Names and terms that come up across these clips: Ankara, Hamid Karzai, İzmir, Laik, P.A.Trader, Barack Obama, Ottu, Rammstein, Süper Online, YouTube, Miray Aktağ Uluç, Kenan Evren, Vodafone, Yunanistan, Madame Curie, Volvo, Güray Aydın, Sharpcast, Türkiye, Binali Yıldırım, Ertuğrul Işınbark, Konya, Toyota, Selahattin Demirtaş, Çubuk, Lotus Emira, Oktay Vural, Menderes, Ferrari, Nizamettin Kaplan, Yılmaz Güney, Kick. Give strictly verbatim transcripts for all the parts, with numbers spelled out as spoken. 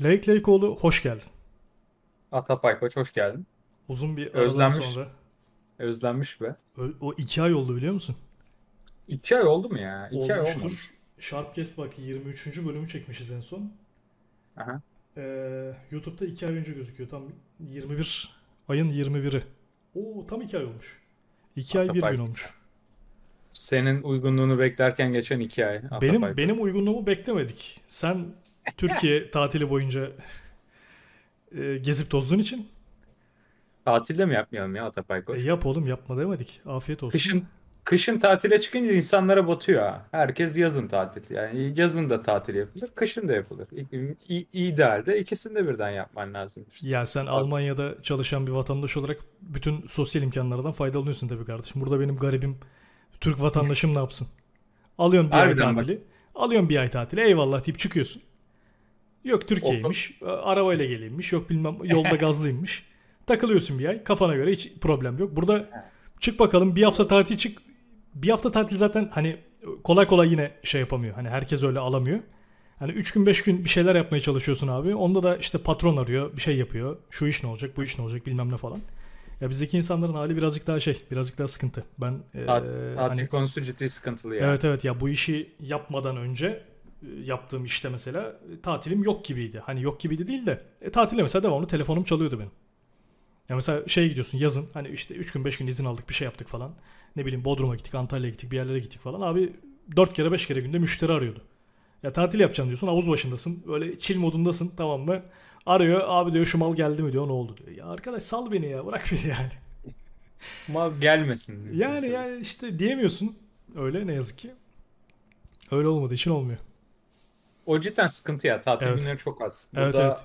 Laik Leykoğlu hoş geldin. Atapayko hoş geldin. Uzun bir aradan sonra. Özlenmiş be. O iki ay oldu biliyor musun? İki ay oldu mu ya? İki Olmuştur. ay olmuş. Sharpcast bak yirmi üçüncü bölümü çekmişiz en son. Aha. Ee, YouTube'da iki ay önce gözüküyor. Tam yirmi bir ayın yirmi biri. Oo, tam iki ay olmuş. İki Atapayko. ay bir gün olmuş. Senin uygunluğunu beklerken geçen iki ay. Atapayko. Benim benim uygunluğumu beklemedik. Sen Türkiye tatili boyunca e, gezip tozduğun için. Tatilde mi yapmayalım ya Atapayko? E, yap oğlum, yapma demedik. Afiyet olsun. Kışın, kışın tatile çıkınca insanlara batıyor ha. Herkes yazın tatil. Yani yazın da tatil yapılır, kışın da yapılır. İ- idealde ikisini de birden yapman lazım. İşte. Ya sen Almanya'da çalışan bir vatandaş olarak bütün sosyal imkanlardan faydalanıyorsun tabii kardeşim. Burada benim garibim Türk vatandaşım ne yapsın? Alıyorum bir Harbiden ay tatili. Bak. Alıyorum bir ay tatili. Eyvallah deyip çıkıyorsun. Yok Türkiye'ymiş, arabayla geleyimmiş, yok bilmem yolda gazlıymış. Takılıyorsun bir ay, kafana göre hiç problem yok. Burada çık bakalım bir hafta tatil çık. Bir hafta tatil zaten hani kolay kolay yine şey yapamıyor. Hani herkes öyle alamıyor. Hani üç gün beş gün bir şeyler yapmaya çalışıyorsun abi. Onda da işte patron arıyor, bir şey yapıyor. Şu iş ne olacak, bu iş ne olacak bilmem ne falan. Ya bizdeki insanların hali birazcık daha şey, birazcık daha sıkıntı. Ben tatil e, hani, konusu ciddi sıkıntılı ya. Evet evet ya bu işi yapmadan önce yaptığım işte mesela tatilim yok gibiydi. Hani yok gibiydi değil de e, tatile mesela devamlı telefonum çalıyordu benim. Ya mesela şey gidiyorsun yazın hani işte üç gün beş gün izin aldık bir şey yaptık falan. Ne bileyim Bodrum'a gittik, Antalya'ya gittik, bir yerlere gittik falan. Abi dört kere beş kere günde müşteri arıyordu. Ya tatil yapacağım diyorsun, havuz başındasın. Böyle chill modundasın, tamam mı? Arıyor abi diyor şu mal geldi mi diyor, ne oldu diyor. Ya arkadaş sal beni ya, bırak beni yani. Mal gelmesin. Yani yani işte diyemiyorsun öyle ne yazık ki. Öyle olmadığı için olmuyor. O cidden sıkıntı ya, tatil evet. günleri çok az. Burada... Evet evet.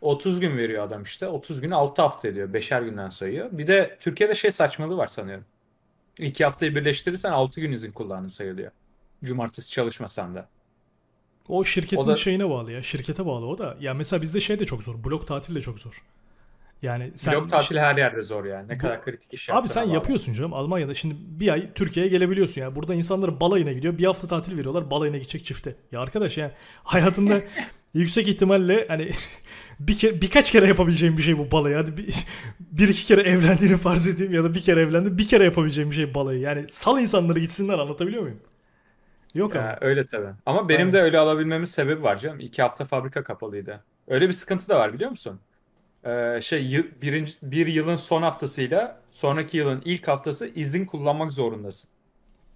otuz gün veriyor adam işte. otuz günü altı hafta ediyor. beşer günden sayıyor. Bir de Türkiye'de şey saçmalığı var sanıyorum. iki haftayı birleştirirsen altı gün izin kullanımı sayılıyor. Cumartesi çalışmasan da. O şirketin o da... şeyine bağlı ya. Şirkete bağlı o da. Ya mesela bizde şey de çok zor. Blok tatil de çok zor. Yani sen blok tatili her yerde zor yani. Ne Bu... kadar kritik iş yaptığına. Abi sen bağlı. Yapıyorsun canım. Almanya'da şimdi bir ay Türkiye'ye gelebiliyorsun ya. Yani burada insanlar balayına gidiyor. Bir hafta tatil veriyorlar. Balayına gidecek çifte. Ya arkadaş yani hayatında yüksek ihtimalle hani bir ke- birkaç kere yapabileceğim bir şey bu balayı. Hadi bir, bir iki kere evlendiğini farz edeyim ya da bir kere evlendim bir kere yapabileceğim bir şey balayı. Yani sal insanları gitsinler, anlatabiliyor muyum? Yok ya, ama. Öyle tabii. Ama benim Aynen. de öyle alabilmemin sebebi var canım. İki hafta fabrika kapalıydı. Öyle bir sıkıntı da var biliyor musun? Ee, şey birinci, bir yılın son haftasıyla sonraki yılın ilk haftası izin kullanmak zorundasın.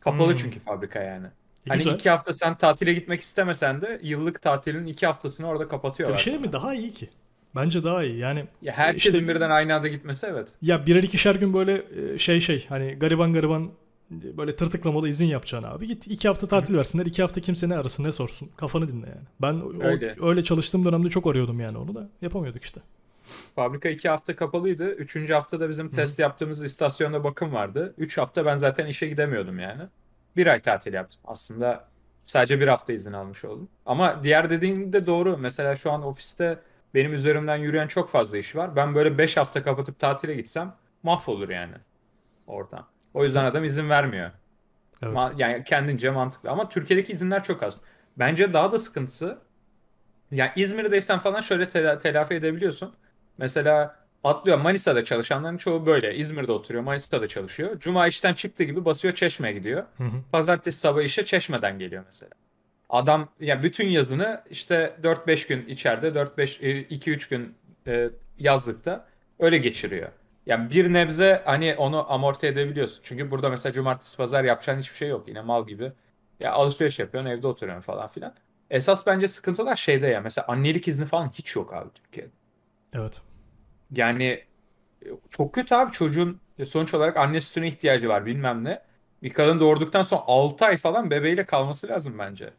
Kapalı hmm. çünkü fabrika yani. Hani Güzel. iki hafta sen tatile gitmek istemesen de yıllık tatilin iki haftasını orada kapatıyorlar. Bir şey mi daha iyi ki? Bence daha iyi yani. Ya herkesin işte, birden aynı anda gitmesi evet. Ya birer ikişer gün böyle şey şey hani gariban gariban böyle tırtıklamalı izin yapacaksın abi. Git iki hafta tatil Hı. versinler. İki hafta kimse ne arasın ne sorsun. Kafanı dinle yani. Ben öyle, o, öyle çalıştığım dönemde çok arıyordum yani onu da. Yapamıyorduk işte. Fabrika iki hafta kapalıydı. Üçüncü haftada bizim Hı. test yaptığımız istasyonda bakım vardı. Üç hafta ben zaten işe gidemiyordum yani. Bir ay tatil yaptım. Aslında sadece bir hafta izin almış oldum. Ama diğer dediğin de doğru. Mesela şu an ofiste benim üzerimden yürüyen çok fazla iş var. Ben böyle beş hafta kapatıp tatile gitsem mahvolur yani oradan. O yüzden adam izin vermiyor. Evet. Yani kendince mantıklı. Ama Türkiye'deki izinler çok az. Bence daha da sıkıntısı. Yani İzmir'deysen falan şöyle tel- telafi edebiliyorsun. Mesela atlıyor Manisa'da çalışanların çoğu böyle. İzmir'de oturuyor, Manisa'da çalışıyor. Cuma işten çıktı gibi basıyor Çeşme'ye gidiyor. Hı hı. Pazartesi sabah işe Çeşme'den geliyor mesela. Adam yani bütün yazını işte dört beş gün içeride, dört beş iki üç gün e, yazlıkta öyle geçiriyor. Yani bir nebze hani onu amorti edebiliyorsun. Çünkü burada mesela cumartesi pazar yapacağın hiçbir şey yok. Yine mal gibi. Ya alışveriş yapıyorsun, evde oturuyorsun falan filan. Esas bence sıkıntılar şeyde ya. Mesela annelik izni falan hiç yok abi Türkiye'de. Evet. Yani çok kötü abi, çocuğun sonuç olarak anne sütüne ihtiyacı var bilmem ne. Bir kadın doğurduktan sonra altı ay falan bebeğiyle kalması lazım bence.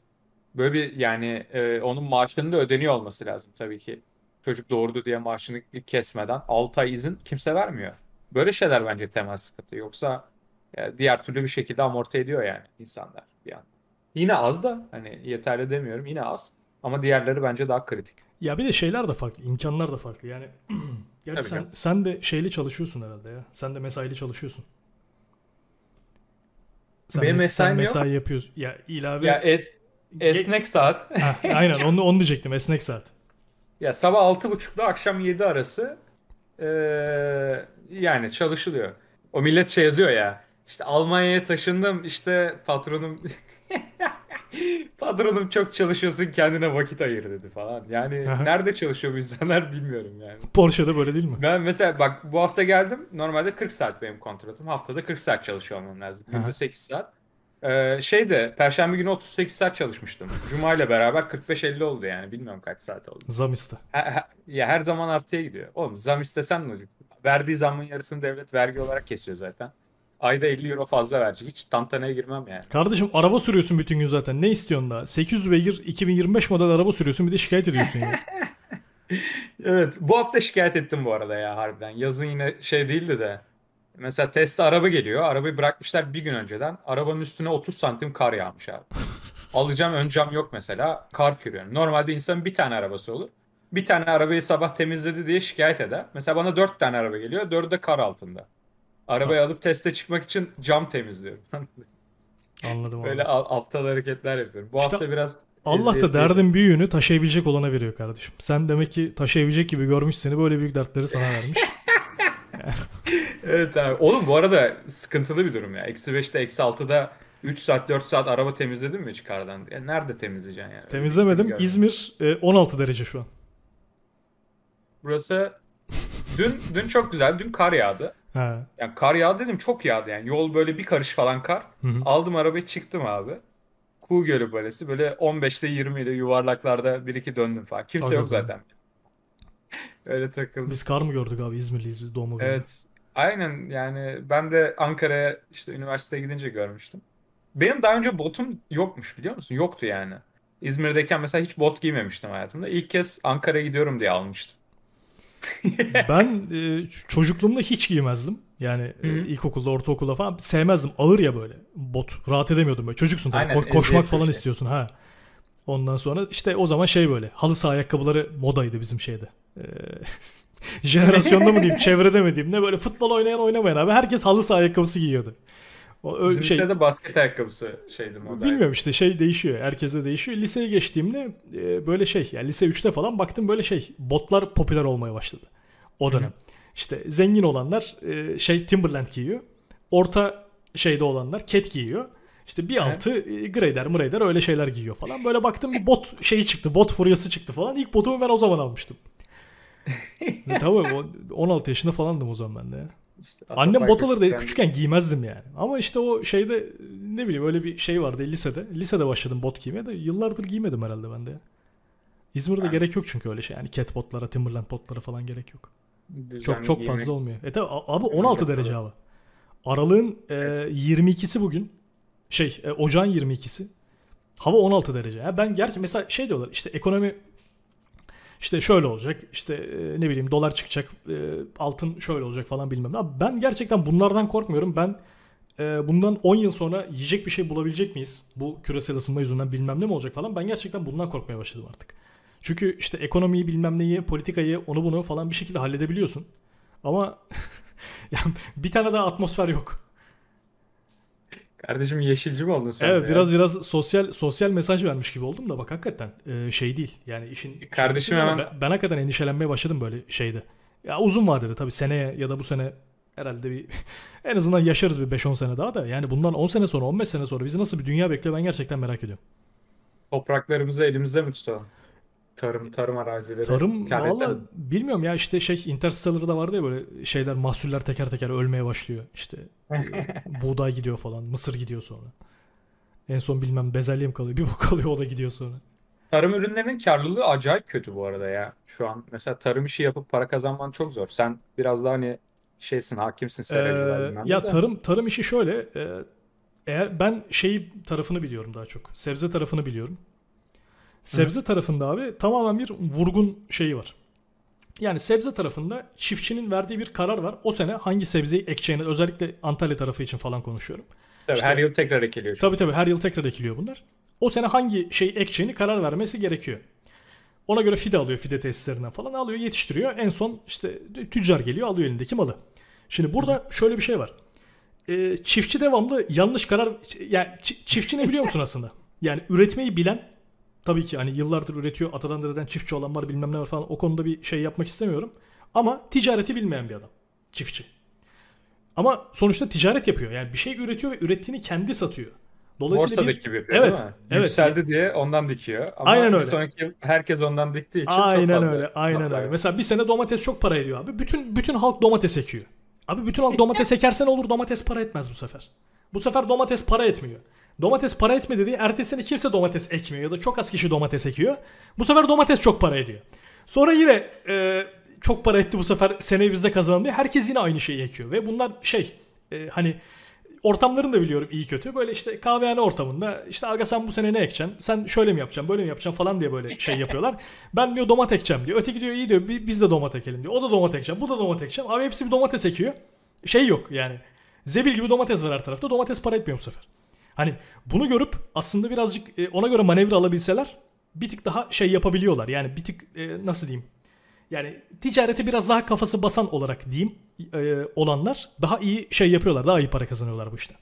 Böyle bir yani e, onun maaşının da ödeniyor olması lazım tabii ki. Çocuk doğurdu diye maaşını kesmeden altı ay izin kimse vermiyor. Böyle şeyler bence temel sıkıntı. Yoksa yani diğer türlü bir şekilde amorti ediyor yani insanlar bir an. Yine az da hani yeterli demiyorum, yine az. Ama diğerleri bence daha kritik. Ya bir de şeyler de farklı, imkanlar da farklı yani. Gerçi sen, sen de şeyli çalışıyorsun herhalde ya. Sen de mesaili çalışıyorsun. Sen, Benim mesaim sen mesai yok. Yapıyorsun. Ya ilave... Ya es, esnek saat. Ha, aynen onu, onu diyecektim, esnek saat. Ya sabah altı buçukta akşam yedi arası ee, yani çalışılıyor. O millet şey yazıyor ya. İşte Almanya'ya taşındım, işte patronum patronum çok çalışıyorsun, kendine vakit ayır dedi falan. Yani aha, nerede çalışıyor bu insanlar bilmiyorum yani. Porsche'da böyle değil mi? Ben mesela bak bu hafta geldim. Normalde kırk saat benim kontratım. Haftada kırk saat çalışıyor olmam lazım. Günde sekiz saat. Ee, şey de Perşembe günü otuz sekiz saat çalışmıştım. Cuma ile beraber kırk beş elli oldu yani. Bilmiyorum kaç saat oldu. Zam iste. Ya her zaman artıya gidiyor. Oğlum zam istesen ne olacak? Verdiği zammın yarısını devlet vergi olarak kesiyor zaten. Ayda elli euro fazla verecek. Hiç tantanaya girmem yani. Kardeşim araba sürüyorsun bütün gün zaten. Ne istiyorsun daha? sekiz yüz beygir iki bin yirmi beş model araba sürüyorsun, bir de şikayet ediyorsun ya. Evet. Bu hafta şikayet ettim bu arada ya harbiden. Yazın yine şey değildi de. Mesela Tesla araba geliyor. Arabayı bırakmışlar bir gün önceden. Arabanın üstüne otuz santim kar yağmış abi. Alacağım, ön cam yok mesela. Kar kürüyorum. Normalde insanın bir tane arabası olur. Bir tane arabayı sabah temizledi diye şikayet eder. Mesela bana dört tane araba geliyor. Dördü de kar altında. Arabayı alıp teste çıkmak için cam temizliyorum. Anladım. Böyle aptal hareketler yapıyorum. Bu işte hafta biraz... Allah da derdin büyüğünü taşıyabilecek olana veriyor kardeşim. Sen demek ki taşıyabilecek gibi görmüş seni. Böyle büyük dertleri sana vermiş. Evet abi. Oğlum bu arada sıkıntılı bir durum ya. eksi beşte, eksi altıda üç saat, dört saat araba temizledin mi hiç kardan? Ya nerede temizleyeceksin yani? Temizlemedim. İzmir on altı derece şu an. Burası... Dün dün çok güzel. Dün kar yağdı. Ha. Yani kar yağdı dedim, çok yağdı yani. Yol böyle bir karış falan kar. Hı hı. Aldım arabayı, çıktım abi. Kuğu Gölü Balesi böyle on beşte yirmi ile yuvarlaklarda bir iki döndüm falan. Kimse tabii yok zaten. Öyle takıldım. Biz kar mı gördük abi? İzmirliyiz biz doğma. Evet. Aynen yani ben de Ankara'ya işte üniversiteye gidince görmüştüm. Benim daha önce botum yokmuş biliyor musun? Yoktu yani. İzmir'deyken mesela hiç bot giymemiştim hayatımda. İlk kez Ankara'ya gidiyorum diye almıştım. Ben e, çocukluğumda hiç giymezdim. Yani e, ilkokulda, ortaokulda falan sevmezdim. Ağır ya böyle bot. Rahat edemiyordum böyle. Çocuksun tabii. Aynen, Ko- koşmak falan şey istiyorsun ha. Ondan sonra işte o zaman şey böyle halı saha ayakkabıları modaydı bizim şeyde. E, jenerasyonda mı diyeyim, çevrede mi diyeyim, ne böyle futbol oynayan oynamayan abi herkes halı saha ayakkabısı giyiyordu. O, bizim şey, lisede basket ayakkabısı şeydi modaydı. Bilmiyorum işte şey değişiyor. Herkeste değişiyor. Liseye geçtiğimde e, böyle şey yani lise üçte falan baktım böyle şey botlar popüler olmaya başladı. O dönem. Hı-hı. İşte zengin olanlar e, şey Timberland giyiyor. Orta şeyde olanlar cat giyiyor. İşte bir altı e, Grader, Mrader öyle şeyler giyiyor falan. Böyle baktım bir bot şeyi çıktı. Bot furyası çıktı falan. İlk botumu ben o zaman almıştım. e, tamam on altı yaşında falandım o zaman ben de ya. İşte annem bot alırdı. Yani. Küçükken giymezdim yani. Ama işte o şeyde ne bileyim öyle bir şey vardı lisede. Lisede başladım bot giymeye de yıllardır giymedim herhalde ben de. İzmir'de yani gerek yok çünkü öyle şey. Yani cat botlara, Timberland botlara falan gerek yok. Düzenli çok çok giymek fazla olmuyor. E tabi abi on altı derece hava. Aralığın evet. e, yirmi ikisi bugün. Şey e, ocağın yirmi ikisi. Hava on altı derece. Ya ben gerçi mesela şey diyorlar işte ekonomi İşte şöyle olacak, işte ne bileyim dolar çıkacak, altın şöyle olacak falan bilmem ne. Ben gerçekten bunlardan korkmuyorum. Ben bundan on yıl sonra yiyecek bir şey bulabilecek miyiz? Bu küresel ısınma yüzünden bilmem ne mi olacak falan. Ben gerçekten bundan korkmaya başladım artık. Çünkü işte ekonomiyi bilmem neyi, politikayı onu bunu falan bir şekilde halledebiliyorsun. Ama bir tane daha atmosfer yok. Kardeşim yeşilci mi oldun sen? Evet biraz ya? biraz sosyal sosyal mesaj vermiş gibi oldum da bak hakikaten e, şey değil. Yani işin kardeşim hemen ben, ben hakikaten endişelenmeye başladım böyle şeyde. Ya uzun vadede tabii seneye ya da bu sene herhalde bir en azından yaşarız bir beş on sene daha da. Yani bundan on sene sonra on beş sene sonra bizi nasıl bir dünya bekliyor ben gerçekten merak ediyorum. Topraklarımızı elimizde mi tutalım? Tarım tarım arazileri. Tarım valla bilmiyorum ya işte şey Interstellar'da vardı ya böyle şeyler mahsuller teker teker ölmeye başlıyor. İşte buğday gidiyor falan. Mısır gidiyor sonra. En son bilmem bezelye mi kalıyor? Bir bok kalıyor o da gidiyor sonra. Tarım ürünlerinin karlılığı acayip kötü bu arada ya. Şu an mesela tarım işi yapıp para kazanman çok zor. Sen biraz daha hani şeysin hakimsin seracılar. Ee, ya tarım tarım işi şöyle. Eğer ben şey tarafını biliyorum daha çok. Sebze tarafını biliyorum. Sebze hı tarafında abi tamamen bir vurgun şeyi var. Yani sebze tarafında çiftçinin verdiği bir karar var. O sene hangi sebzeyi ekeceğini özellikle Antalya tarafı için falan konuşuyorum. Tabii işte, her yıl tekrar ekiliyor. Tabii tabii her yıl tekrar ekiliyor bunlar. O sene hangi şeyi ekeceğini karar vermesi gerekiyor. Ona göre fide alıyor fide tesislerinden falan alıyor yetiştiriyor. En son işte tüccar geliyor alıyor elindeki malı. Şimdi burada hı şöyle bir şey var. Ee, çiftçi devamlı yanlış karar... Yani çiftçi ne biliyor musun aslında? Yani üretmeyi bilen tabii ki hani yıllardır üretiyor, atadan dededen çiftçi olan var, bilmem ne var falan, o konuda bir şey yapmak istemiyorum. Ama ticareti bilmeyen bir adam, çiftçi. Ama sonuçta ticaret yapıyor. Yani bir şey üretiyor ve ürettiğini kendi satıyor. Dolayısıyla borsadaki bir... gibi yapıyor, evet, değil mi? Evet. Yükseldi diye ondan dikiyor. Ama aynen öyle. Sonraki yıl herkes ondan diktiği için aynen çok fazla. Öyle, aynen öyle. Öyle. Mesela bir sene domates çok para ediyor abi. Bütün bütün halk domates ekiyor. Abi bütün halk domates ekersen olur, domates para etmez bu sefer. Bu sefer domates para etmiyor. Domates para etmedi diye ertesi sene kimse domates ekmiyor ya da çok az kişi domates ekiyor. Bu sefer domates çok para ediyor. Sonra yine e, çok para etti bu sefer, seneyi bizde kazanalım diye herkes yine aynı şeyi ekiyor. Ve bunlar şey e, hani ortamlarını da biliyorum iyi kötü. Böyle işte kahvehane ortamında işte aga sen bu sene ne ekeceksin? Sen şöyle mi yapacaksın? Böyle mi yapacaksın? Falan diye böyle şey yapıyorlar. Ben diyor domates ekeceğim diyor. Öteki diyor iyi diyor biz de domates ekelim diyor. O da domates ekeceğim. Bu da domates ekeceğim. Abi hepsi bir domates ekiyor. Şey yok yani. Zebil gibi domates var her tarafta. Domates para etmiyor bu sefer. Hani bunu görüp aslında birazcık ona göre manevra alabilseler bir tık daha şey yapabiliyorlar. Yani bir tık nasıl diyeyim? Yani ticarete biraz daha kafası basan olarak diyeyim e, olanlar daha iyi şey yapıyorlar. Daha iyi para kazanıyorlar bu işte.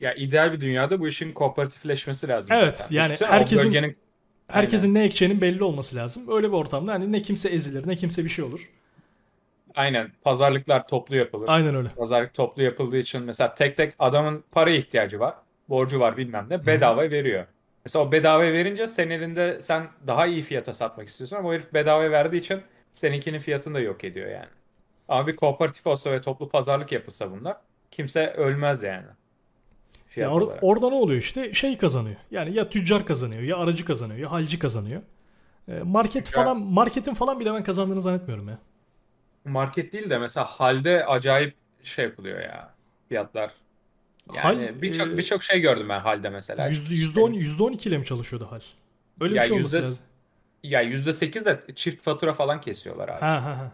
Ya ideal bir dünyada bu işin kooperatifleşmesi lazım. Evet zaten. Yani işte herkesin bölgenin... herkesin aynen. Ne ekeceğinin belli olması lazım. Öyle bir ortamda hani ne kimse ezilir ne kimse bir şey olur. Aynen, pazarlıklar toplu yapılır. Aynen öyle. Pazarlık toplu yapıldığı için mesela tek tek adamın paraya ihtiyacı var. Borcu var bilmem ne, bedava Hı-hı. veriyor. Mesela o bedava verince senin elinde sen daha iyi fiyata satmak istiyorsun ama o herif bedava verdiği için seninkinin fiyatını da yok ediyor yani. Ama bir kooperatif olsa ve toplu pazarlık yapılsa bunlar kimse ölmez yani. Ya or- orada ne oluyor işte? Şey kazanıyor. Yani ya tüccar kazanıyor, ya aracı kazanıyor, ya halci kazanıyor. E, market tüccar... falan marketin falan bile ben kazandığını zannetmiyorum ya. Market değil de mesela halde acayip şey yapılıyor ya fiyatlar. Yani birçok e... birçok şey gördüm ben halde mesela. yüzde on, yüzde on iki ile mi çalışıyordu hal? Öyle bir şey olması lazım. Ya yüzde sekiz de çift fatura falan kesiyorlar abi. Ha, ha, ha.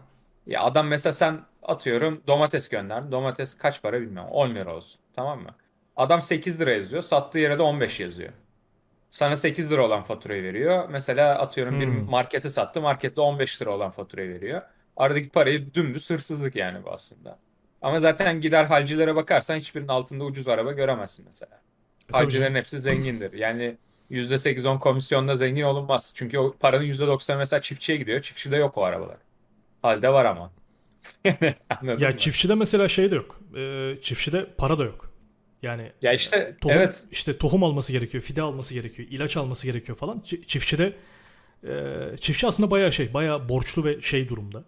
Ya adam mesela sen atıyorum domates gönder. Domates kaç para bilmiyorum. on lira olsun. Tamam mı? Adam sekiz lira yazıyor. Sattığı yere de on beş yazıyor. Sana sekiz lira olan faturayı veriyor. Mesela atıyorum hmm. bir markete sattı. Markette on beş lira olan faturayı veriyor. Aradaki parayı dümdüz hırsızlık yani bu aslında. Ama zaten gider halcilere bakarsan hiçbirinin altında ucuz araba göremezsin mesela. E, halcilerin hepsi zengindir. Yani yüzde sekiz on komisyonda zengin olunmaz. Çünkü o paranın yüzde doksanı mesela çiftçiye gidiyor. Çiftçide yok o arabalar. Halde var ama. Anladın ya mı? Çiftçide mesela şey de yok. E, çiftçide para da yok. Yani ya işte tohum, evet. işte tohum alması gerekiyor, fide alması gerekiyor, ilaç alması gerekiyor falan. Ç- çiftçide e, çiftçi aslında bayağı şey, bayağı borçlu ve şey durumda.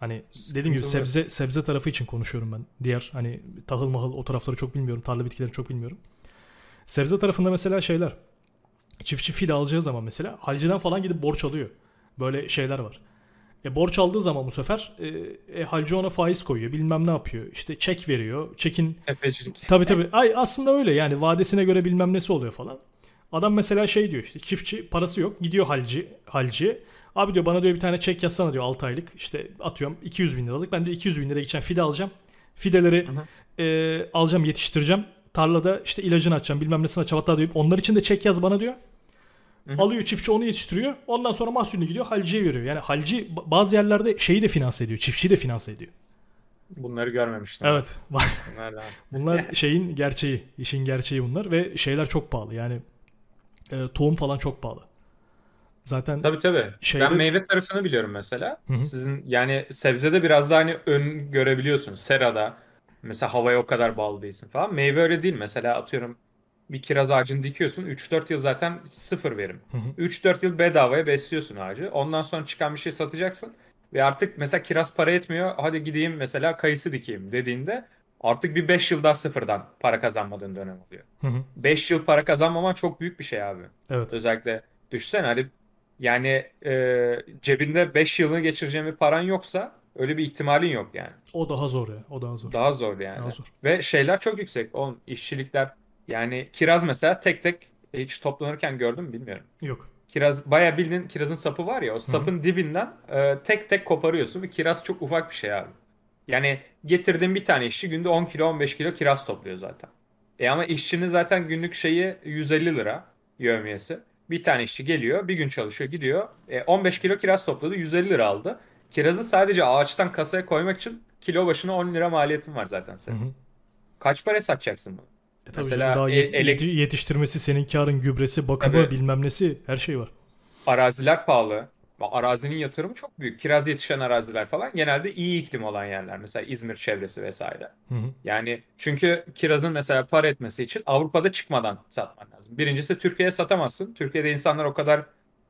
Hani dediğim gibi sebze sebze tarafı için konuşuyorum ben. Diğer hani tahıl mahıl o tarafları çok bilmiyorum. Tarla bitkileri çok bilmiyorum. Sebze tarafında mesela şeyler. Çiftçi fide alacağı zaman mesela halciden falan gidip borç alıyor. Böyle şeyler var. E, borç aldığı zaman bu sefer e, e, halci ona faiz koyuyor. Bilmem ne yapıyor. İşte çek veriyor. Çekin. Tepecilik. Tabii tabii. Ay, aslında öyle yani vadesine göre bilmem nesi oluyor falan. Adam mesela şey diyor işte çiftçi parası yok. Gidiyor halci halciye. Abi diyor bana diyor bir tane çek yazsana diyor altı aylık işte atıyorum iki yüz bin liralık ben de iki yüz bin liraya geçen fide alacağım. Fideleri e, alacağım yetiştireceğim. Tarlada işte ilacını atacağım bilmem nesini atacağım hatta diyor onlar için de çek yaz bana diyor. Hı-hı. Alıyor çiftçi onu yetiştiriyor ondan sonra mahsulünü gidiyor halciye veriyor. Yani halci bazı yerlerde şeyi de finanse ediyor çiftçiyi de finanse ediyor. Bunları görmemiştim. Evet. Bunlar şeyin gerçeği işin gerçeği bunlar ve şeyler çok pahalı yani e, tohum falan çok pahalı. Zaten tabii tabii. Şeyde... Ben meyve tarafını biliyorum mesela. Hı-hı. Sizin yani sebzede biraz daha hani ön görebiliyorsun. Serada mesela havaya o kadar bağlı değilsin falan. Meyve öyle değil. Mesela atıyorum bir kiraz ağacını dikiyorsun. üç dört yıl zaten sıfır verim. Hı-hı. üç dört yıl bedavaya besliyorsun ağacı. Ondan sonra çıkan bir şey satacaksın. Ve artık mesela kiraz para etmiyor. Hadi gideyim mesela kayısı dikeyim dediğinde artık bir beş yıl daha sıfırdan para kazanmadığın dönem oluyor. beş yıl para kazanmaman çok büyük bir şey abi. Evet. Özellikle düşünsene hadi yani e, cebinde beş yılını geçireceğin bir paran yoksa öyle bir ihtimalin yok yani. O daha zor ya. O daha zor. Daha zor yani. Daha zor. Ve şeyler çok yüksek. Oğlum işçilikler yani kiraz mesela tek tek hiç toplanırken gördün mü bilmiyorum. Yok. Kiraz bayağı bildiğin kirazın sapı var ya o sapın Hı-hı. dibinden e, tek tek koparıyorsun ve kiraz çok ufak bir şey abi. Yani getirdiğin bir tane işçi günde on kilo on beş kilo kiraz topluyor zaten. E ama işçinin zaten günlük şeyi yüz elli lira yevmiyesi. Bir tane işçi geliyor, bir gün çalışıyor, gidiyor. on beş kilo kiraz topladı, yüz elli lira aldı. Kirazı sadece ağaçtan kasaya koymak için kilo başına on lira maliyetin var zaten senin. Hı hı. Kaç para satacaksın bunu? E Mesela daha yet- elek- yetiştirmesi, senin karın, gübresi, bakımı, tabii, bilmem nesi, her şey var. Araziler pahalı. Arazinin yatırımı çok büyük. Kiraz yetişen araziler falan genelde iyi iklim olan yerler. Mesela İzmir çevresi vesaire. Hı hı. Yani çünkü kirazın mesela para etmesi için Avrupa'da çıkmadan satman lazım. Birincisi Türkiye'ye satamazsın. Türkiye'de insanlar o kadar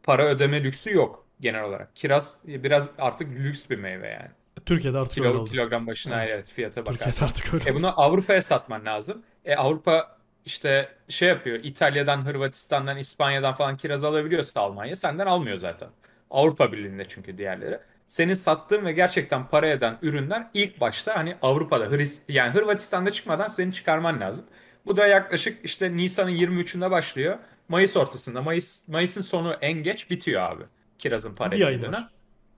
para ödeme lüksü yok genel olarak. Kiraz biraz artık lüks bir meyve yani. Türkiye'de artık Kilo, öyle oldu. Kilogram başına hı. evet fiyata bakarsın. Türkiye'de artık öyle e bunu oldu. Avrupa'ya satman lazım. E Avrupa işte şey yapıyor. İtalya'dan, Hırvatistan'dan, İspanya'dan falan kiraz alabiliyorsa Almanya senden almıyor zaten. Avrupa Birliği'nde çünkü diğerleri. Senin sattığın ve gerçekten para eden ürünler ilk başta hani Avrupa'da, Hırist- yani Hırvatistan'da çıkmadan seni çıkarman lazım. Bu da yaklaşık işte Nisan'ın yirmi üçünde başlıyor. Mayıs ortasında, Mayıs Mayıs'ın sonu en geç bitiyor abi. Kirazın para ettiğine.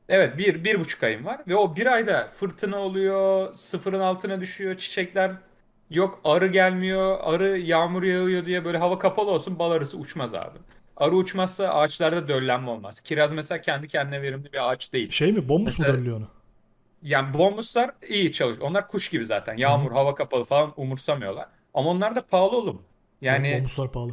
Evet, bir, bir buçuk ayım var. Ve o bir ayda fırtına oluyor, sıfırın altına düşüyor, çiçekler yok, arı gelmiyor, arı yağmur yağıyor diye böyle hava kapalı olsun, bal arısı uçmaz abi. Arı uçmazsa ağaçlarda döllenme olmaz. Kiraz mesela kendi kendine verimli bir ağaç değil. Şey mi? Bombus mu döllüyor onu? Yani bombuslar iyi çalışıyor. Onlar kuş gibi zaten. Yağmur, hmm. hava kapalı falan umursamıyorlar. Ama onlar da pahalı oğlum. Yani evet, bombuslar pahalı.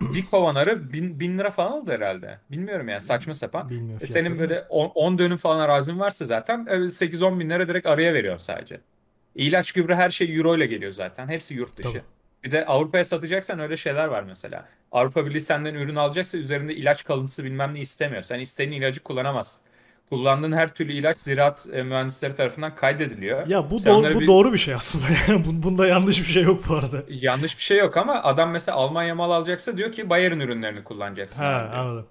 Bir kovan arı bin, bin lira falan oldu herhalde. Bilmiyorum yani, saçma sapan. E senin böyle on dönüm falan arazin varsa zaten sekiz on bin lira direkt arıya veriyor sadece. İlaç, gübre, her şey euro ile geliyor zaten. Hepsi yurt dışı. Tabii. Bir de Avrupa'ya satacaksan öyle şeyler var mesela. Avrupa Birliği senden ürün alacaksa üzerinde ilaç kalıntısı bilmem ne istemiyor. Sen istediğin ilacı kullanamazsın. Kullandığın her türlü ilaç ziraat mühendisleri tarafından kaydediliyor. Ya bu, doğru, bu bir... doğru bir şey aslında. Bunda yanlış bir şey yok bu arada. Yanlış bir şey yok ama adam mesela Almanya mal alacaksa diyor ki Bayer'in ürünlerini kullanacaksın. Ha, anladım.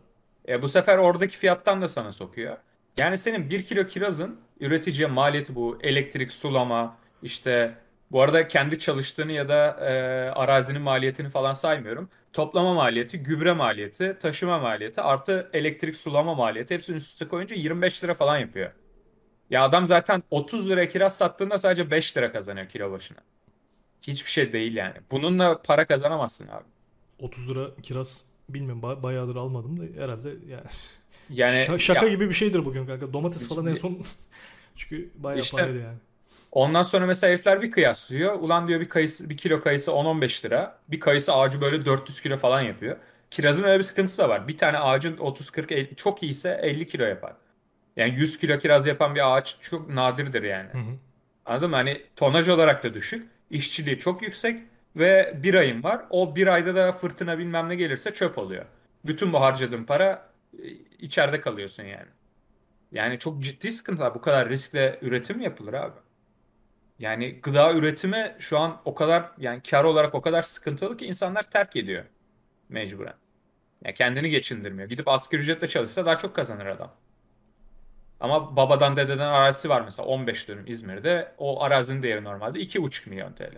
E, bu sefer oradaki fiyattan da sana sokuyor. Yani senin bir kilo kirazın üreticiye maliyeti bu. Elektrik, sulama, işte... Bu arada kendi çalıştığını ya da e, arazinin maliyetini falan saymıyorum. Toplama maliyeti, gübre maliyeti, taşıma maliyeti artı elektrik, sulama maliyeti. Hepsini üst üste koyunca yirmi beş lira falan yapıyor. Ya adam zaten otuz liraya kiraz sattığında sadece beş lira kazanıyor kilo başına. Hiçbir şey değil yani. Bununla para kazanamazsın abi. otuz lira kiraz, bilmiyorum, bayağıdır almadım da herhalde yani. yani Ş- şaka ya, gibi bir şeydir bugün kanka. Domates falan işte, en son çünkü bayağı işte, paraydı yani. Ondan sonra mesela herifler bir kıyaslıyor. Ulan diyor bir kayısı, bir kilo kayısı on on beş lira. Bir kayısı ağacı böyle dört yüz kilo falan yapıyor. Kirazın öyle bir sıkıntısı da var. Bir tane ağacın otuz kırk çok iyiyse elli kilo yapar. Yani yüz kilo kiraz yapan bir ağaç çok nadirdir yani. Hı hı. Anladın mı? Hani tonaj olarak da düşük. İşçiliği çok yüksek. Ve bir ayım var. O bir ayda da fırtına bilmem ne gelirse çöp oluyor. Bütün bu harcadığın para içeride kalıyorsun yani. Yani çok ciddi sıkıntılar. Bu kadar riskle üretim yapılır abi. Yani gıda üretimi şu an o kadar, yani kar olarak o kadar sıkıntılı ki insanlar terk ediyor mecburen. Yani kendini geçindirmiyor. Gidip asgari ücretle çalışsa daha çok kazanır adam. Ama babadan dededen arazisi var mesela on beş dönüm İzmir'de. O arazinin değeri normalde iki buçuk milyon T L.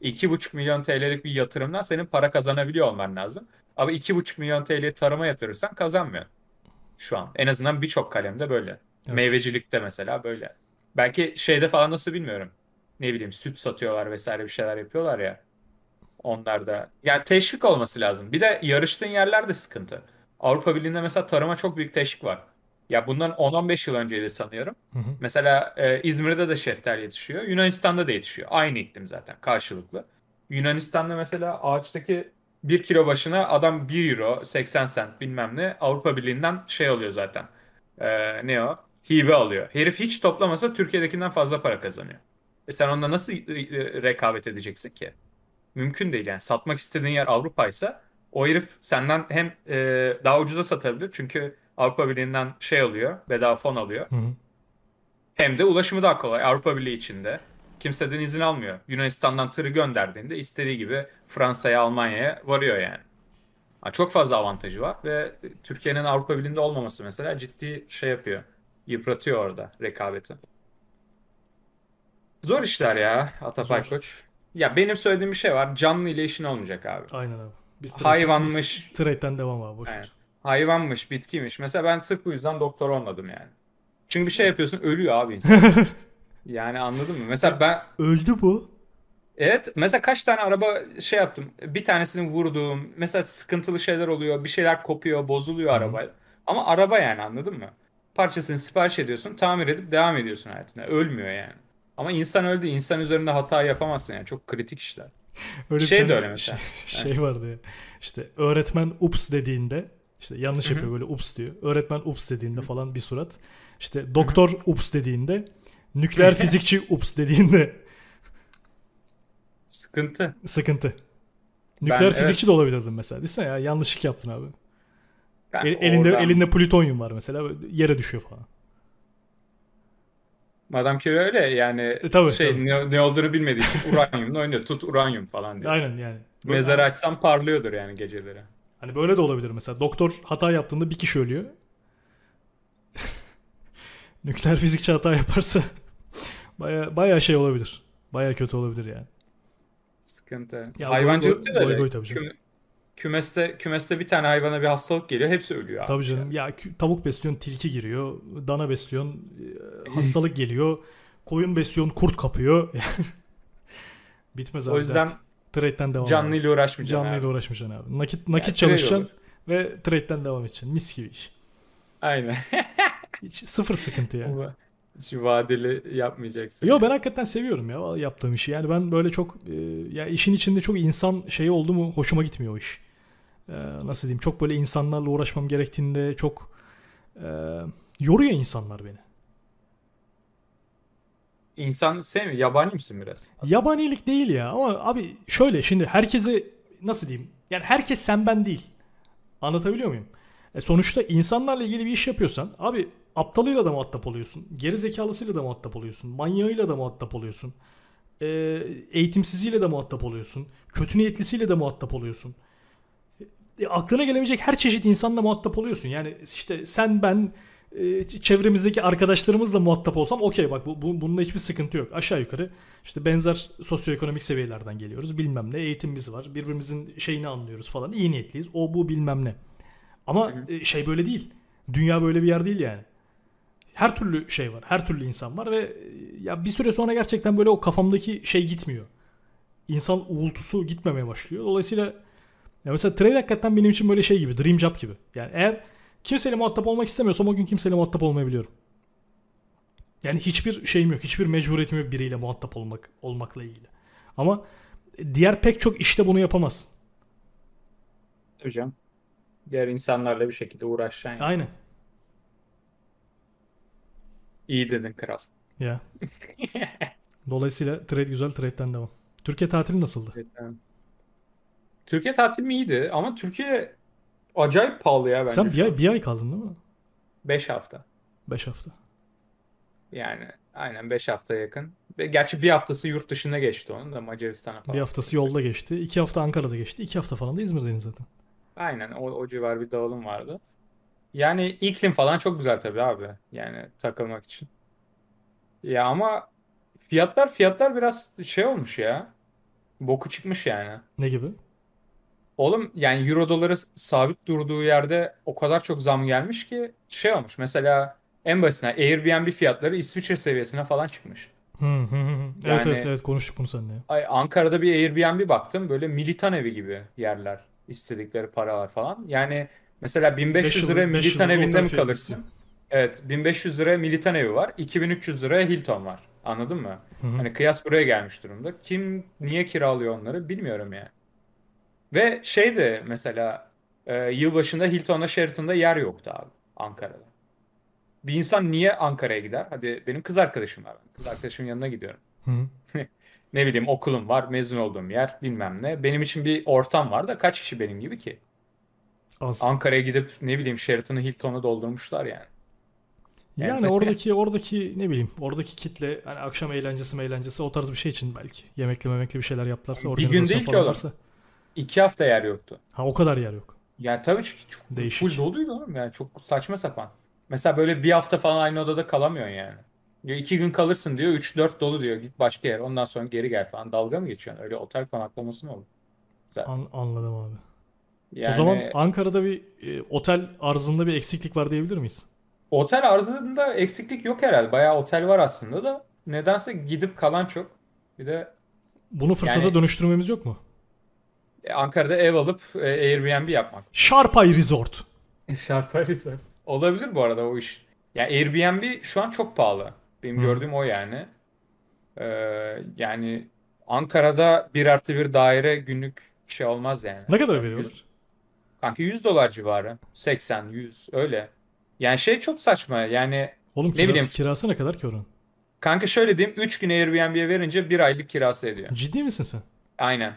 iki buçuk milyon T L'lik bir yatırımdan senin para kazanabiliyor olman lazım. Ama iki buçuk milyon T L'yi tarıma yatırırsan kazanmıyor şu an. En azından birçok kalemde böyle. Evet. Meyvecilikte mesela böyle. Belki şeyde falan nasıl bilmiyorum. Ne bileyim, süt satıyorlar vesaire, bir şeyler yapıyorlar ya. Onlar da. Yani teşvik olması lazım. Bir de yarıştığın yerler de sıkıntı. Avrupa Birliği'nde mesela tarıma çok büyük teşvik var. Ya bundan on on beş yıl önceydi sanıyorum. Hı hı. Mesela e, İzmir'de de şeftal yetişiyor. Yunanistan'da da yetişiyor. Aynı iklim zaten, karşılıklı. Yunanistan'da mesela ağaçtaki bir kilo başına adam bir euro seksen sent bilmem ne. Avrupa Birliği'nden şey oluyor zaten. E, ne o? Hibe alıyor. Herif hiç toplamasa Türkiye'dekinden fazla para kazanıyor. E sen onunla nasıl rekabet edeceksin ki? Mümkün değil yani. Satmak istediğin yer Avrupa'ysa o herif senden hem e, daha ucuza satabilir. Çünkü Avrupa Birliği'nden şey alıyor, bedava fon alıyor. Hı hı. Hem de ulaşımı daha kolay. Avrupa Birliği içinde kimseden izin almıyor. Yunanistan'dan tırı gönderdiğinde istediği gibi Fransa'ya, Almanya'ya varıyor yani. yani. Çok fazla avantajı var ve Türkiye'nin Avrupa Birliği'nde olmaması mesela ciddi şey yapıyor. Yıpratıyor orada rekabeti. Zor işler ya Atapayko. Ya benim söylediğim bir şey var. Canlı ile işin olmayacak abi. Aynen abi. Biz trade, hayvanmış. Trade'den devam abi. Boş yani. Hayvanmış, bitkiymiş. Mesela ben sırf bu yüzden doktor olmadım yani. Çünkü bir şey yapıyorsun, ölüyor abi insan. Yani anladın mı? Mesela ben... Öldü bu. Evet. Mesela kaç tane araba şey yaptım. Bir tanesini vurdum. Mesela sıkıntılı şeyler oluyor. Bir şeyler kopuyor, bozuluyor arabayla. Ama araba yani, anladın mı? Parçasını sipariş ediyorsun, tamir edip devam ediyorsun hayatına. Ölmüyor yani. Ama insan öldü. İnsan üzerinde hata yapamazsın yani. Çok kritik işler. Öyle şey de öyle mesela. Şey, şey vardı ya. İşte öğretmen ups dediğinde, işte yanlış Hı-hı. yapıyor böyle ups diyor. Öğretmen ups dediğinde Hı-hı. falan bir surat. İşte doktor Hı-hı. ups dediğinde, nükleer fizikçi ups dediğinde sıkıntı. Sıkıntı. Nükleer ben, fizikçi evet. de olabilirdim mesela. Düşünsene ya, yanlışlık yaptın abi. El, elinde oradan... elinde plütonyum var mesela, yere düşüyor falan. Madame Curie öyle yani e, tabii, şey tabii. Ne, ne olduğunu bilmediği için uranyumla oynuyor. Tut uranyum falan diyor. Aynen yani. Mezarı açsam parlıyordur yani geceleri. Hani böyle de olabilir mesela. Doktor hata yaptığında bir kişi ölüyor. Nükleer fizikçi hata yaparsa baya baya şey olabilir. Baya kötü olabilir yani. Sıkıntı. Ya, hayvancılıkta da öyle. Kü- kümeste, kümeste bir tane hayvana bir hastalık geliyor. Hepsi ölüyor. Tabii canım. Yani. Ya, tavuk besliyorsun, tilki giriyor. Dana besliyorsun, hastalık geliyor. Koyun besliyorsun, kurt kapıyor. Bitmez abi. O yüzden trade'den devam. Canlıyla uğraşmayacaksın. Canlıyla uğraşmayacaksın abi. Nakit nakit yani, çalışacaksın ve trade'den devam edeceksin. Mis gibi iş. Aynen. Hiç sıfır sıkıntı ya. Yani. Hiç vadeli yapmayacaksın. Yo, ben hakikaten seviyorum ya yaptığım işi. Yani ben böyle çok e, ya işin içinde çok insan şeyi oldu mu hoşuma gitmiyor o iş. E, nasıl diyeyim? Çok böyle insanlarla uğraşmam gerektiğinde çok e, yoruyor insanlar beni. İnsan sevmiyor. Yabani misin biraz? Yabanilik değil ya. Ama abi şöyle, şimdi herkese nasıl diyeyim? Yani herkes sen ben değil. Anlatabiliyor muyum? E, sonuçta insanlarla ilgili bir iş yapıyorsan abi, aptalıyla da muhatap oluyorsun. Gerizekalısıyla da muhatap oluyorsun. Manyağıyla da muhatap oluyorsun. E, eğitimsiziyle de muhatap oluyorsun. Kötü niyetlisiyle de muhatap oluyorsun. E, aklına gelemeyecek her çeşit insanla muhatap oluyorsun. Yani işte sen ben e, çevremizdeki arkadaşlarımızla muhatap olsam okey, bak bu, bu, bununla hiçbir sıkıntı yok. Aşağı yukarı işte benzer sosyoekonomik seviyelerden geliyoruz. Bilmem ne eğitimimiz var. Birbirimizin şeyini anlıyoruz falan. İyi niyetliyiz. O bu bilmem ne. Ama e, şey böyle değil. Dünya böyle bir yer değil yani. Her türlü şey var. Her türlü insan var ve ya bir süre sonra gerçekten böyle o kafamdaki şey gitmiyor. İnsan uğultusu gitmemeye başlıyor. Dolayısıyla ya mesela trade hakikaten benim için böyle şey gibi, dream job gibi. Yani eğer kimseyle muhatap olmak istemiyorsam o gün kimseyle muhatap olmayabiliyorum. Yani hiçbir şeyim yok. Hiçbir mecburiyetim yok biriyle muhatap olmak olmakla ilgili. Ama diğer pek çok işte bunu yapamazsın. Hocam. Diğer insanlarla bir şekilde uğraşacaksın. Aynen. Yani. İyi dedin kral. Ya. Dolayısıyla trade güzel, trade'den devam. Türkiye tatili nasıldı? Türkiye tatili iyiydi ama Türkiye acayip pahalı ya bence. Sen bir ay, bir ay kaldın değil mi? Beş hafta. Beş hafta. Yani aynen beş haftaya yakın. Gerçi bir haftası yurt dışında geçti onun da, Macaristan'a falan. Bir haftası yolda geçti. İki hafta Ankara'da geçti. İki hafta falan da İzmir'deydin zaten. Aynen o, o civar bir dağılım vardı. Yani iklim falan çok güzel tabii abi. Yani takılmak için. Ya ama fiyatlar fiyatlar biraz şey olmuş ya. Boku çıkmış yani. Ne gibi? Oğlum yani euro doları sabit durduğu yerde o kadar çok zam gelmiş ki şey olmuş. Mesela en basitine Airbnb fiyatları İsviçre seviyesine falan çıkmış. Hı hı hı. Evet yani, evet evet konuştuk bunu seninle. Ay, Ankara'da bir Airbnb baktım. Böyle militan evi gibi yerler. İstedikleri paralar falan. Yani mesela bin beş yüz liraya militan evinde mi kalırsın? Fiyatı. Evet, bin beş yüz liraya militan evi var. iki bin üç yüz liraya Hilton var. Anladın mı? Hı hı. Hani kıyas buraya gelmiş durumda. Kim niye kiralıyor onları bilmiyorum yani. Ve şey de mesela e, yılbaşında Hilton'da, Sheraton'da yer yoktu abi Ankara'da. Bir insan niye Ankara'ya gider? Hadi benim kız arkadaşım var. Kız arkadaşımın yanına gidiyorum. Hı hı. Ne bileyim okulum var, mezun olduğum yer bilmem ne. Benim için bir ortam var da kaç kişi benim gibi ki? Az. Ankara'ya gidip ne bileyim Sheraton'u, Hilton'u doldurmuşlar yani. Yani, yani oradaki oradaki ne bileyim oradaki kitle hani akşam eğlencesi eğlencesi o tarz bir şey için belki. Yemekli memekli bir şeyler yaptılarsa, organizasyon falan varsa. Bir gün değil ki oğlum. İki hafta yer yoktu. Ha o kadar yer yok. Yani tabii ki çok full doluydu oğlum yani çok saçma sapan. Mesela böyle bir hafta falan aynı odada kalamıyorsun yani. Diyor iki gün kalırsın diyor. Üç dört dolu diyor. Git başka yer. Ondan sonra geri gel falan. Dalga mı geçiyorsun? Öyle otel konaklaması mı olur? An- anladım abi. Yani, o zaman Ankara'da bir e, otel arzında bir eksiklik var diyebilir miyiz? Otel arzında eksiklik yok herhalde. Bayağı otel var aslında da. Nedense gidip kalan çok. Bir de bunu fırsata yani, dönüştürmemiz yok mu? Ankara'da ev alıp e, Airbnb yapmak. Sharpay Resort. Sharpay Resort. Olabilir bu arada o iş. Yani Airbnb şu an çok pahalı. Benim hmm. gördüğüm o yani. Ee, yani Ankara'da bir artı bir daire günlük bir şey olmaz yani. Ne kadar veriyorlar? Kanka yüz dolar civarı. seksen yüz öyle. Yani şey çok saçma yani. Oğlum kirası, ne bileyim, kirası ne kadar ki oranın? Kanka şöyle diyeyim, üç gün Airbnb'ye verince bir aylık kirası ediyor. Ciddi misin sen? Aynen.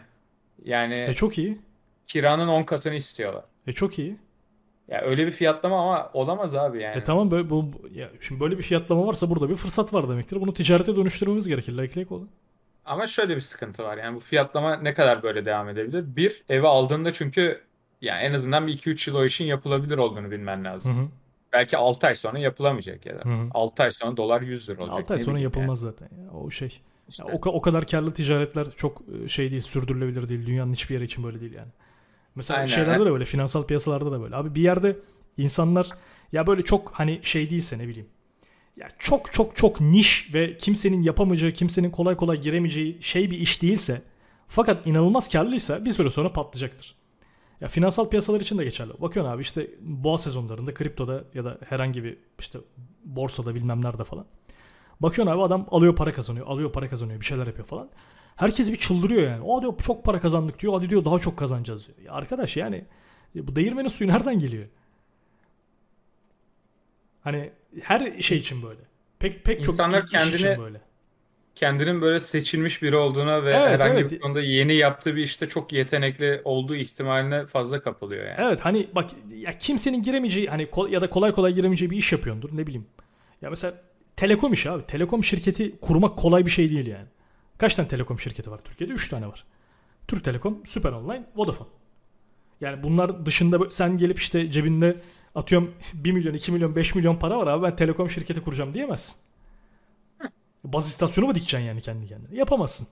Yani. E çok iyi. Kiranın on katını istiyorlar. E çok iyi. Ya öyle bir fiyatlama ama olamaz abi yani. E tamam böyle, bu, ya şimdi böyle bir fiyatlama varsa burada bir fırsat var demektir. Bunu ticarete dönüştürmemiz gerekir. Like, like olun. Ama şöyle bir sıkıntı var yani, bu fiyatlama ne kadar böyle devam edebilir? Bir, evi aldığında çünkü yani en azından bir iki üç yıl o işin yapılabilir olduğunu bilmen lazım. Hı hı. Belki altı ay sonra yapılamayacak ya da. Hı hı. altı ay sonra dolar yüz lira olacak. altı ay sonra yapılmaz yani zaten. Ya, o şey. İşte. Ya, o, o kadar karlı ticaretler çok şey değil, sürdürülebilir değil. Dünyanın hiçbir yeri için böyle değil yani. Mesela aynen, şeylerde de böyle, finansal piyasalarda da böyle. Abi bir yerde insanlar ya böyle çok hani şey değilse, ne bileyim. Ya çok çok çok niş ve kimsenin yapamayacağı, kimsenin kolay kolay giremeyeceği şey bir iş değilse fakat inanılmaz karlıysa bir süre sonra patlayacaktır. Ya finansal piyasalar için de geçerli. Bakıyorsun abi işte boğa sezonlarında kriptoda ya da herhangi bir işte borsada bilmem nerede falan. Bakıyorsun abi adam alıyor para kazanıyor, alıyor para kazanıyor, bir şeyler yapıyor falan. Herkes bir çıldırıyor yani. O diyor çok para kazandık diyor. Hadi diyor daha çok kazanacağız diyor. Ya arkadaş yani bu değirmenin suyu nereden geliyor? Hani her şey için böyle. Pek pek İnsanlar çok kendini, iş için böyle. Kendinin böyle seçilmiş biri olduğuna ve evet, herhangi evet. bir konuda yeni yaptığı bir işte çok yetenekli olduğu ihtimaline fazla kapılıyor yani. Evet hani bak ya kimsenin giremeyeceği hani ya da kolay kolay giremeyeceği bir iş yapıyordur, ne bileyim. Ya mesela telekom işi abi. Telekom şirketi kurmak kolay bir şey değil yani. Kaç tane telekom şirketi var Türkiye'de? üç tane var. Türk Telekom, Süper Online, Vodafone. Yani bunlar dışında sen gelip işte cebinde atıyorum bir milyon, iki milyon, beş milyon para var abi, ben telekom şirketi kuracağım diyemezsin. Baz istasyonu mu dikeceksin yani kendi kendine? Yapamazsın.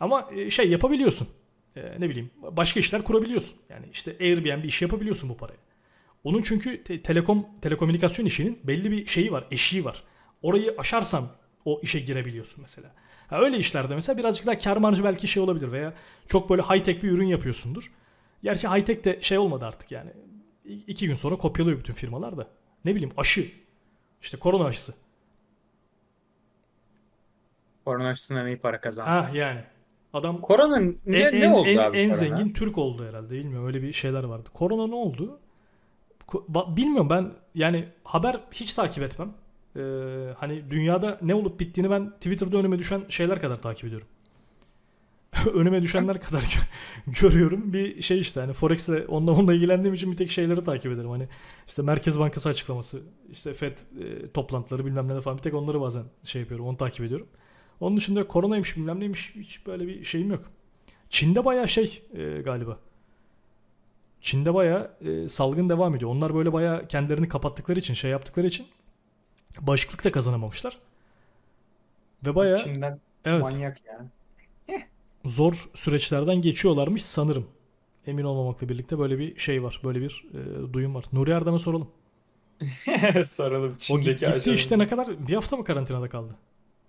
Ama şey yapabiliyorsun. Ee, ne bileyim başka işler kurabiliyorsun. Yani işte Airbnb işi yapabiliyorsun bu parayı. Onun çünkü te- telekom telekomünikasyon işinin belli bir şeyi var, eşiği var. Orayı aşarsan o işe girebiliyorsun mesela. Ha, öyle işlerde mesela birazcık daha kâr marjı belki şey olabilir veya çok böyle high tech bir ürün yapıyorsundur. Gerçi high tech de şey olmadı artık yani. İki gün sonra kopyalıyor bütün firmalar da. Ne bileyim aşı. İşte korona aşısı. Korona aşısından iyi para kazandı. Ha yani. Adam koronanın ne, en, ne oldu en, abi? En korona? Zengin Türk oldu herhalde. Bilmiyorum, öyle bir şeyler vardı. Korona ne oldu? Bilmiyorum ben yani, haber hiç takip etmem. Ee, hani dünyada ne olup bittiğini ben Twitter'da önüme düşen şeyler kadar takip ediyorum. Önüme düşenler kadar görüyorum. Bir şey işte hani Forex'le onunla, onunla ilgilendiğim için bir tek şeyleri takip ederim. Hani işte Merkez Bankası açıklaması, işte F E D e, toplantıları bilmem ne falan, bir tek onları bazen şey yapıyorum, onu takip ediyorum. Onun dışında koronaymış bilmem neymiş hiç böyle bir şeyim yok. Çin'de bayağı şey e, galiba. Çin'de bayağı e, salgın devam ediyor. Onlar böyle bayağı kendilerini kapattıkları için, şey yaptıkları için bağışıklık da kazanamamışlar. Ve bayağı Çin'den evet, manyak yani. Zor süreçlerden geçiyorlarmış sanırım. Emin olmamakla birlikte böyle bir şey var. Böyle bir e, duyum var. Nuri Erdem'e soralım. Soralım. O gitti ajanım. İşte ne kadar? Bir hafta mı karantinada kaldı?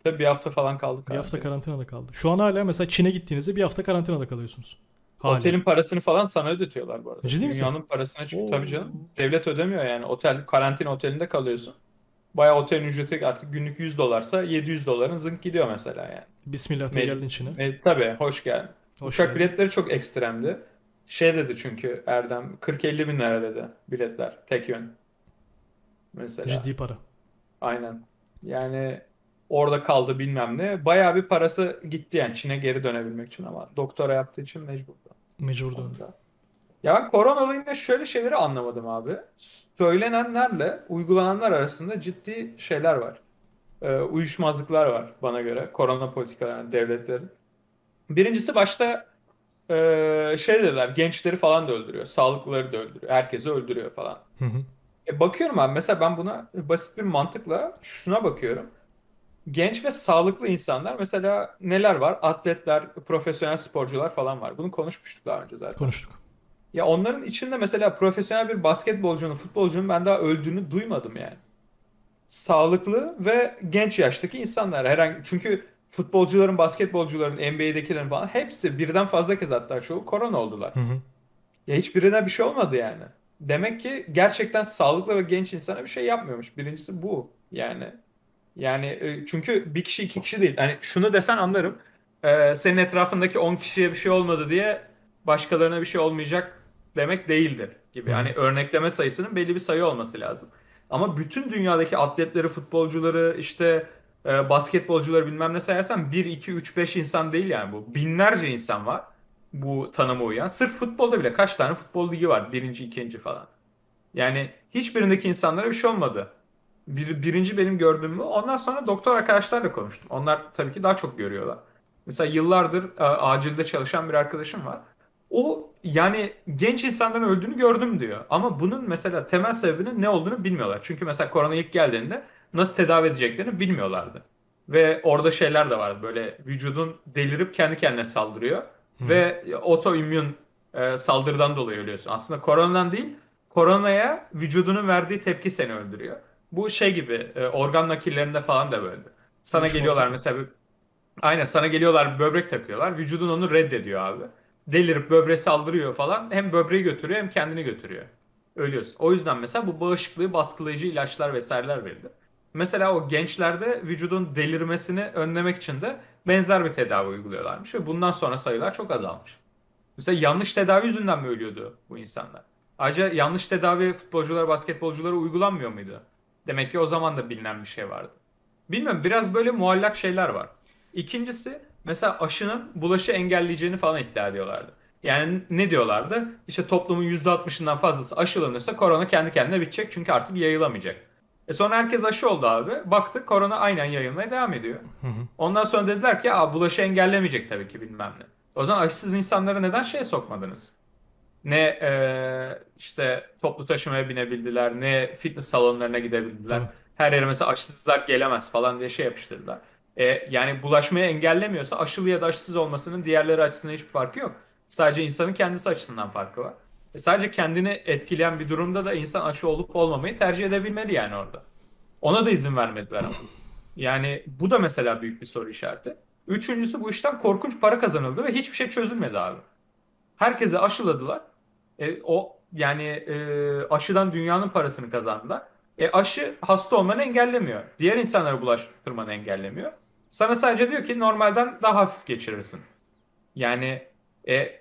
Tabii bir hafta falan kaldı. Bir hafta karantinada kaldı. Şu an hala mesela Çin'e gittiğinizde bir hafta karantinada kalıyorsunuz. Hali. Otelin parasını falan sana ödetiyorlar bu arada. Ciddi misin? Dünyanın parasını çünkü Oo. tabii canım. Devlet ödemiyor yani. Otel, karantina otelinde kalıyorsun. Bayağı otelin ücreti artık günlük yüz dolarsa yedi yüz doların zınk gidiyor mesela yani. Bismillah te geldin Çin'e. E, tabii hoş geldin. Hoş Uçak geldin. Biletleri çok ekstremdi. Şey dedi çünkü Erdem kırk elli bin lira dedi biletler tek yön. Mesela. Ciddi para. Aynen. Yani orada kaldı bilmem ne. Bayağı bir parası gitti yani Çin'e geri dönebilmek için, ama doktora yaptığı için mecburdu. Mecburdu. Ya ben korona olayında şöyle şeyleri anlamadım abi. Söylenenlerle uygulananlar arasında ciddi şeyler var. Ee, uyuşmazlıklar var bana göre. Korona politikalarının, devletlerin. Birincisi başta e, şey dediler, gençleri falan da öldürüyor. Sağlıklıları da öldürüyor. Herkesi öldürüyor falan. Hı hı. E, bakıyorum abi mesela ben buna basit bir mantıkla şuna bakıyorum. Genç ve sağlıklı insanlar mesela neler var? Atletler, profesyonel sporcular falan var. Bunu konuşmuştuk daha önce zaten. Konuştuk. Ya onların içinde mesela profesyonel bir basketbolcunun, futbolcunun ben daha öldüğünü duymadım yani. Sağlıklı ve genç yaştaki insanlar herhangi, çünkü futbolcuların, basketbolcuların, N B A'dekilerin falan hepsi birden fazla kez, hatta çoğu korona oldular. Hı hı. Ya hiçbirine bir şey olmadı yani. Demek ki gerçekten sağlıklı ve genç insana bir şey yapmıyormuş. Birincisi bu yani. Yani çünkü bir kişi iki kişi değil. Hani şunu desen anlarım. e, senin etrafındaki on kişiye bir şey olmadı diye başkalarına bir şey olmayacak demek değildir gibi. Yani örnekleme sayısının belli bir sayı olması lazım. Ama bütün dünyadaki atletleri, futbolcuları, işte e, basketbolcuları bilmem ne sayarsan bir, iki, üç, beş insan değil yani bu. Binlerce insan var bu tanıma uyan. Sırf futbolda bile kaç tane futbol ligi var? Birinci, ikinci falan. Yani hiçbirindeki insanlara bir şey olmadı. Bir, birinci benim gördüğümü. Ondan sonra doktor arkadaşlarla konuştum. Onlar tabii ki daha çok görüyorlar. Mesela yıllardır acilde çalışan bir arkadaşım var. O yani genç insanların öldüğünü gördüm diyor. Ama bunun mesela temel sebebinin ne olduğunu bilmiyorlar. Çünkü mesela korona ilk geldiğinde nasıl tedavi edeceklerini bilmiyorlardı. Ve orada şeyler de vardı. Böyle vücudun delirip kendi kendine saldırıyor. Hmm. Ve otoimmün e, saldırıdan dolayı ölüyorsun. Aslında koronadan değil, koronaya vücudunun verdiği tepki seni öldürüyor. Bu şey gibi e, organ nakillerinde falan da böyle. Sana Hoş geliyorlar olsun. mesela aynen sana geliyorlar böbrek takıyorlar. Vücudun onu reddediyor abi. Delirip böbreğe saldırıyor falan. Hem böbreği götürüyor hem kendini götürüyor. Ölüyorsun. O yüzden mesela bu bağışıklığı baskılayıcı ilaçlar vesaireler verildi. Mesela o gençlerde vücudun delirmesini önlemek için de benzer bir tedavi uyguluyorlarmış. Ve bundan sonra sayılar çok azalmış. Mesela yanlış tedavi yüzünden mi ölüyordu bu insanlar? Ayrıca yanlış tedavi futbolculara, basketbolculara uygulanmıyor muydu? Demek ki o zaman da bilinen bir şey vardı. Bilmiyorum, biraz böyle muallak şeyler var. İkincisi, mesela aşının bulaşı engelleyeceğini falan iddia ediyorlardı. Yani ne diyorlardı? İşte toplumun yüzde altmışından fazlası aşılanırsa korona kendi kendine bitecek çünkü artık yayılamayacak. E sonra herkes aşı oldu abi. Baktık korona aynen yayılmaya devam ediyor. Ondan sonra dediler ki Aa, bulaşı engellemeyecek tabii ki bilmem ne. O zaman aşısız insanları neden şeye sokmadınız? Ne e, işte toplu taşımaya binebildiler, ne fitness salonlarına gidebildiler. Tabii. Her yere mesela aşısızlar gelemez falan diye şey yapıştırdılar. E, yani bulaşmayı engellemiyorsa aşılı ya da aşısız olmasının diğerleri açısından hiçbir farkı yok. Sadece insanın kendisi açısından farkı var. E, sadece kendini etkileyen bir durumda da insan aşı olup olmamayı tercih edebilmeli yani orada. Ona da izin vermediler ama. Yani bu da mesela büyük bir soru işareti. Üçüncüsü, bu işten korkunç para kazanıldı ve hiçbir şey çözülmedi abi. Herkese aşıladılar. E, o yani e, aşıdan dünyanın parasını kazandılar. E, aşı hasta olmanı engellemiyor. Diğer insanlara bulaştırmanı engellemiyor. Sana sadece diyor ki normalden daha hafif geçirirsin. Yani e,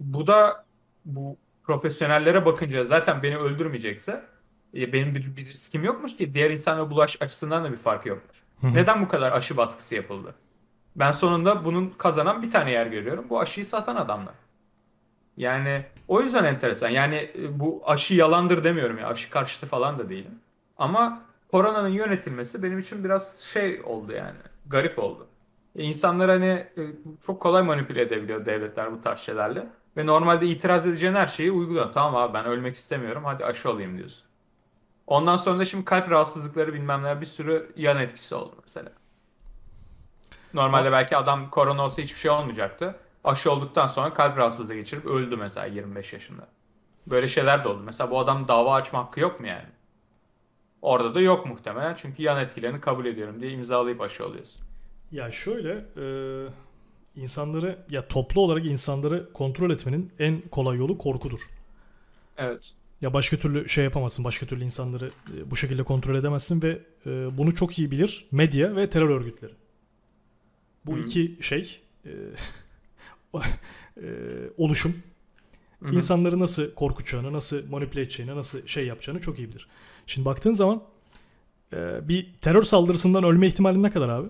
bu da bu profesyonellere bakınca zaten beni öldürmeyecekse e, benim bir, bir riskim yokmuş ki, diğer insanlara bulaş açısından da bir farkı yokmuş. Neden bu kadar aşı baskısı yapıldı? Ben sonunda bunun kazanan bir tane yer görüyorum. Bu aşıyı satan adamlar. Yani o yüzden enteresan. Yani bu aşı yalandır demiyorum ya. Aşı karşıtı falan da değilim. Ama koronanın yönetilmesi benim için biraz şey oldu yani. Garip oldu. E insanlar hani çok kolay manipüle edebiliyor devletler bu tarz şeylerle. Ve normalde itiraz edeceğin her şeyi uyguluyor. Tamam abi ben ölmek istemiyorum. Hadi aşı olayım diyorsun. Ondan sonra da şimdi kalp rahatsızlıkları bilmem ne bir sürü yan etkisi oldu mesela. Normalde belki adam korona olsa hiçbir şey olmayacaktı. Aşı olduktan sonra kalp rahatsızlığı geçirip öldü mesela yirmi beş yaşında. Böyle şeyler de oldu. Mesela bu adam dava açma hakkı yok mu yani? Orada da yok muhtemelen. Çünkü yan etkilerini kabul ediyorum diye imzalayıp aşı oluyorsun. Ya şöyle e, insanları ya toplu olarak insanları kontrol etmenin en kolay yolu korkudur. Evet. Ya başka türlü şey yapamazsın. Başka türlü insanları e, bu şekilde kontrol edemezsin ve e, bunu çok iyi bilir medya ve terör örgütleri. Bu Hı-hı. iki şey e, oluşum Hı-hı. insanları nasıl korkutacağını, nasıl manipüle edeceğini, nasıl şey yapacağını çok iyi bilir. Şimdi baktığın zaman bir terör saldırısından ölme ihtimali ne kadar abi?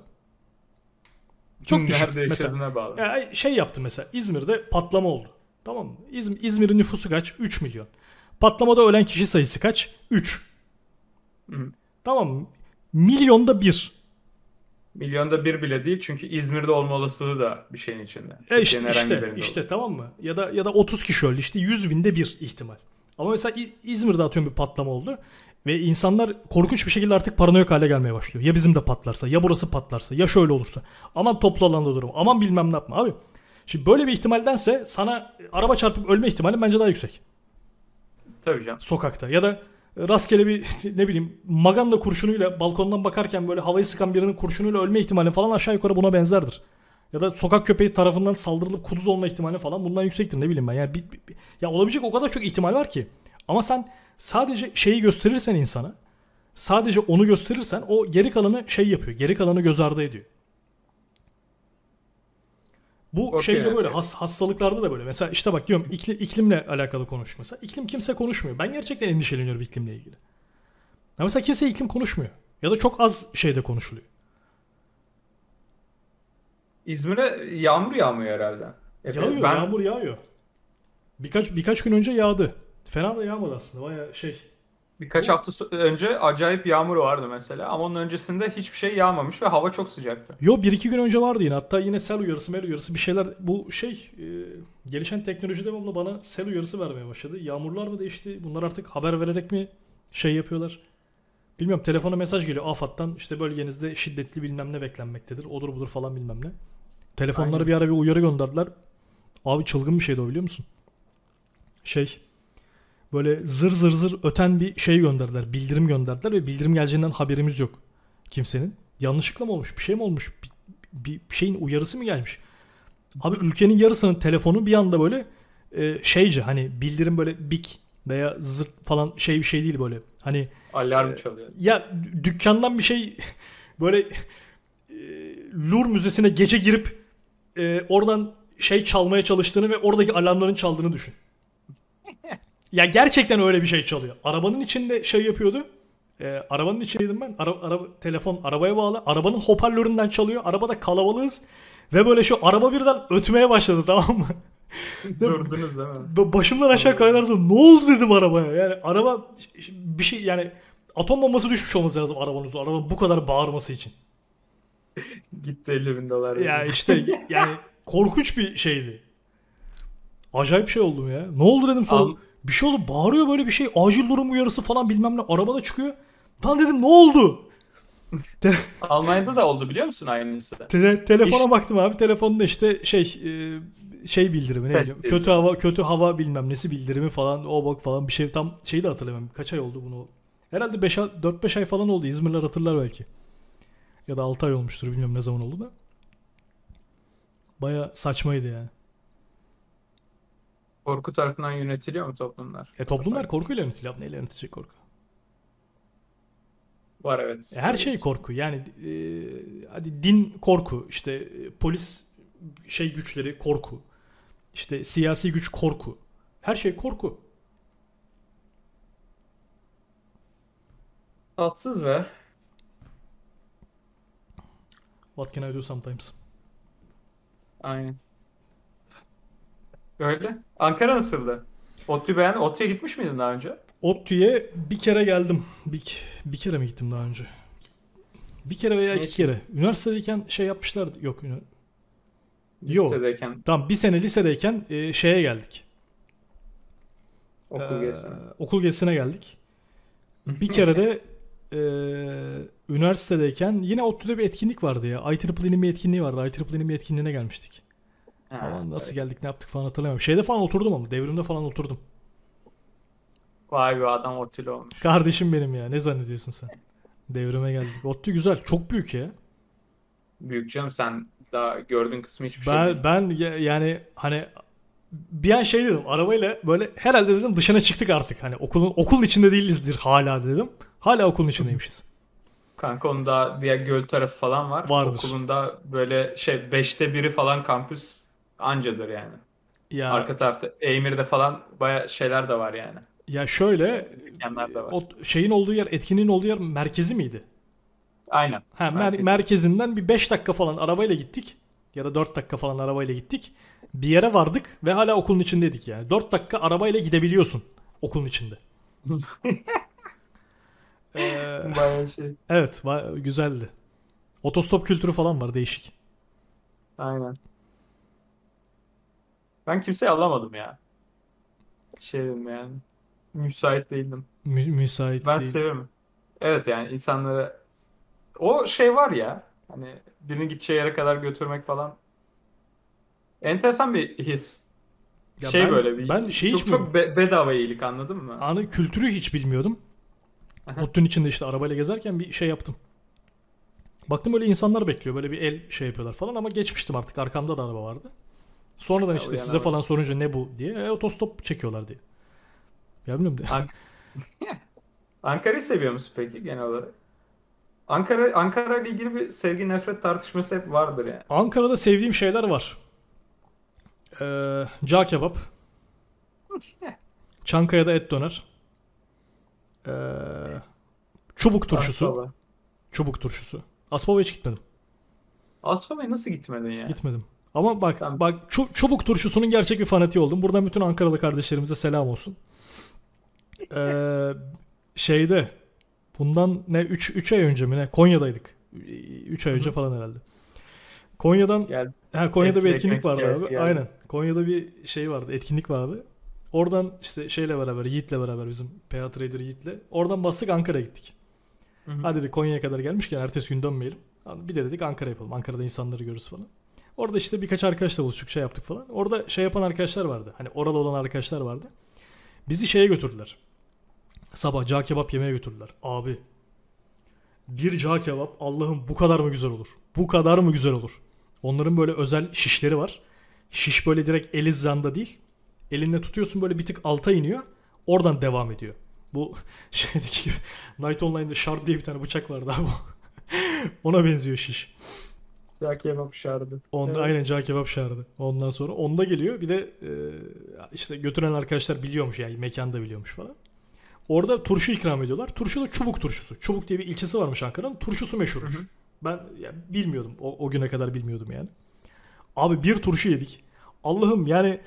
Çok düşük. Mesela bağlı. Yani şey yaptı mesela, İzmir'de patlama oldu. Tamam mı? İzmir, İzmir'in nüfusu kaç? üç milyon. Patlamada ölen kişi sayısı kaç? üç. Hı-hı. Tamam mı? Milyonda bir. Milyonda bir bile değil çünkü İzmir'de olma olasılığı da bir şeyin içinde. E işte işte, işte tamam mı? Ya da ya da otuz kişi öldü işte yüz binde bir ihtimal. Ama mesela İzmir'de atıyorum bir patlama oldu ve insanlar korkunç bir şekilde artık paranoyak hale gelmeye başlıyor. Ya bizim de patlarsa, ya burası patlarsa, ya şöyle olursa. Aman toplu alanda durum, aman bilmem ne yapma abi. Şimdi böyle bir ihtimaldense sana araba çarpıp ölme ihtimali bence daha yüksek. Tabii canım. Sokakta ya da rastgele bir ne bileyim maganda kurşunuyla balkondan bakarken böyle havayı sıkan birinin kurşunuyla ölme ihtimali falan aşağı yukarı buna benzerdir. Ya da sokak köpeği tarafından saldırılıp kuduz olma ihtimali falan bundan yüksektir ne bileyim ben. Yani bir, bir, bir, ya olabilecek o kadar çok ihtimal var ki. Ama sen sadece şeyi gösterirsen insana, sadece onu gösterirsen o geri kalanı şey yapıyor. Geri kalanı göz ardı ediyor. Bu okay, şeyde böyle okay. has, hastalıklarda da böyle. Mesela işte bak diyorum ikli, iklimle alakalı konuştuk mesela. İklim kimse konuşmuyor. Ben gerçekten endişeleniyorum iklimle ilgili. Ya mesela kimse iklim konuşmuyor. Ya da çok az şeyde konuşuluyor. İzmir'e yağmur yağmıyor herhalde. Efendim, yağıyor, ben... yağmur yağıyor. Birkaç birkaç gün önce yağdı. Fena da yağmadı aslında. Bayağı şey. Birkaç o... hafta önce acayip yağmur vardı mesela. Ama onun öncesinde hiçbir şey yağmamış ve hava çok sıcaktı. Yo, bir iki gün önce vardı yine. Hatta yine sel uyarısı, mel uyarısı bir şeyler. Bu şey e, gelişen teknoloji devamlı bana sel uyarısı vermeye başladı. Yağmurlar mı değişti? Bunlar artık haber vererek mi şey yapıyorlar? Bilmiyorum, telefona mesaj geliyor AFAD'dan, işte bölgenizde şiddetli bilmem ne beklenmektedir, odur budur falan bilmem ne. Telefonlara aynen. bir ara bir uyarı gönderdiler. Abi çılgın bir şeydi o, biliyor musun? Şey böyle zır zır zır öten bir şey gönderdiler, bildirim gönderdiler ve bildirim geleceğinden haberimiz yok kimsenin. Yanlışlıkla mı olmuş, bir şey mi olmuş, bir, bir şeyin uyarısı mı gelmiş? Abi ülkenin yarısının telefonu bir anda böyle e, şeyce hani bildirim böyle big veya zırt falan şey bir şey değil böyle. Hani alarm çalıyor. E, ya dükkandan bir şey böyle e, Louvre Müzesi'ne gece girip e, oradan şey çalmaya çalıştığını ve oradaki alarmların çaldığını düşün. Ya gerçekten öyle bir şey çalıyor. Arabanın içinde şey yapıyordu. E, arabanın içindeydim ben. Ara, ara, telefon arabaya bağlı. Arabanın hoparlöründen çalıyor. Arabada kalabalığız. Ve böyle şu araba birden ötmeye başladı, tamam mı? Durdunuz değil mi? Başımdan aşağı kaynardım. Ne oldu dedim arabaya. Yani araba bir şey, yani atom bombası düşmüş olması lazım arabanın üzerine. Arabanın bu kadar bağırması için. Gitti elli bin dolar. Ya işte yani korkunç bir şeydi. Acayip şey oldum ya. Ne oldu dedim sonra. Al. Bir şey oldu, bağırıyor böyle bir şey. Acil durum uyarısı falan bilmem ne. Arabada çıkıyor. Lan dedim ne oldu? Almanya'da da oldu, biliyor musun aynısı? Te- telefona İş... baktım abi. Telefonda işte şey... E... şey bildirimi, ne bileyim, kötü hava kötü hava bilmem nesi bildirimi falan, o bak falan bir şey, tam şeyi de hatırlamıyorum. Kaç ay oldu bunu? Herhalde dört beş ay falan oldu. İzmirliler hatırlar belki. Ya da altı ay olmuştur, bilmiyorum ne zaman oldu da. Baya saçmaydı yani. Korku tarafından yönetiliyor mu toplumlar? E toplumlar korkuyla yönetiliyor. Neyle yönetecek korku? Var evet. E, her şey korku. Yani e, hadi din korku, işte e, polis şey güçleri korku. İşte siyasi güç korku. Her şey korku. Tatsız ve what can I do sometimes? Aynen. Öyle. Ankara nasıldı? Ottu beğen, Ottu'ya gitmiş miydin daha önce? Ottu'ya bir kere geldim. Bir, bir kere mi gittim daha önce? Bir kere veya iki kere. Üniversitedeyken şey yapmışlardı. Yok. Yok. Tamam, bir sene lisedeyken e, şeye geldik. Okul gezisine. Ee, okul gezisine geldik. Bir kere de e, üniversitedeyken yine Ottu'da bir etkinlik vardı ya. I E E E'nin bir etkinliği vardı. I E E E'nin bir etkinliğine gelmiştik. Ha, ama nasıl evet. geldik, ne yaptık falan hatırlamıyorum. Şeyde falan oturdum ama. Devrimde falan oturdum. Vay be, adam Ottu'lu olmuş. Kardeşim benim ya. Ne zannediyorsun sen? Devrime geldik. Ottu güzel. Çok büyük ya. Büyük canım, sen daha gördüğün kısmı hiçbir ben, şey değil. Ben yani hani bir an şey dedim, arabayla böyle herhalde dedim dışına çıktık artık. Hani okulun okulun içinde değilizdir hala dedim. Hala okulun içindeymişiz. Kanka onun da diğer göl tarafı falan var. Vardır. Okulunda böyle şey beşte biri falan kampüs ancadır yani. Ya, arka tarafta Emir'de falan baya şeyler de var yani. Ya şöyle var. O şeyin olduğu yer, etkinliğin olduğu yer merkezi miydi? Aynen. Ha, mer- merkezinden bir beş dakika falan arabayla gittik. Ya da dört dakika falan arabayla gittik. Bir yere vardık ve hala okulun içindeydik yani. dört dakika arabayla gidebiliyorsun okulun içinde. ee, Bayağı şey. Evet, ba- güzeldi. Otostop kültürü falan var, değişik. Aynen. Ben kimseyi alamadım ya. Şey dedim yani. Müsait değildim. Mü- müsait ben değil. Severim. Evet yani insanlara o şey var ya, hani birini gideceği yere kadar götürmek falan. Enteresan bir his. Ya şey ben, böyle bir ben şey çok, çok be- bedava iyilik, anladın mı? Anı kültürü hiç bilmiyordum. Ottu'nun içinde işte arabayla gezerken bir şey yaptım. Baktım böyle insanlar bekliyor, böyle bir el şey yapıyorlar falan ama geçmiştim artık, arkamda da araba vardı. Sonradan ya işte size araba falan sorunca ne bu diye e, otostop çekiyorlar diye. Ya bilmiyorum diye. Ank- Ankara'yı seviyor musun peki genel olarak? Ankara Ankara ile ilgili bir sevgi nefret tartışması hep vardır yani. Ankara'da sevdiğim şeyler var. Ee, cağ kebap. Çankaya'da et döner. Ee, çubuk turşusu. Aspava. Çubuk turşusu. Aspava'ya hiç gitmedim. Aspava'ya nasıl gitmedin ya? Gitmedim. Ama bak tamam. bak çu- çubuk turşusunun gerçek bir fanatiği oldum. Buradan bütün Ankaralı kardeşlerimize selam olsun. Ee, şeyde bundan ne üç ay önce mi ne Konya'daydık. üç ay önce falan herhalde. Konya'dan Gel. Ha, Konya'da et, bir etkinlik et, vardı et, abi. Yani. Aynen. Konya'da bir şey vardı, etkinlik vardı. Oradan işte şeyle beraber, Yiğit'le beraber bizim P A.Trader Yiğit'le. Oradan bastık Ankara'ya gittik. Hı hı. Ha dedik Konya'ya kadar gelmişken ertesi gün dönmeyelim. Bir de dedik Ankara yapalım. Ankara'da insanları görürüz falan. Orada işte birkaç arkadaşla buluştuk, şey yaptık falan. Orada şey yapan arkadaşlar vardı. Hani oralı olan arkadaşlar vardı. Bizi şeye götürdüler. Sabah cağ kebap yemeye götürdüler. Abi bir cağ kebap Allah'ım bu kadar mı güzel olur? Bu kadar mı güzel olur? Onların böyle özel şişleri var. Şiş böyle direkt elizyanda değil. Elinle tutuyorsun böyle bir tık alta iniyor. Oradan devam ediyor. Bu şeydeki gibi. Night Online'da şard diye bir tane bıçak vardı abi. Ona benziyor şiş. Cağ kebap şardı. Onda, evet. Aynen cağ kebap şardı. Ondan sonra onda geliyor. Bir de e, işte götüren arkadaşlar biliyormuş yani mekanda biliyormuş falan. Orada turşu ikram ediyorlar. Turşu da çubuk turşusu. Çubuk diye bir ilçesi varmış Ankara'nın. Turşusu meşhurmuş. Hı hı. Ben ya, bilmiyordum. O, o güne kadar bilmiyordum yani. Abi bir turşu yedik. Allah'ım yani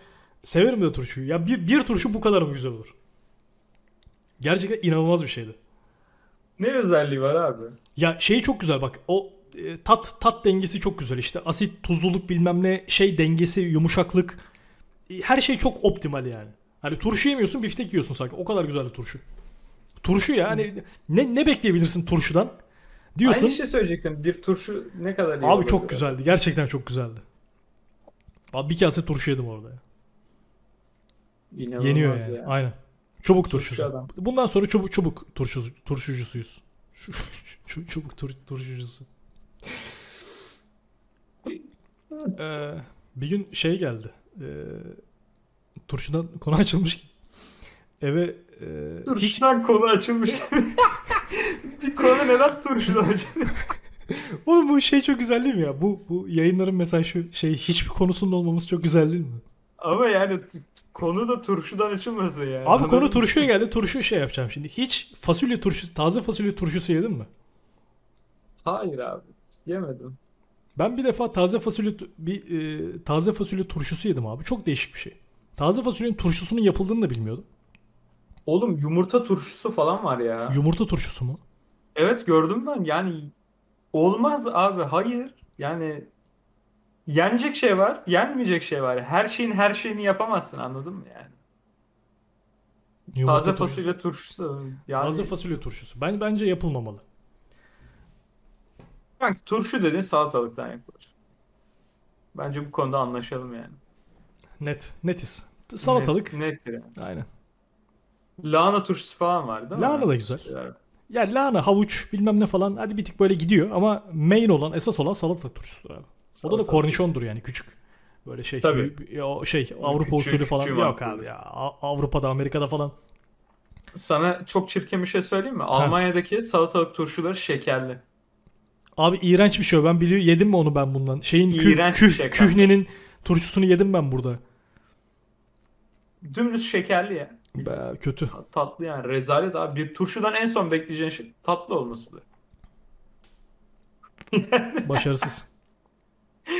severim de turşuyu. Ya bir, bir turşu bu kadar mı güzel olur? Gerçekten inanılmaz bir şeydi. Ne özelliği var abi? Ya şey çok güzel bak. O e, tat tat dengesi çok güzel işte. Asit, tuzluluk bilmem ne şey dengesi, yumuşaklık. E, her şey çok optimal yani. Hani turşu yemiyorsun, biftek yiyorsun sanki. O kadar güzel bir turşu. Turşu ya hani ne, ne bekleyebilirsin turşudan? Diyorsun. Aynı şey söyleyecektim. Bir turşu ne kadar iyi. Abi çok yani. Güzeldi. Gerçekten çok güzeldi. Abi bir kase turşu yedim orada ya. İnanılmaz yeniyor yani. yani. Aynen. Çubuk turşusu. Adam. Bundan sonra çubuk çubuk turşusu, turşucusuyuz. Çubuk tur, turşucusu. ee, bir gün şey geldi. Ee, turşudan konu açılmış ki. Eve e, turşudan hiç... konu açılmış gibi. Bir konu neden turşudan açılmış? Oğlum bu şey çok güzel değil mi ya? Bu bu yayınların mesela şu şey hiçbir konusunun olmaması çok güzel değil mi? Ama yani t- konu da turşudan açılmasın yani. Abi anladın konu turşuya geldi. Turşu şey yapacağım şimdi. Hiç fasulye turşusu, taze fasulye turşusu yedin mi? Hayır abi. Yemedim. Ben bir defa taze fasulye bir e, taze fasulye turşusu yedim abi. Çok değişik bir şey. Taze fasulyenin turşusunun yapıldığını da bilmiyordum. Oğlum yumurta turşusu falan var ya. Yumurta turşusu mu? Evet gördüm ben. Yani olmaz abi. Hayır. Yani yenecek şey var, yenmeyecek şey var. Her şeyin her şeyini yapamazsın anladın mı yani? Yumurta taze turşusu. Fasulye turşusu. Yani... Taze fasulye turşusu. Ben bence yapılmamalı. Yani turşu dediğin salatalıktan yapılır. Bence bu konuda anlaşalım yani. Net. Netiz. Salatalık. Net, nettir yani. Aynen. Lahana turşusu falan var değil mi? Lahana da güzel. Evet. Yani lahana, havuç bilmem ne falan hadi bir tık böyle gidiyor ama main olan, esas olan salatalık turşusudur abi. Salatalık. O da da kornişondur yani küçük. Böyle şey büyük, şey Avrupa küçük, usulü küçük falan küçük yok abi ya. Avrupa'da, Amerika'da falan. Sana çok çirkin bir şey söyleyeyim mi? Ha. Almanya'daki salatalık turşuları şekerli. Abi iğrenç bir şey o. Ben biliyorum. Yedim mi onu ben bundan? Şeyin kü, kü, şey kühnenin turşusunu yedim ben burada. Dümdüz şekerli ya. Be, kötü. Tatlı yani. Rezalet abi. Bir turşudan en son bekleyeceğin şey tatlı olmasıdır. Başarısız.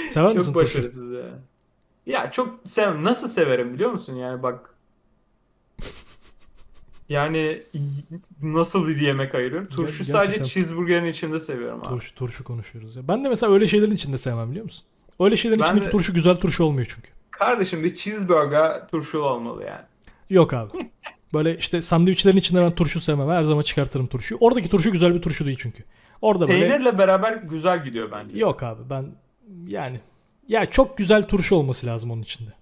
Sever çok misin başarısız turşu? Ya. Ya çok sevmem. Nasıl severim biliyor musun? Yani bak. Yani nasıl bir yemek ayırıyorum? Turşu gerçekten sadece cheeseburgerin içinde seviyorum abi. Turşu, turşu konuşuyoruz ya. Ben de mesela öyle şeylerin içinde sevmem biliyor musun? Öyle şeylerin ben içindeki de... turşu güzel turşu olmuyor çünkü. Kardeşim bir cheeseburger turşulu olmalı yani. Yok abi. Böyle işte sandviçlerin içinden ben turşu sevmem. Her zaman çıkartırım turşuyu. Oradaki turşu güzel bir turşu değil çünkü. Orada böyle... Peynirle beraber güzel gidiyor bence. Yok abi ben yani ya çok güzel turşu olması lazım onun içinde.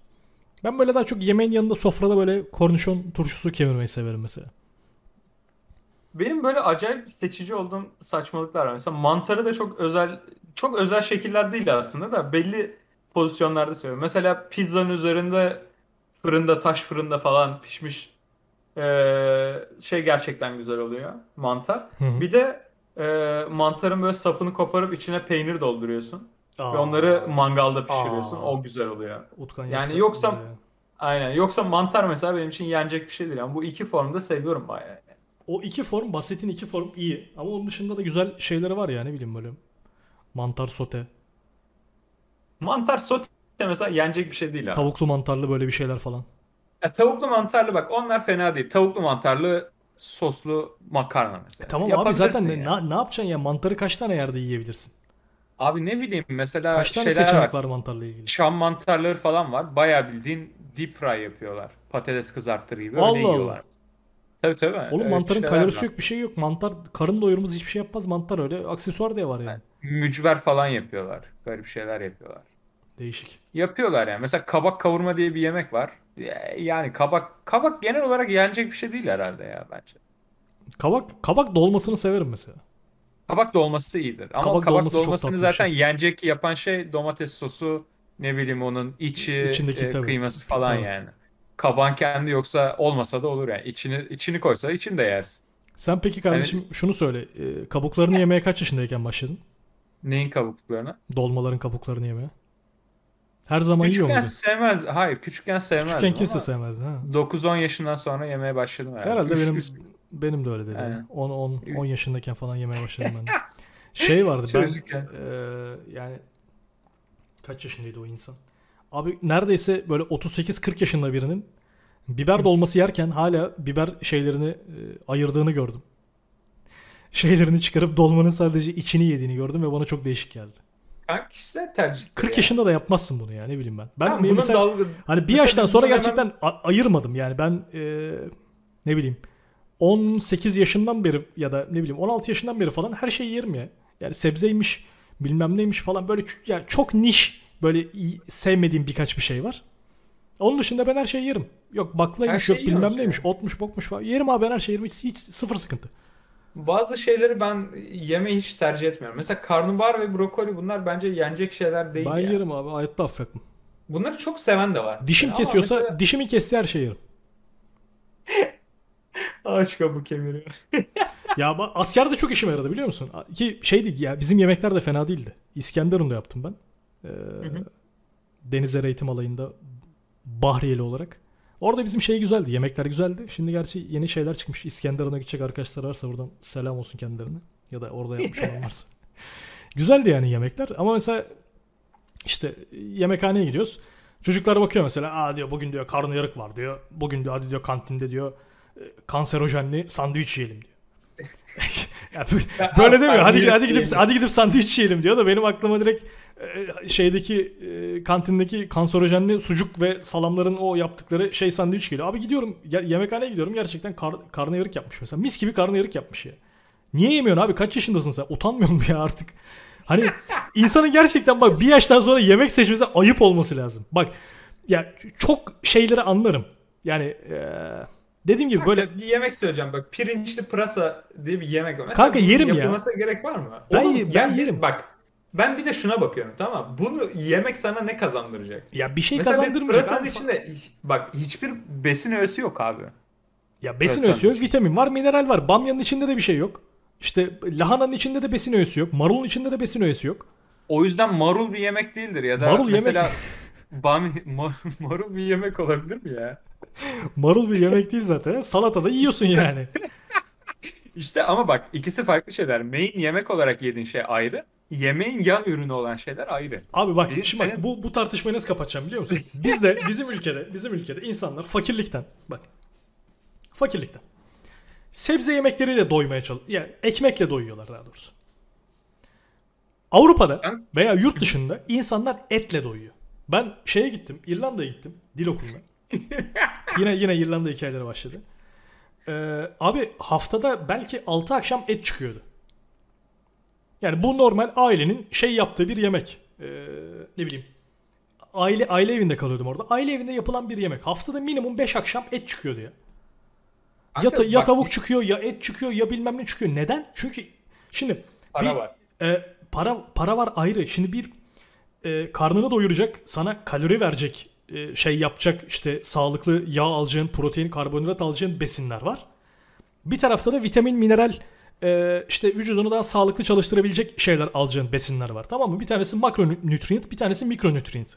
Ben böyle daha çok yemeğin yanında sofrada böyle kornişon turşusu kemirmeyi severim mesela. Benim böyle acayip seçici olduğum saçmalıklar var. Mesela mantarı da çok özel çok özel şekiller değil aslında da belli pozisyonlarda seviyorum. Mesela pizzanın üzerinde fırında, taş fırında falan pişmiş ee, şey gerçekten güzel oluyor. Mantar. Hı hı. Bir de e, mantarın böyle sapını koparıp içine peynir dolduruyorsun. Aa. Ve onları mangalda pişiriyorsun. Aa. O güzel oluyor. Utkan yani yoksa ya. Aynen. Yoksa mantar mesela benim için yenecek bir şeydir. Yani bu iki formu da seviyorum bayağı. Yani. O iki form, bahsettiğin iki form iyi. Ama onun dışında da güzel şeyleri var ya, ne bileyim böyle. Mantar sote. Mantar sote mesela yenecek bir şey değil abi. Tavuklu mantarlı böyle bir şeyler falan. Ya, tavuklu mantarlı bak onlar fena değil. Tavuklu mantarlı soslu makarna mesela. E, tamam abi zaten yani. ne, ne yapacaksın ya? Mantarı kaç tane yerde yiyebilirsin? Abi ne bileyim mesela kaç tane seçenek var mantarla ilgili? Şam mantarları falan var. Bayağı bildiğin deep fry yapıyorlar. Patates kızartır gibi öyle yiyorlar. Tabii tabii. Oğlum mantarın kalorisi yok, bir şey yok. Mantar karın doyurumuz hiçbir şey yapmaz. Mantar öyle aksesuar diye var yani. Yani mücver falan yapıyorlar. Garip şeyler yapıyorlar. Değişik. Yapıyorlar yani. Mesela kabak kavurma diye bir yemek var. Yani kabak kabak genel olarak yenecek bir şey değil herhalde ya bence. Kabak kabak dolmasını severim mesela. Kabak dolması iyidir. Ama kabak, kabak dolması dolmasını zaten şey. yenecek yapan şey domates sosu, ne bileyim onun içi, İçindeki, e, kıyması falan tabii. yani. Kaban kendi yoksa olmasa da olur yani. İçini içini koysa içini de yersin. Sen peki kardeşim yani, şunu söyle. E, kabuklarını yemeye kaç yaşındayken başladın? Neyin kabuklarını? Dolmaların kabuklarını yemeye. Her zaman yiyor muydun? Küçükken sevmez. Hayır, küçükken sevmezdim. Küçükken kimse sevmezdi ha. dokuz on yaşından sonra yemeye başladım herhalde. Herhalde üç, benim üç... benim de öyle dedi. Yani. on on on yaşındayken falan yemeye başladım ben. Şey vardı ben e, yani kaç yaşındaydı o insan? Abi neredeyse böyle otuz sekiz kırk yaşında birinin biber dolması yerken hala biber şeylerini e, ayırdığını gördüm. Şeylerini çıkarıp dolmanın sadece içini yediğini gördüm ve bana çok değişik geldi. Kanka kişisel tercih. kırk yani. yaşında da yapmazsın bunu ya, ne bileyim ben. Ben yani mesela dalga... hani bir mesela yaştan sonra hemen... gerçekten ayırmadım yani ben e, ne bileyim on sekiz yaşından beri ya da ne bileyim on altı yaşından beri falan her şeyi yerim ya. Yani sebzeymiş, bilmem neymiş falan böyle yani çok niş böyle sevmediğim birkaç bir şey var. Onun dışında ben her şeyi yerim. Yok baklaymış, şey yok bilmem neymiş, yani. Otmuş, bokmuş falan. Yerim abi ben her şeyi yerim, hiç, hiç sıfır sıkıntı. Bazı şeyleri ben yemeyi hiç tercih etmiyorum. Mesela karnabahar ve brokoli bunlar bence yenecek şeyler değil. Ben yani. yerim abi, hayatta affetmem. Bunları çok seven de var. Dişim yani kesiyorsa mesela... dişimi kestiği her şeyi yerim. Ağaç kabuğu kemiriyor. Ya asker de çok işime yaradı biliyor musun? Ki şeydi ya, bizim yemekler de fena değildi. İskenderun'da yaptım ben. Ee, hı hı. Denizler Eğitim Alayı'nda Bahriyeli olarak. Orada bizim şey güzeldi. Yemekler güzeldi. Şimdi gerçi yeni şeyler çıkmış. İskenderun'a gidecek arkadaşlar varsa buradan selam olsun kendilerine. Ya da orada yapmış olan varsa. Güzeldi yani yemekler. Ama mesela işte yemekhaneye gidiyoruz. Çocuklar bakıyor mesela. Aa diyor bugün diyor karnıyarık var diyor. Bugün diyor hadi diyor kantinde diyor kanserojenli sandviç yiyelim diyor. Yani böyle demiyor. Hadi hadi gidip hadi gidip sandviç yiyelim diyor da benim aklıma direkt şeydeki kantindeki kanserojenli sucuk ve salamların o yaptıkları şey sandviç geliyor. Abi gidiyorum yemekhaneye gidiyorum gerçekten kar, karnıyarık yapmış mesela. Mis gibi karnıyarık yapmış ya. Niye yemiyorsun abi? Kaç yaşındasın sen? Utanmıyor mu ya artık? Hani insanın gerçekten bak bir yaştan sonra yemek seçmesi ayıp olması lazım. Bak ya çok şeyleri anlarım. Yani eee Dediğim gibi kanka, böyle bir yemek söyleyeceğim bak, pirinçli pırasa diye bir yemek var. Kanka yerim ya. Yapılmasına gerek var mı? Ben, Oğlum, ben yani, yerim. Bak ben bir de şuna bakıyorum, tamam mı? Bunu yemek sana ne kazandıracak? Ya bir şey mesela kazandırmayacak. Mesela pırasanın içinde bak hiçbir besin öğesi yok abi. Ya besin pırasanın öğesi yok, için. Vitamin var, mineral var. Bamyanın içinde de bir şey yok. İşte lahananın içinde de besin öğesi yok. Marulun içinde de besin öğesi yok. O yüzden marul bir yemek değildir ya da marul mesela bamya marul bir yemek olabilir mi ya? Marul bir yemek değil zaten. Salata da yiyorsun yani. İşte ama bak ikisi farklı şeyler. Main yemek olarak yediğin şey ayrı. Yemeğin yan ürünü olan şeyler ayrı. Abi bak Biz şimdi senin... bak bu bu tartışmayı nasıl kapatacağım biliyor musun? Biz de bizim ülkede, bizim ülkede insanlar fakirlikten bak. Fakirlikten. Sebze yemekleriyle doymaya çalışıyor. Yani ekmekle doyuyorlar daha doğrusu. Avrupa'da veya yurt dışında insanlar etle doyuyor. Ben şeye gittim, İrlanda'ya gittim dil okuluna. yine yine İrlanda hikayeleri başladı. Ee, abi haftada belki altı akşam et çıkıyordu. Yani bu normal ailenin şey yaptığı bir yemek. Ee, ne bileyim. Aile aile evinde kalıyordum orada. Aile evinde yapılan bir yemek. Haftada minimum beş akşam et çıkıyordu ya. Ya, ta, ya tavuk çıkıyor, ya et çıkıyor, ya bilmem ne çıkıyor. Neden? Çünkü şimdi para bir, var. E, para para var ayrı. Şimdi bir e, karnını doyuracak, sana kalori verecek. Şey yapacak işte sağlıklı yağ alacağın, protein, karbonhidrat alacağın besinler var. Bir tarafta da vitamin, mineral e, işte vücudunu daha sağlıklı çalıştırabilecek şeyler alacağın besinler var. Tamam mı? Bir tanesi makronütrient, bir tanesi mikronütrient.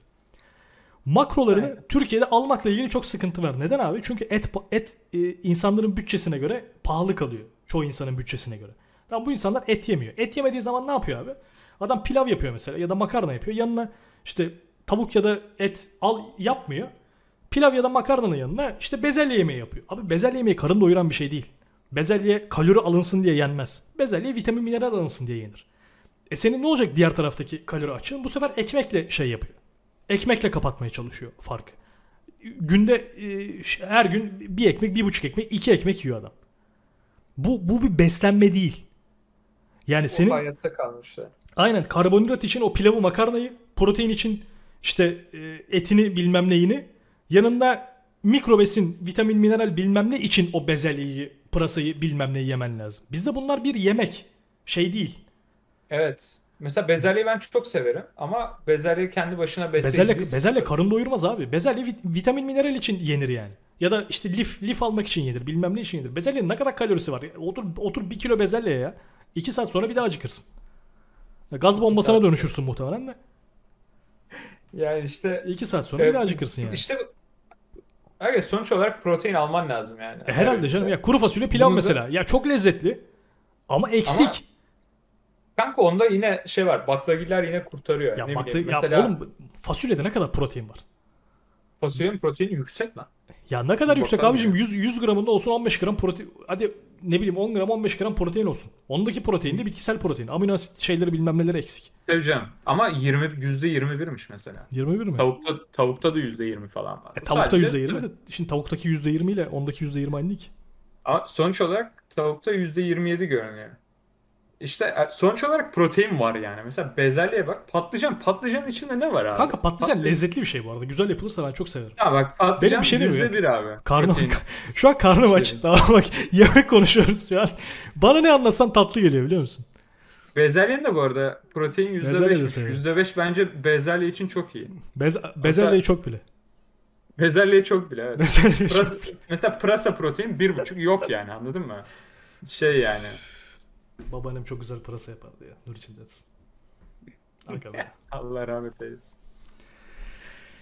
Makrolarını evet. Türkiye'de almakla ilgili çok sıkıntı var. Neden abi? Çünkü et et e, insanların bütçesine göre pahalı kalıyor. Çoğu insanın bütçesine göre. Lan bu insanlar et yemiyor. Et yemediği zaman ne yapıyor abi? Adam pilav yapıyor mesela ya da makarna yapıyor. Yanına işte tavuk ya da et al yapmıyor. Pilav ya da makarnanın yanına işte bezelye yemeği yapıyor. Abi bezelye yemeği karın doyuran bir şey değil. Bezelye kalori alınsın diye yenmez. Bezelye vitamin mineral alınsın diye yenir. E senin ne olacak diğer taraftaki kalori açığın? Bu sefer ekmekle şey yapıyor. Ekmekle kapatmaya çalışıyor farkı. Günde e, her gün bir ekmek, bir buçuk ekmek, iki ekmek yiyor adam. Bu bu bir beslenme değil. Yani o senin hayatta kalmışlar. Aynen, karbonhidrat için o pilavı, makarnayı, protein için işte e, etini, bilmem neyini, yanında mikrobesin, vitamin, mineral bilmem ne için o bezelyeyi, pırasayı, bilmem neyi yemen lazım. Bizde bunlar bir yemek şey değil. Evet. Mesela bezelyeyi ben çok severim ama bezelye kendi başına besleyici. Bezelye, bezelye karın doyurmaz abi. Bezelye vit, vitamin mineral için yenir yani. Ya da işte lif lif almak için yenir, bilmem ne için yenir. Bezelyenin ne kadar kalorisi var? Otur otur bir kilo bezelyeye ya. iki saat sonra bir daha acıkırsın. Gaz bombasına dönüşürsün muhtemelen de. Yani işte iki saat sonra e, bir daha acıkırsın yani. İşte abi sonuç olarak protein alman lazım yani. E, herhalde canım ya, kuru fasulye pilav bunu mesela. Da... Ya çok lezzetli ama eksik. Ama... Kanka onda yine şey var, baklagiller yine kurtarıyor. Ya, ne bakla, ya mesela, oğlum fasulyede ne kadar protein var? Fasulyenin proteini yüksek lan. Ya ne kadar bu yüksek abicim, yüz, yüz gramında olsun on beş gram protein. Hadi ne bileyim on gram on beş gram protein olsun. Ondaki protein de bitkisel protein. Amino asit şeyleri bilmem neleri eksik. Seveceğim ama yirmi, yüzde yirmi birmiş mesela. yirmi bir mi? Tavukta, tavukta da yüzde yirmi falan var. E, tavukta sadece, yüzde yirmi de şimdi tavuktaki yüzde yirmi ile ondaki yüzde yirmi aynı değil ki. Ama sonuç olarak tavukta yüzde yirmi yedi görünüyor. İşte sonuç olarak protein var yani. Mesela bezelyeye bak. Patlıcan. Patlıcanın içinde ne var abi? Kanka patlıcan, patlıcan lezzetli bir şey bu arada. Güzel yapılırsa ben çok severim. Ya bak patlıcan benim bir şey yüzde bir abi. Karnım, şu an karnım aç. Tamam bak, yemek konuşuyoruz şu an. Bana ne anlatsan tatlı geliyor biliyor musun? Bezelyenin de bu arada protein yüzde beşmiş. yüzde beş bence bezelye için çok iyi. Bez, bezelyeyi çok bile. Bezelyeyi çok bile evet. Bezelyeyi pırasa, çok bile. Mesela pırasa protein bir buçuk yok yani, anladın mı? Şey yani. Babaannem çok güzel pırasa yapardı ya. Nur içinde yatsın. Allah rahmet eylesin.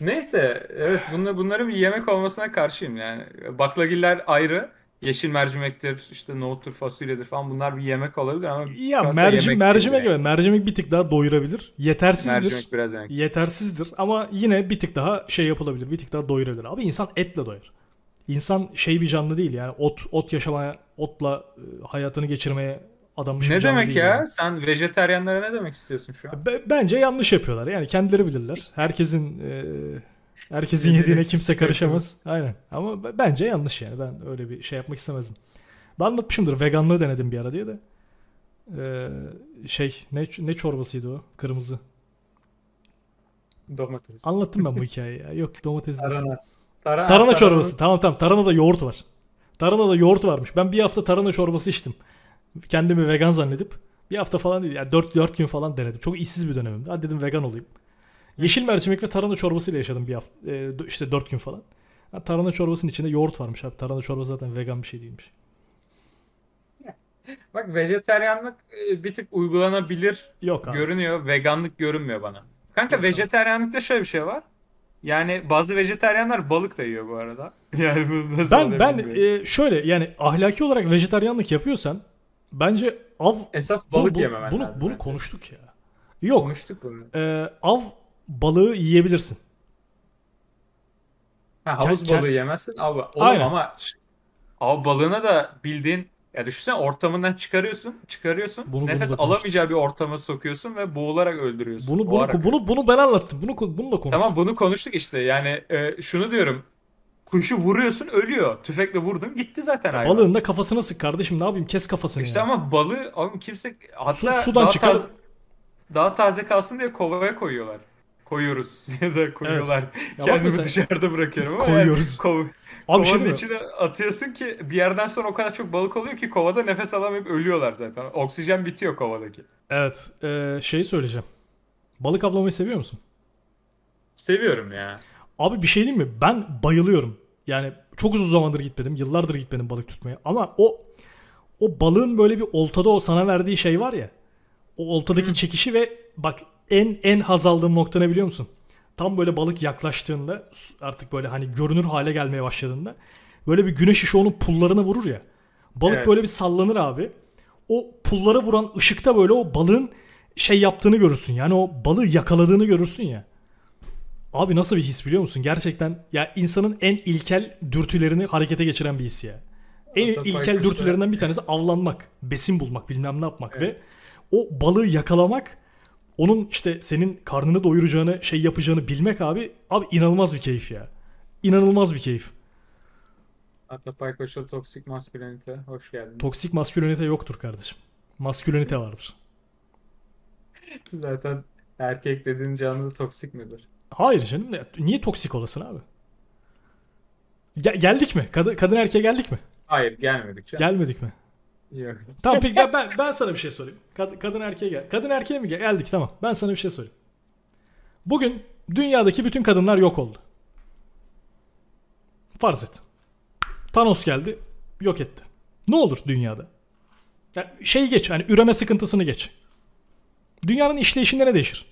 Neyse. Evet, bunlar, bunların bir yemek olmasına karşıyım yani. Baklagiller ayrı. Yeşil mercimektir, işte nohuttur, fasulyedir falan. Bunlar bir yemek olabilir ama ya mercimek, mercimek yani. Mercimek bir tık daha doyurabilir. Yetersizdir. Mercimek biraz yemek. Yetersizdir ama yine bir tık daha şey yapılabilir. Bir tık daha doyurabilir. Abi insan etle doyar. İnsan şey bir canlı değil yani. Ot ot yaşamaya, otla hayatını geçirmeye adammış. Ne demek ya? Yani. Sen vejetaryenlere ne demek istiyorsun şu an? B- bence yanlış yapıyorlar. Yani kendileri bilirler. Herkesin e, herkesin yediğine kimse karışamaz. Aynen. Ama b- bence yanlış yani. Ben öyle bir şey yapmak istemezdim. Ben anlatmışımdır. Veganlığı denedim bir ara diye de. Ee, şey ne ne çorbasıydı o? Kırmızı. Domates. Anlattım ben bu hikayeyi ya. Yok domates değil. Tarana. Tarana, tarana çorbası. Tarana. Tamam tamam. Tarana'da yoğurt var. Tarana'da yoğurt varmış. Ben bir hafta tarana çorbası içtim. Kendimi vegan zannedip bir hafta falan değil yani dört dört gün falan denedim. Çok işsiz bir dönemimdi. Hadi dedim vegan olayım. Yeşil mercimek ve tarhana çorbasıyla yaşadım bir hafta e, işte dört gün falan. Yani tarhana çorbasının içinde yoğurt varmış abi. Tarhana çorbası zaten vegan bir şey değilmiş. Bak vejetaryenlik bir tık uygulanabilir görünüyor. Veganlık görünmüyor bana. Kanka yok, vejetaryenlikte şöyle bir şey var. Yani bazı vejetaryenler balık da yiyor bu arada. Yani bu nasıl ben ben e, şöyle yani ahlaki olarak vejetaryenlik yapıyorsan bence av... Esas balık bu, bu, yememen bunu, lazım. Bunu bence konuştuk ya. Yok. Konuştuk bunu. E, av balığı yiyebilirsin. Ha, havuz kend, balığı kend... yemezsin. Av, oğlum ama av balığına da bildiğin... Ya düşünsene ortamından çıkarıyorsun. Çıkarıyorsun. Bunu, nefes bunu alamayacağı bir ortama sokuyorsun ve boğularak öldürüyorsun. Bunu bunu, bunu bunu ben anlattım. Bunu, bunu da konuştuk. Tamam bunu konuştuk işte. Yani e, şunu diyorum. Kuşu vuruyorsun ölüyor. Tüfekle vurdun gitti zaten hayvan. Balığın da kafasına sık kardeşim, ne yapayım, kes kafasını. İşte yani. Ama balığı oğlum kimse hatta Su, sudan daha, çıkar... taze, daha taze kalsın diye kovaya koyuyorlar. Koyuyoruz ya da koyuyorlar. Evet. Kendimi sen... dışarıda bırakıyorum ama koyuyoruz. Yani, kov... kovanın şey içine atıyorsun ki bir yerden sonra o kadar çok balık oluyor ki kovada nefes alamayıp ölüyorlar zaten. Oksijen bitiyor kovadaki. Evet ee, şeyi söyleyeceğim. Balık avlamayı seviyor musun? Seviyorum ya. Abi bir şey diyeyim mi? Ben bayılıyorum. Yani çok uzun zamandır gitmedim. Yıllardır gitmedim balık tutmaya. Ama o o balığın böyle bir oltada o sana verdiği şey var ya, o oltadaki hmm. çekişi ve bak en en haz aldığım nokta ne biliyor musun? Tam böyle balık yaklaştığında, artık böyle hani görünür hale gelmeye başladığında, böyle bir güneş ışığı onun pullarını vurur ya. Balık evet. böyle bir sallanır abi. O pullara vuran ışıkta böyle o balığın şey yaptığını görürsün. Yani o balığı yakaladığını görürsün ya. Abi nasıl bir his biliyor musun? Gerçekten ya, insanın en ilkel dürtülerini harekete geçiren bir his ya. En ilkel dürtülerinden bir tanesi avlanmak, besin bulmak, bilmem ne yapmak evet. ve o balığı yakalamak, onun işte senin karnını doyuracağını, şey yapacağını bilmek abi. Abi inanılmaz bir keyif ya. İnanılmaz bir keyif. Atapayko'da toksik maskülenite hoş geldiniz. Toksik maskülenite yoktur kardeşim. Maskülenite vardır. Zaten erkek dediğin canlı toksik midir? Hayır canım. Niye toksik olasın abi? Ge- geldik mi? Kad- kadın erkeğe geldik mi? Hayır, gelmedik canım. Gelmedik mi? Yok. Tamam peki ben, ben, ben sana bir şey sorayım. Kad- kadın erkeğe gel. Kadın erkeğe mi gel- geldik? Tamam. Ben sana bir şey sorayım. Bugün dünyadaki bütün kadınlar yok oldu. Farz et. Thanos geldi, yok etti. Ne olur dünyada? Yani şeyi geç, hani üreme sıkıntısını geç. Dünyanın işleyişinde ne değişir?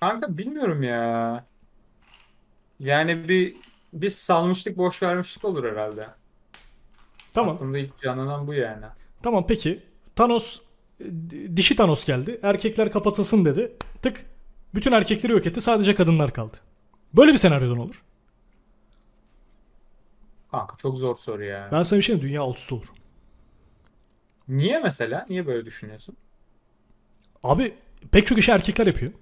Kanka bilmiyorum ya. Yani bir bir salmışlık, boş vermişlik olur herhalde. Tamam. Aklımda ilk canlanan bu yani. Tamam peki. Thanos, dişi Thanos geldi. Erkekler kapatılsın dedi. Tık. Bütün erkekleri yok etti. Sadece kadınlar kaldı. Böyle bir senaryodan olur. Kanka çok zor soru ya. Ben sana bir şey mi? Dünya altısı olur. Niye mesela? Niye böyle düşünüyorsun? Abi pek çok işi erkekler yapıyor.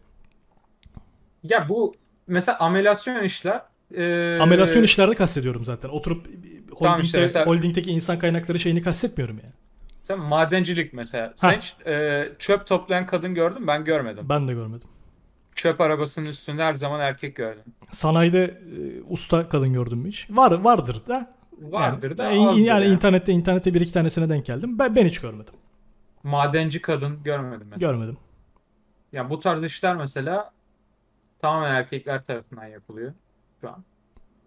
Ya bu mesela amelasyon işler. Ee... Amelasyon işlerde kastediyorum zaten. Oturup holdingde, tamam işte mesela... holdingdeki insan kaynakları şeyini kastetmiyorum yani. Tamam, madencilik mesela. Sen hiç, e, çöp toplayan kadın gördün mü? Ben görmedim. Ben de görmedim. Çöp arabasının üstünde her zaman erkek gördüm. Sanayide e, usta kadın gördün mü hiç? Var, vardır da. Vardır yani, da. Yani, yani internette internette bir iki tanesine denk geldim. Ben, ben hiç görmedim. Madenci kadın görmedim mesela. Görmedim. Ya yani bu tarz işler mesela tamamen erkekler tarafından yapılıyor şu an.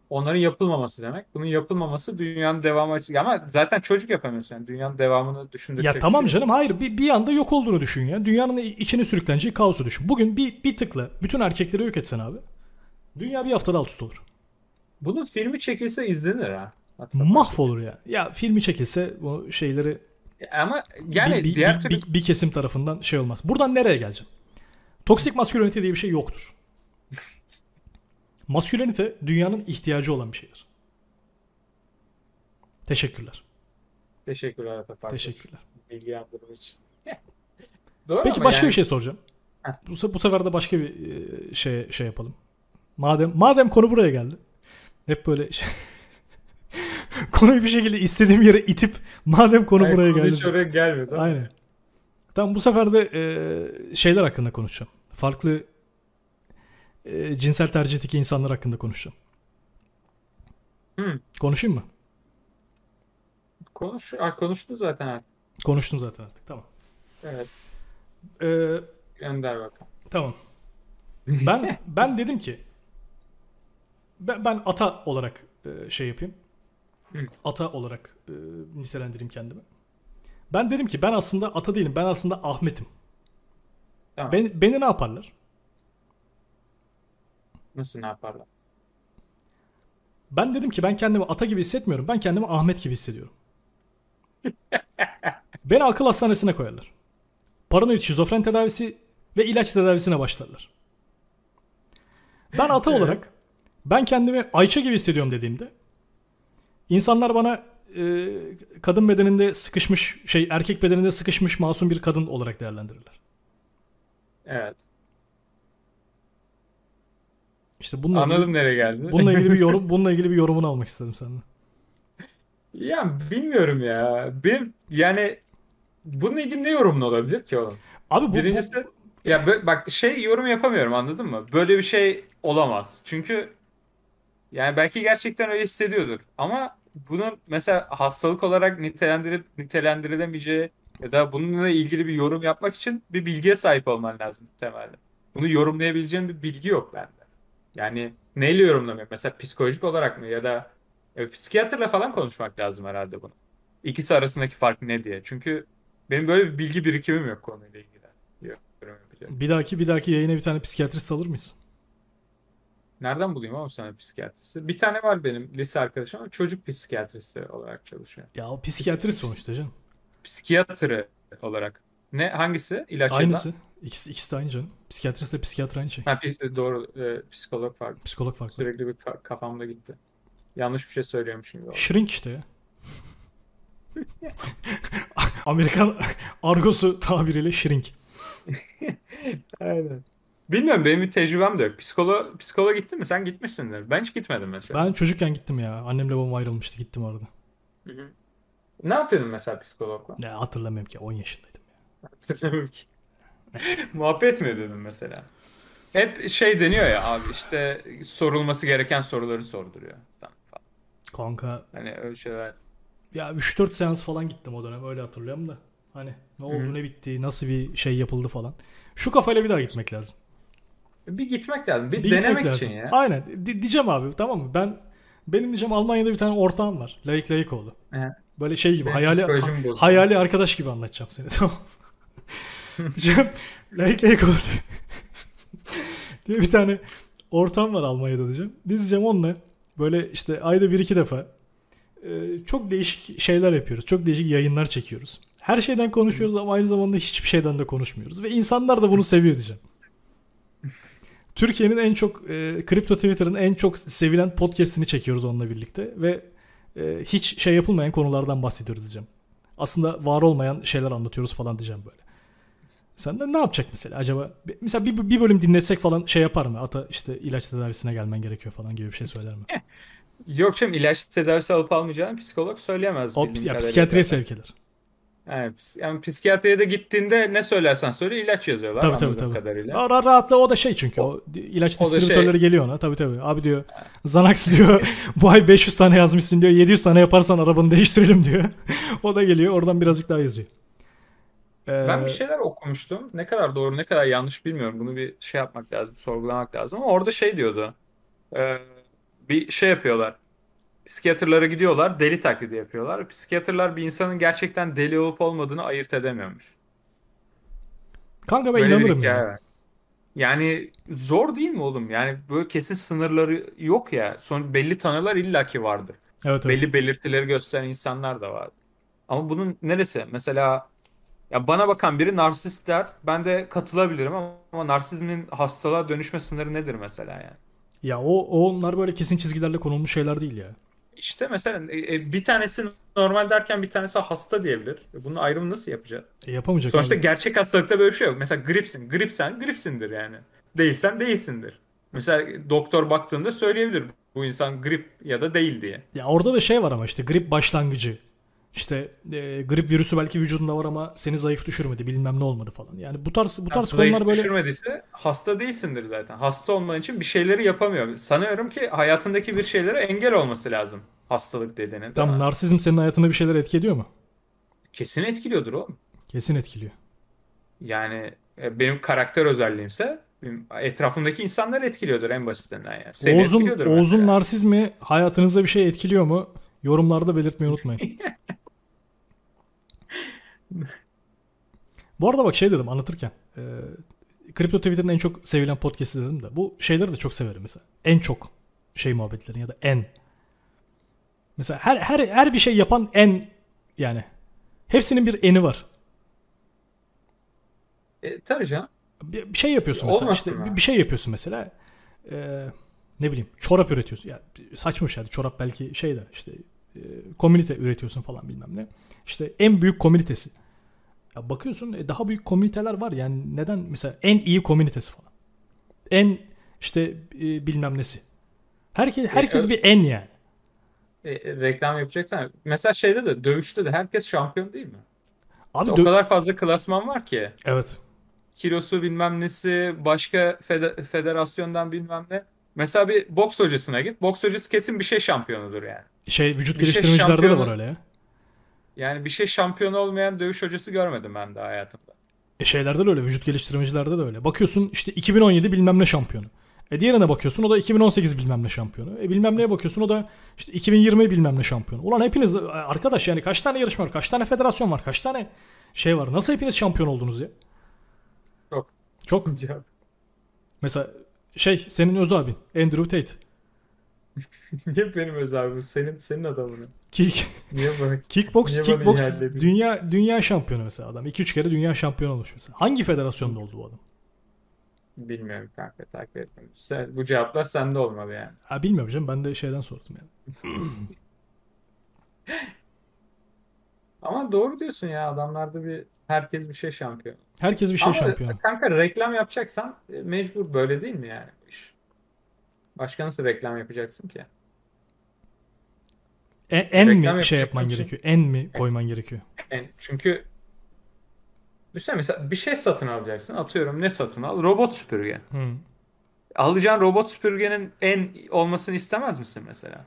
Onların yapılmaması demek. Bunun yapılmaması dünyanın devamı açık. Ama zaten çocuk yapamıyorsun. Yani dünyanın devamını düşündürecek. Ya tamam canım, hayır. Bir, bir anda yok olduğunu düşün ya. Dünyanın içine sürükleneceği kaosu düşün. Bugün bir, bir tıkla bütün erkekleri yok etsen abi. Dünya bir haftada alt üst olur. Bunun filmi çekilse izlenir ha. Hatta mahvolur ya. Ya filmi çekilse bu şeyleri... Ama yani bir, bir, diğer türlü... bir, bir kesim tarafından şey olmaz. Buradan nereye geleceğim? Toksik maskülenite diye bir şey yoktur. Maskülenite dünyanın ihtiyacı olan bir şeydir. Teşekkürler. Teşekkürler Atapayko. Teşekkürler. Bilgi yaptığım için. Doğru. Peki başka yani... bir şey soracağım. Bu, bu sefer de başka bir şey şey yapalım. Madem madem konu buraya geldi. Hep böyle şey... konuyu bir şekilde istediğim yere itip madem konu yani buraya konu geldi. Hiç oraya gelmedi. Aynen. Tamam bu sefer de e, şeyler hakkında konuşacağım. Farklı E, cinsel tercihteki insanlar hakkında konuşacağım. Hmm. Konuşayım mı? Konuş, konuştun zaten artık. Konuştum zaten artık, tamam. Evet. Ee, Gönder bakalım. Tamam. Ben ben dedim ki ben, ben ata olarak e, şey yapayım. Hmm. Ata olarak e, nitelendireyim kendimi. Ben dedim ki ben aslında ata değilim. Ben aslında Ahmet'im. Tamam. Ben, beni ne yaparlar? Nasıl ne yaparlar? Ben dedim ki ben kendimi ata gibi hissetmiyorum. Ben kendimi Ahmet gibi hissediyorum. Beni akıl hastanesine koyarlar. Paranoid şizofren tedavisi ve ilaç tedavisine başlarlar. Ben ata olarak ben kendimi Ayça gibi hissediyorum dediğimde insanlar bana e, kadın bedeninde sıkışmış şey erkek bedeninde sıkışmış masum bir kadın olarak değerlendirirler. Evet. İşte bununla anladım ilgili, nereye geldi. Bununla ilgili bir yorum, bununla ilgili bir yorumunu almak istedim senden. Ya bilmiyorum ya. Benim yani bununla ilgili ne yorumun olabilir ki oğlum? Abi bu, birincisi bu... ya bak şey yorum yapamıyorum, anladın mı? Böyle bir şey olamaz. Çünkü yani belki gerçekten öyle hissediyordur ama bunun mesela hastalık olarak nitelendirip nitelendirilemeyeceği ya da bununla ilgili bir yorum yapmak için bir bilgiye sahip olman lazım temelde. Bunu yorumlayabileceğin bir bilgi yok bende. Yani neyle yorumlamak? Mesela psikolojik olarak mı ya da ya, psikiyatrla falan konuşmak lazım herhalde bunu. İkisi arasındaki fark ne diye. Çünkü benim böyle bir bilgi birikimim yok konuyla ilgili. Yok. Bir dahaki bir dahaki yayına bir tane psikiyatrist alır mıyız? Nereden bulayım oğlum sana psikiyatristi? Bir tane var benim lise arkadaşım ama çocuk psikiyatristi olarak çalışıyor. Ya o psikiyatrist sonuçta canım. Psikiyatrı olarak. Ne hangisi? İlaç yazan? Aynısı. İkisi, ikisi de aynı canım. Psikiyatristle psikiyatr aynı şey. Ha, doğru. E, psikolog farklı. Psikolog farklı. Sürekli bir kafamda gitti. Yanlış bir şey söylüyormuşum gibi. Shrink işte ya. Amerikan argosu tabiriyle shrink. Aynen. Bilmiyorum, benim bir tecrübem de yok. Psikolo, psikoloğa gittin mi? Sen gitmişsindir. Ben hiç gitmedim mesela. Ben çocukken gittim ya. Annemle babam ayrılmıştı. Gittim arada. Hı hı. Ne yapıyordun mesela psikologla? Ya hatırlamıyorum ki. on yaşındaydım ya. Hatırlamıyorum ki. Muhabbet mi ediyordun mesela? Hep şey deniyor ya abi, işte sorulması gereken soruları sorduruyor. Kanka. Hani öyle şeyler. Ya üç dört seans falan gittim o dönem. Öyle hatırlıyorum da. Hani ne oldu, hı, ne bitti, nasıl bir şey yapıldı falan. Şu kafayla bir daha gitmek lazım. Bir gitmek lazım. Bir, bir denemek lazım. için ya. Aynen. Di- diyeceğim abi, tamam mı? Ben benim diyeceğim, Almanya'da bir tane ortağım var. Laik Leykoğlu. Böyle şey gibi, benim hayali ha- hayali arkadaş gibi anlatacağım seni, tamam. Diyeceğim Laik Leykoğlu diye bir tane ortağım var Almanya'da diyeceğim. Biz diyeceğim onunla böyle işte ayda bir iki defa çok değişik şeyler yapıyoruz. Çok değişik yayınlar çekiyoruz. Her şeyden konuşuyoruz ama aynı zamanda hiçbir şeyden de konuşmuyoruz. Ve insanlar da bunu seviyor diyeceğim. Türkiye'nin en çok, e, kripto Twitter'ın en çok sevilen podcast'ini çekiyoruz onunla birlikte. Ve e, hiç şey yapılmayan konulardan bahsediyoruz diyeceğim. Aslında var olmayan şeyler anlatıyoruz falan diyeceğim böyle. Senden ne yapacak mesela acaba? Mesela bir, bir bölüm dinletsek falan şey yapar mı? Ata işte ilaç tedavisine gelmen gerekiyor falan gibi bir şey söyler mi? Yok canım, ilaç tedavisi alıp almayacağını psikolog söyleyemez. O, ya, psikiyatriye sevk eder. Yani, yani psikiyatriye de gittiğinde ne söylersen söyle ilaç yazıyorlar. Tabii tabii tabii. Kadarıyla. Ara, rahatla o da şey çünkü o, o ilaç distribütörleri şey... geliyor ona. Tabii tabii. Abi diyor Xanax diyor bu ay beş yüz tane yazmışsın diyor. yedi yüz tane yaparsan arabanı değiştirelim diyor. O da geliyor oradan birazcık daha yazıyor. Ee... Ben bir şeyler okumuştum. Ne kadar doğru ne kadar yanlış bilmiyorum. Bunu bir şey yapmak lazım, sorgulamak lazım. Ama orada şey diyordu. Ee, bir şey yapıyorlar. Psikiyatrlara gidiyorlar, deli taklidi yapıyorlar. Psikiyatrlar bir insanın gerçekten deli olup olmadığını ayırt edemiyormuş. Kanka ben böyle inanırım ya. Yani. yani zor değil mi oğlum? Yani böyle kesin sınırları yok ya. Son belli tanılar illaki vardır. Evet, belli evet. belirtileri gösteren insanlar da vardır. Ama bunun neresi? Mesela ya bana bakan biri narsist der. Ben de katılabilirim ama, ama narsizmin hastalığa dönüşme sınırı nedir mesela yani? Ya o onlar böyle kesin çizgilerle konulmuş şeyler değil ya. İşte mesela bir tanesi normal derken bir tanesi hasta diyebilir. Bunun ayrımını nasıl yapacağız? E yapamayacak. Sonuçta abi. Gerçek hastalıkta böyle bir şey yok. Mesela gripsin. Gripsen gripsindir yani. Değilsen değilsindir. Mesela doktor baktığında söyleyebilir bu insan grip ya da değil diye. Ya orada da şey var ama işte grip başlangıcı. İşte e, grip virüsü belki vücudunda var ama seni zayıf düşürmedi, bilmem ne olmadı falan. Yani bu tarz bu tarz yani konular böyle düşürmediyse hasta değilsindir zaten. Hasta olman için bir şeyleri yapamıyor. Sanıyorum ki hayatındaki bir şeylere engel olması lazım hastalık dediğine. Tamam, narsizm senin hayatında bir şeyler etki ediyor mu? Kesin etkiliyordur oğlum. Kesin etkiliyor. Yani e, benim karakter özelliğimse benim etrafımdaki insanları etkiliyordur en basitinden yani. Seni Oğuz'un, Oğuz'un narsizmi hayatınızda bir şey etkiliyor mu? Yorumlarda belirtmeyi unutmayın. Bu arada bak şey dedim anlatırken e, kripto Twitter'ın en çok sevilen podcast'i dedim de bu şeyleri de çok severim mesela. En çok şey muhabbetlerini ya da en mesela her her her bir şey yapan en yani hepsinin bir eni var. E, tabii canım. Bir, bir şey yapıyorsun mesela. Olmaz işte bir, bir şey yapıyorsun mesela. E, ne bileyim çorap üretiyorsun. Ya saçmış yani çorap belki şey de işte e, komünite üretiyorsun falan bilmem ne. İşte en büyük komünitesi. Ya bakıyorsun e, daha büyük komüniteler var yani neden mesela en iyi komünitesi falan. En işte e, bilmem nesi. Herkes herkes e, bir en yani. E, reklam yapacaksan mesela şeyde de dövüşte de herkes şampiyon değil mi? Abi dö- o kadar fazla klasman var ki. Evet. Kilosu bilmem nesi, başka fede- federasyondan bilmem ne. Mesela bir boks hocasına git. Boks hocası kesin bir şey şampiyonudur yani. Şey vücut bir geliştirmecilerde şey şampiyonu... de var öyle ya. Yani bir şey şampiyon olmayan dövüş hocası görmedim ben de hayatımda. E şeylerde de öyle, vücut geliştirmecilerde de öyle. Bakıyorsun işte iki bin on yedi bilmem ne şampiyonu. E diğerine bakıyorsun o da iki bin on sekiz bilmem ne şampiyonu. E bilmem neye bakıyorsun o da işte iki bin yirmi bilmem ne şampiyonu. Ulan hepiniz arkadaş yani kaç tane yarışma var, kaç tane federasyon var, kaç tane şey var. Nasıl hepiniz şampiyon oldunuz ya? Çok. Çok. Mesela şey senin öz abin Andrew Tate. Niye benim öz abim? Senin senin adamın. Kick. Niye bana? Kickbox, niye kickbox dünya dünya şampiyonu mesela adam. iki üç kere dünya şampiyonu olmuş mesela. Hangi federasyonda oldu bu adam? Bilmiyorum kanka, takip etmedim. Sen, bu cevaplar sende olmalı yani. Ha, bilmiyorum canım, ben de şeyden sordum yani. Ama doğru diyorsun ya, adamlarda bir herkes bir şey şampiyon. Herkes bir şey ama şampiyon. Kanka reklam yapacaksan mecbur böyle değil mi yani? Başka nasıl reklam yapacaksın ki? E, en reklam mi şey yapman için gerekiyor? En mi en, koyman gerekiyor? En, çünkü düşünsene mesela bir şey satın alacaksın. Atıyorum ne satın al? Robot süpürge. Hmm. Alacağın robot süpürgenin en olmasını istemez misin mesela?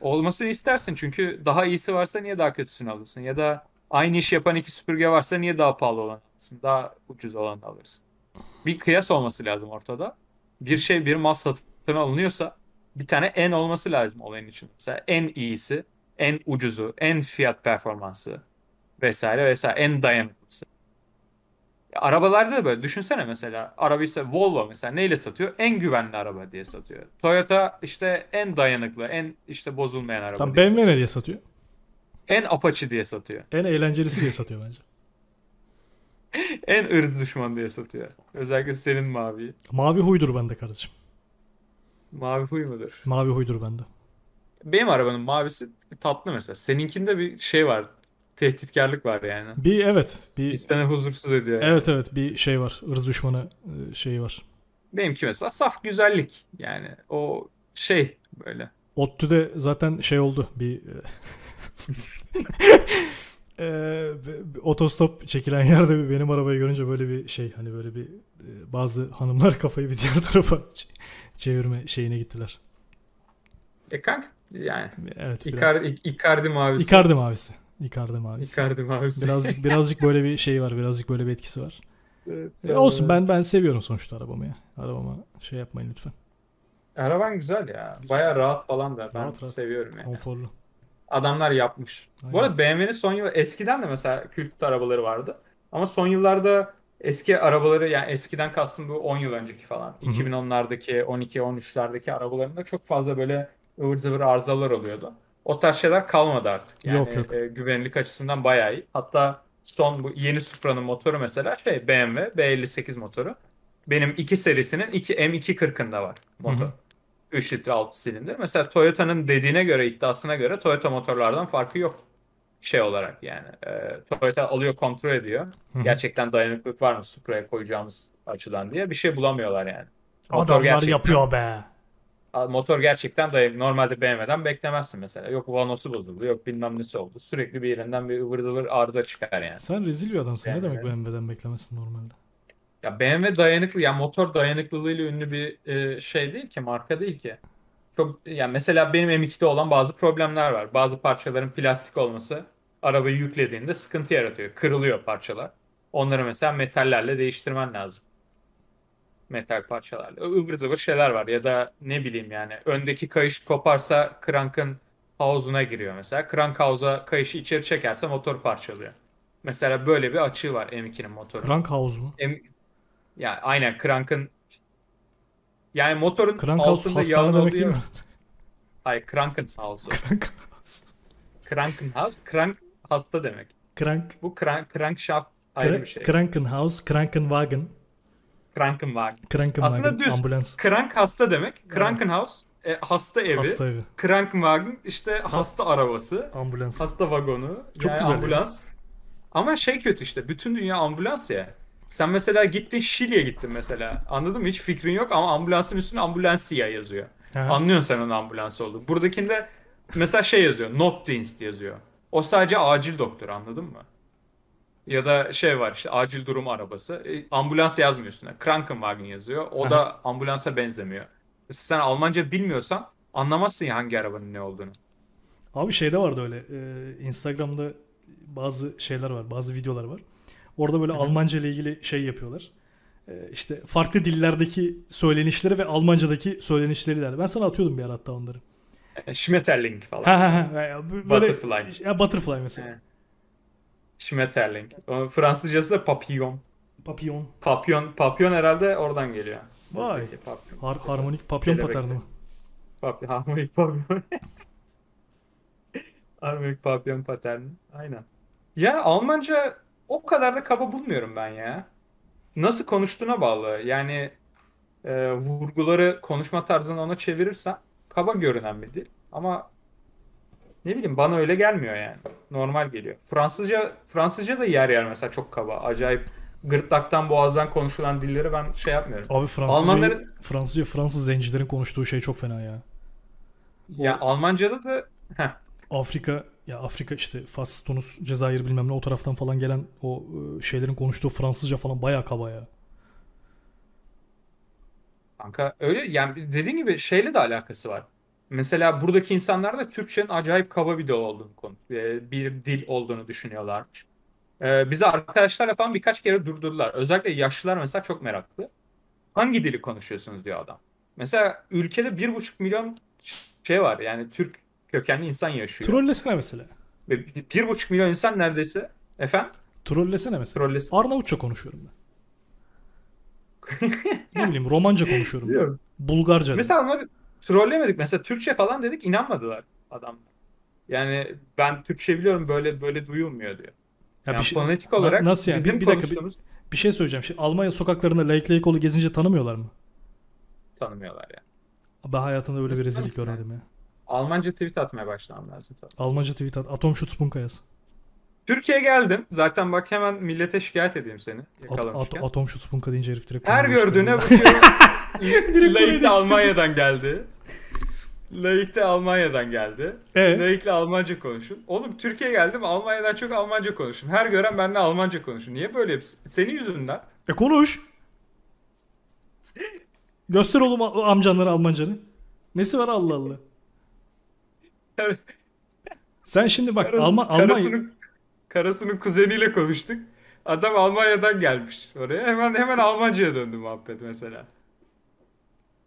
Olmasını istersin çünkü daha iyisi varsa niye daha kötüsünü alırsın? Ya da aynı iş yapan iki süpürge varsa niye daha pahalı olanı alırsın? Daha ucuz olanı alırsın. Bir kıyas olması lazım ortada. Bir şey bir mal satın alınıyorsa bir tane en olması lazım olayın için. Mesela en iyisi, en ucuzu, en fiyat performansı vesaire vesaire, en dayanıklısı. Ya arabalarda da böyle. Düşünsene mesela arabaysa Volvo mesela neyle satıyor? En güvenli araba diye satıyor. Toyota işte en dayanıklı, en işte bozulmayan araba tamam, diye satıyor. B M W diye satıyor. En apaçı diye satıyor. En eğlencelisi diye satıyor bence. En ırz düşmanı diye satıyor. Özellikle senin maviyi. Mavi huydur bende kardeşim. Mavi huy mudur? Mavi huydur bende. Benim arabanın mavisi tatlı mesela. Seninkinde bir şey var. Tehditkarlık var yani. Bir evet. Bir, İnsanı huzursuz ediyor. Yani. Evet evet bir şey var. Irz düşmanı şeyi var. Benimki mesela saf güzellik. Yani o şey böyle. Ottu'da zaten şey oldu. Bir... Ee, otostop çekilen yerde benim arabayı görünce böyle bir şey hani böyle bir bazı hanımlar kafayı bir diğer tarafa çevirme şeyine gittiler. E kanka yani evet, Icardi, Icardi mavisi. Icardi mavisi. Icardi mavisi. Icardi mavisi. Birazcık birazcık böyle bir şey var, birazcık böyle bir etkisi var. Evet, e olsun ben ben seviyorum sonuçta arabamı ya. Arabama şey yapmayın lütfen. Araban güzel ya. Bayağı rahat falan da. Ben rahat, rahat. Seviyorum yani. Konforlu. Adamlar yapmış. Aynen. Bu arada B M W'nin son yıl eskiden de mesela kült arabaları vardı. Ama son yıllarda eski arabaları yani eskiden kastım bu on yıl önceki falan. Hı hı. iki bin onlardaki, on iki on üçlerdeki arabalarında çok fazla böyle ıvır zıvır arızalar oluyordu. O tarz şeyler kalmadı artık. Yani yok, yok. E, güvenlik açısından bayağı iyi. Hatta son bu yeni Supra'nın motoru mesela şey B M W B elli sekiz motoru. Benim iki serisinin iki M iki kırkında var motor. Hı hı. üç litre altı silindir. Mesela Toyota'nın dediğine göre, iddiasına göre Toyota motorlardan farkı yok. Şey olarak yani. E, Toyota alıyor, kontrol ediyor. Hı-hı. Gerçekten dayanıklılık var mı Supra'ya koyacağımız açıdan diye bir şey bulamıyorlar yani. Motor adamlar yapıyor be. Motor gerçekten dayanıklı. Normalde B M W'den beklemezsin mesela. Yok vanosu bozuldu, yok bilmem nesi oldu. Sürekli bir yerinden bir ıvır ıvır arıza çıkar yani. Sen rezil bir adamsın. Yani, ne demek B M W'den beklemezsin normalde? Ya B M W dayanıklı ya motor dayanıklılığıyla ünlü bir e, şey değil ki, marka değil ki. Çok yani mesela benim M iki'de olan bazı problemler var. Bazı parçaların plastik olması arabayı yüklediğinde sıkıntı yaratıyor. Kırılıyor parçalar. Onları mesela metallerle değiştirmen lazım. Metal parçalarla. Ivır zıvır şeyler var ya da ne bileyim yani öndeki kayış koparsa crank'ın havuzuna giriyor mesela. Crank havuza kayışı içeri çekerse motor parçalıyor. Mesela böyle bir açığı var M iki'nin motoru. Crank havuz mu? M- Yani aynen crank'ın yani motorun crank altında yağın oluyor. Hayır crank'ın house. Crank'ın house. Crank hasta demek. Crank. Bu crank, crankshaft ayrı bir şey. Crank'ın house, crank'ın wagon. Crank'ın wagon. Crank'ın aslında wagon, düz ambulans. Crank hasta demek. Crank'ın house e, hasta evi. Hasta evi. Crank'ın wagon işte hasta arabası. Ambulans. Hasta vagonu. Çok yani güzel ambulans. Yani. Ama şey kötü işte bütün dünya ambulans ya. Sen mesela gittin Şili'ye gittin mesela. Anladın mı? Hiç fikrin yok ama ambulansın üstüne ambulansiya yazıyor. He. Anlıyorsun sen onun ambulansı olduğunu. Buradakinde mesela şey yazıyor. Not dienst yazıyor. O sadece acil doktor, anladın mı? Ya da şey var işte acil durum arabası. E, ambulans yazmıyor üstüne. Krankenwagen yazıyor. O da he, ambulansa benzemiyor. Mesela sen Almanca bilmiyorsan anlamazsın ya hangi arabanın ne olduğunu. Abi şeyde vardı öyle. Ee, Instagram'da bazı şeyler var. Bazı videolar var. Orada böyle Almanca ile ilgili şey yapıyorlar. işte farklı dillerdeki söylenişleri ve Almanca'daki söylenişleri derdi. Ben sana atıyordum bir ara hatta onları. Schmetterling falan. Ha, ha, ha. Böyle, butterfly. Ya butterfly mesela. He. Schmetterling. Fransızcası da papillon. Papillon. Papillon. Papillon herhalde oradan geliyor. Vay. Papillon. Har- harmonik papillon patardı mı? Papillon. Harmonik papillon. Harmonik papillon paterni. Aynen. Ya Almanca o kadar da kaba bulmuyorum ben ya. Nasıl konuştuğuna bağlı. Yani e, vurguları konuşma tarzını ona çevirirsen kaba görünen bir dil. Ama ne bileyim bana öyle gelmiyor yani. Normal geliyor. Fransızca Fransızca da yer yer mesela çok kaba. Acayip gırtlaktan boğazdan konuşulan dilleri ben şey yapmıyorum. Abi Fransızca, Almanların... Fransızca Fransız zencilerin konuştuğu şey çok fena ya. O... Ya Almanca'da da heh. Afrika ya Afrika işte Fas, Tunus, Cezayir bilmem ne o taraftan falan gelen o şeylerin konuştuğu Fransızca falan bayağı kaba ya. Kanka öyle yani dediğin gibi şeyle de alakası var. Mesela buradaki insanlar da Türkçe'nin acayip kaba bir dil olduğunu konu, bir dil olduğunu düşünüyorlar. Ee, bizi arkadaşlarla falan birkaç kere durdurdular. Özellikle yaşlılar mesela çok meraklı. Hangi dili konuşuyorsunuz diyor adam. Mesela ülkede bir buçuk milyon şey var yani Türk kökenli insan yaşıyor. Trollesene mesela. Bir buçuk milyon insan neredeyse. Efendim? Trollesene mesela. Trollesene. Arnavutça konuşuyorum ben. Ne bileyim Romanca konuşuyorum. Bilmiyorum. Bulgarca. Mesela onları trollemedik. Mesela Türkçe falan dedik inanmadılar adamlar. Yani ben Türkçe biliyorum böyle böyle duyulmuyor diyor. Ya yani şey, fonetik olarak nasıl yani? Bizim bir, bir konuştuğumuz... dakika bir, bir şey söyleyeceğim. Şimdi Almanya sokaklarında Laik Leykoğlu gezince tanımıyorlar mı? Tanımıyorlar ya. Yani. Ben hayatımda böyle bir rezillik görmedim ya. Almanca tweet atmaya başlamam lazım tabii. Almanca tweet at. Atom Schutzbunkayas. Türkiye'ye geldim. Zaten bak hemen millete şikayet edeyim seni. Yakalamışken. At- at- Atom Schutzbunka deyince herif direkt... Her gördüğüne bakıyorum. Laik de Almanya'dan geldi. Laik de Almanya'dan geldi. Evet. Laik'le Almanca konuşun. Oğlum Türkiye'ye geldim. Almanya'dan çok Almanca konuşun. Her gören benimle Almanca konuşun. Niye böyle yapıyorsun? Senin yüzünden. E konuş. Göster oğlum amcanlara Almancanı. Nesi var Allah Allah. Sen şimdi bak Karası, Alman Almanya Karasu'nun, Karasu'nun kuzeniyle konuştuk. Adam Almanya'dan gelmiş oraya. Hemen hemen Almanca'ya döndü muhabbet mesela.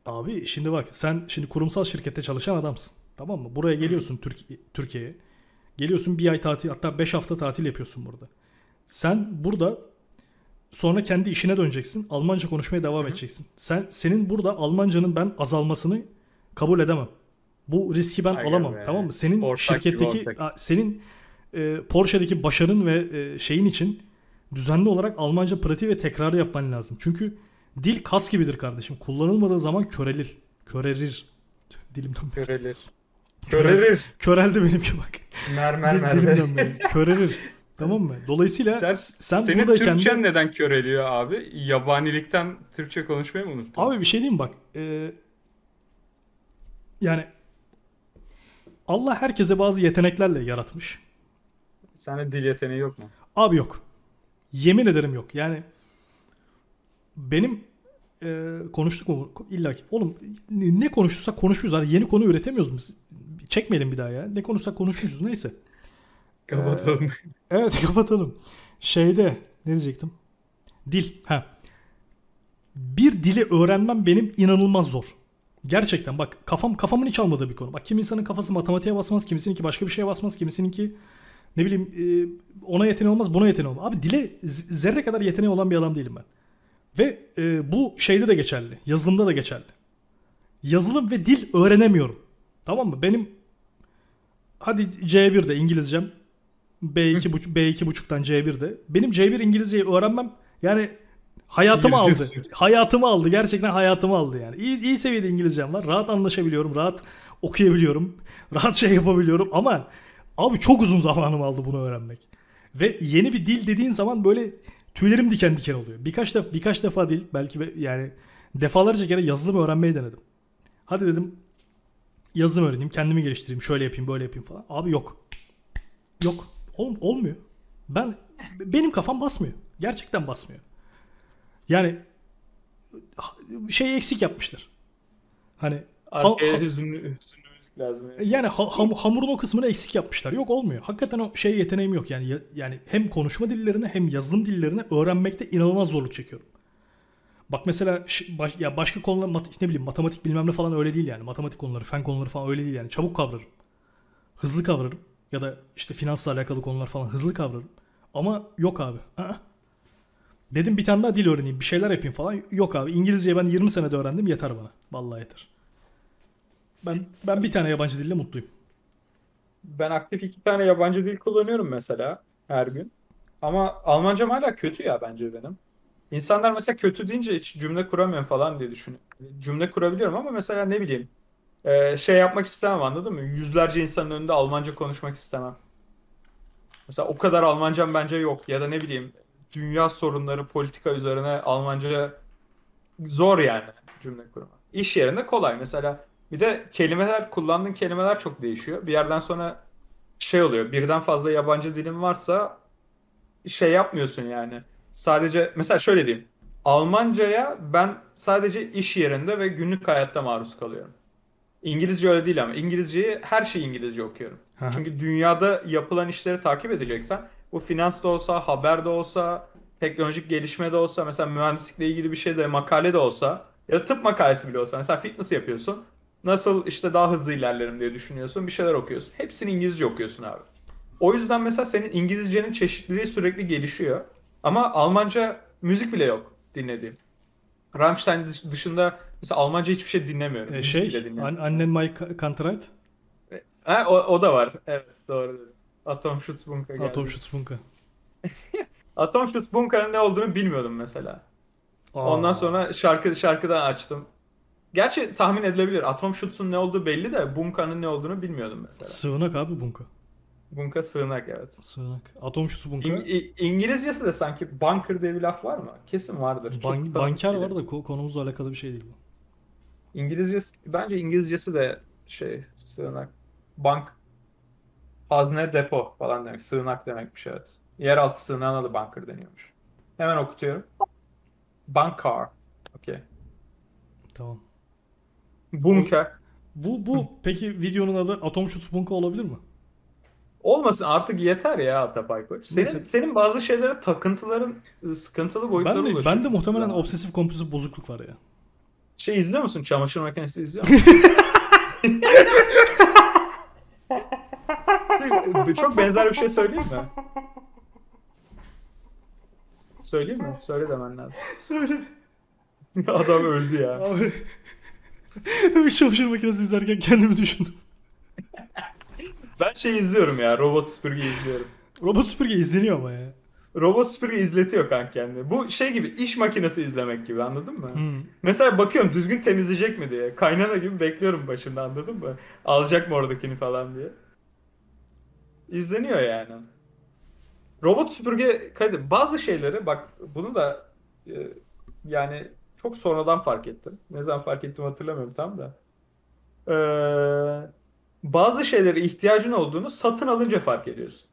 Abi şimdi bak sen şimdi kurumsal şirkette çalışan adamsın. Tamam mı? Buraya geliyorsun Türkiye, Türkiye'ye. Geliyorsun bir ay tatil hatta beş hafta tatil yapıyorsun burada. Sen burada sonra kendi işine döneceksin. Almanca konuşmaya devam Hı. edeceksin. Sen senin burada Almancanın ben azalmasını kabul edemem. Bu riski ben Aynen alamam be. Tamam mı? Senin ortak şirketteki, senin e, Porsche'deki başarın ve e, şeyin için düzenli olarak Almanca pratiği ve tekrarı yapman lazım. Çünkü dil kas gibidir kardeşim. Kullanılmadığı zaman körelir. Körerir. Dilimden körelir. Körerir. Köreldi benimki bak. Mermer mermer. Dilimden beri. Körerir. Tamam mı? Dolayısıyla sen, sen senin Türkçen kendi... neden köreliyor abi? Yabanilikten Türkçe konuşmayı mı unuttun? Abi bir şey diyeyim bak. E, yani Allah herkese bazı yeteneklerle yaratmış. Sende dil yeteneği yok mu? Abi yok. Yemin ederim yok. Yani benim e, konuştuk mu? İlla ki. Oğlum ne konuşursak konuşuyoruz. Hani yeni konu üretemiyoruz biz. Çekmeyelim bir daha ya. Ne konuşsak konuşmuşuz. Neyse. Kapatalım. Ee, evet kapatalım. Şeyde ne diyecektim? Dil. Ha. Bir dili öğrenmem benim inanılmaz zor. Gerçekten bak kafam kafamın hiç almadığı bir konu. Bak kim insanın kafası matematiğe basmaz, kimisininki başka bir şeye basmaz, kimisininki ne bileyim ona yeteneği olmaz, buna yeteneği olmaz. Abi dile zerre kadar yeteneği olan bir adam değilim ben. Ve e, bu şeyde de geçerli, yazılımda da geçerli. Yazılım ve dil öğrenemiyorum. Tamam mı? Benim hadi C bir'de İngilizcem, B iki B iki buçuktan C bir'de. Benim C bir İngilizceyi öğrenmem yani... Hayatımı aldı. Hayatımı aldı. Gerçekten hayatımı aldı yani. İyi, iyi seviyede İngilizcem var. Rahat anlaşabiliyorum. Rahat okuyabiliyorum. Rahat şey yapabiliyorum ama abi çok uzun zamanım aldı bunu öğrenmek. Ve yeni bir dil dediğin zaman böyle tüylerim diken diken oluyor. Birkaç defa, birkaç defa değil. Belki be, yani defalarca kere yazılım öğrenmeyi denedim. Hadi dedim yazılım öğreneyim. Kendimi geliştireyim. Şöyle yapayım böyle yapayım falan. Abi yok. Yok. Ol, olmuyor. Ben benim kafam basmıyor. Gerçekten basmıyor. Yani şey eksik yapmışlar. Hani arkaya ha, hüzünlü, hüzünlü müzik lazım. Yani, yani ha, ham, hamurun o kısmını eksik yapmışlar. Yok olmuyor. Hakikaten o şey yeteneğim yok. Yani yani hem konuşma dillerini hem yazılım dillerini öğrenmekte inanılmaz zorluk çekiyorum. Bak mesela baş, ya başka konular mat, ne bileyim matematik bilmem ne falan öyle değil yani. Matematik konuları, fen konuları falan öyle değil yani. Çabuk kavrarım. Hızlı kavrarım. Ya da işte finansla alakalı konular falan hızlı kavrarım. Ama yok abi. Aa. Dedim bir tane daha dil öğreneyim, bir şeyler yapayım falan. Yok abi, İngilizceyi ben yirmi senede öğrendim, yeter bana. Vallahi yeter. Ben ben bir tane yabancı dille mutluyum. Ben aktif iki tane yabancı dil kullanıyorum mesela her gün. Ama Almancam hala kötü ya bence benim. İnsanlar mesela kötü deyince hiç cümle kuramıyorum falan diye düşünüyorum. Cümle kurabiliyorum ama mesela ne bileyim şey yapmak istemem, anladın mı? Yüzlerce insanın önünde Almanca konuşmak istemem. Mesela o kadar Almancam bence yok. Ya da ne bileyim dünya sorunları, politika üzerine Almanca zor yani cümle kurmak. İş yerinde kolay mesela. Bir de kelimeler, kullandığın kelimeler çok değişiyor. Bir yerden sonra şey oluyor, birden fazla yabancı dilin varsa şey yapmıyorsun yani. Sadece mesela şöyle diyeyim, Almanca'ya ben sadece iş yerinde ve günlük hayatta maruz kalıyorum. İngilizce öyle değil ama İngilizceyi, her şeyi İngilizce okuyorum. Hı-hı. Çünkü dünyada yapılan işleri takip edeceksen, bu finans da olsa, haber de olsa, teknolojik gelişme de olsa, mesela mühendislikle ilgili bir şey de, makale de olsa ya da tıp makalesi bile olsa, mesela fitness yapıyorsun. Nasıl işte daha hızlı ilerlerim diye düşünüyorsun, bir şeyler okuyorsun. Hepsini İngilizce okuyorsun abi. O yüzden mesela senin İngilizcenin çeşitliliği sürekli gelişiyor. Ama Almanca müzik bile yok dinlediğim. Rammstein dışında mesela Almanca hiçbir şey dinlemiyorum. E şey, dinlemiyorum. Annen My Kantreit? Ha, o, o da var. Evet, doğru. Atomschutzbunker geldi. Atomschutzbunker. Atomschutzbunker'ın ne olduğunu bilmiyordum mesela. Aa. Ondan sonra şarkı şarkıdan açtım. Gerçi tahmin edilebilir. Atomschutz'un ne olduğu belli de Bunker'ın ne olduğunu bilmiyordum mesela. Sığınak abi Bunker. Bunker sığınak, evet. Sığınak. Atomschutz'u Bunker. İng- İngilizcesi de sanki bunker diye bir laf var mı? Kesin vardır. Ban- banker var da konumuzla alakalı bir şey değil bu. İngilizcesi, bence İngilizcesi de şey, sığınak. Bank, hazne, depo falan demek. Sığınak demekmiş, evet. Yeraltı sığınağına da bunker deniyormuş. Hemen okutuyorum. Bunker. Okey. Tamam. Bunker. Bu bu Hı. Peki videonun adı Atomschutzbunker olabilir mi? Olmasın artık, yeter ya Atapayko. Senin Neyse. senin bazı şeylere takıntıların sıkıntılı boyutları oluyor. Ben de, ben de muhtemelen tamam. obsesif kompulsif bozukluk var ya. Şey izliyor musun? Çamaşır makinesi izliyor musun? Çok benzer bir şey söyleyeyim mi? Söyleyeyim mi? Söyle demen lazım. Söyle. Adam öldü ya. Abi. Çamaşır makinesi izlerken kendimi düşündüm. Ben şey izliyorum ya, robot süpürge izliyorum. Robot süpürge izleniyor ama ya. Robot süpürge izletiyor kanka kendini. Bu şey gibi, iş makinesi izlemek gibi, anladın mı? Hmm. Mesela bakıyorum düzgün temizleyecek mi diye. Kaynana gibi bekliyorum başında, anladın mı? Alacak mı oradakini falan diye. İzleniyor yani. Robot süpürge, bazı şeyleri bak bunu da yani çok sonradan fark ettim. Ne zaman fark ettim hatırlamıyorum tam da. Eee... Bazı şeylere ihtiyacın olduğunu satın alınca fark ediyorsun.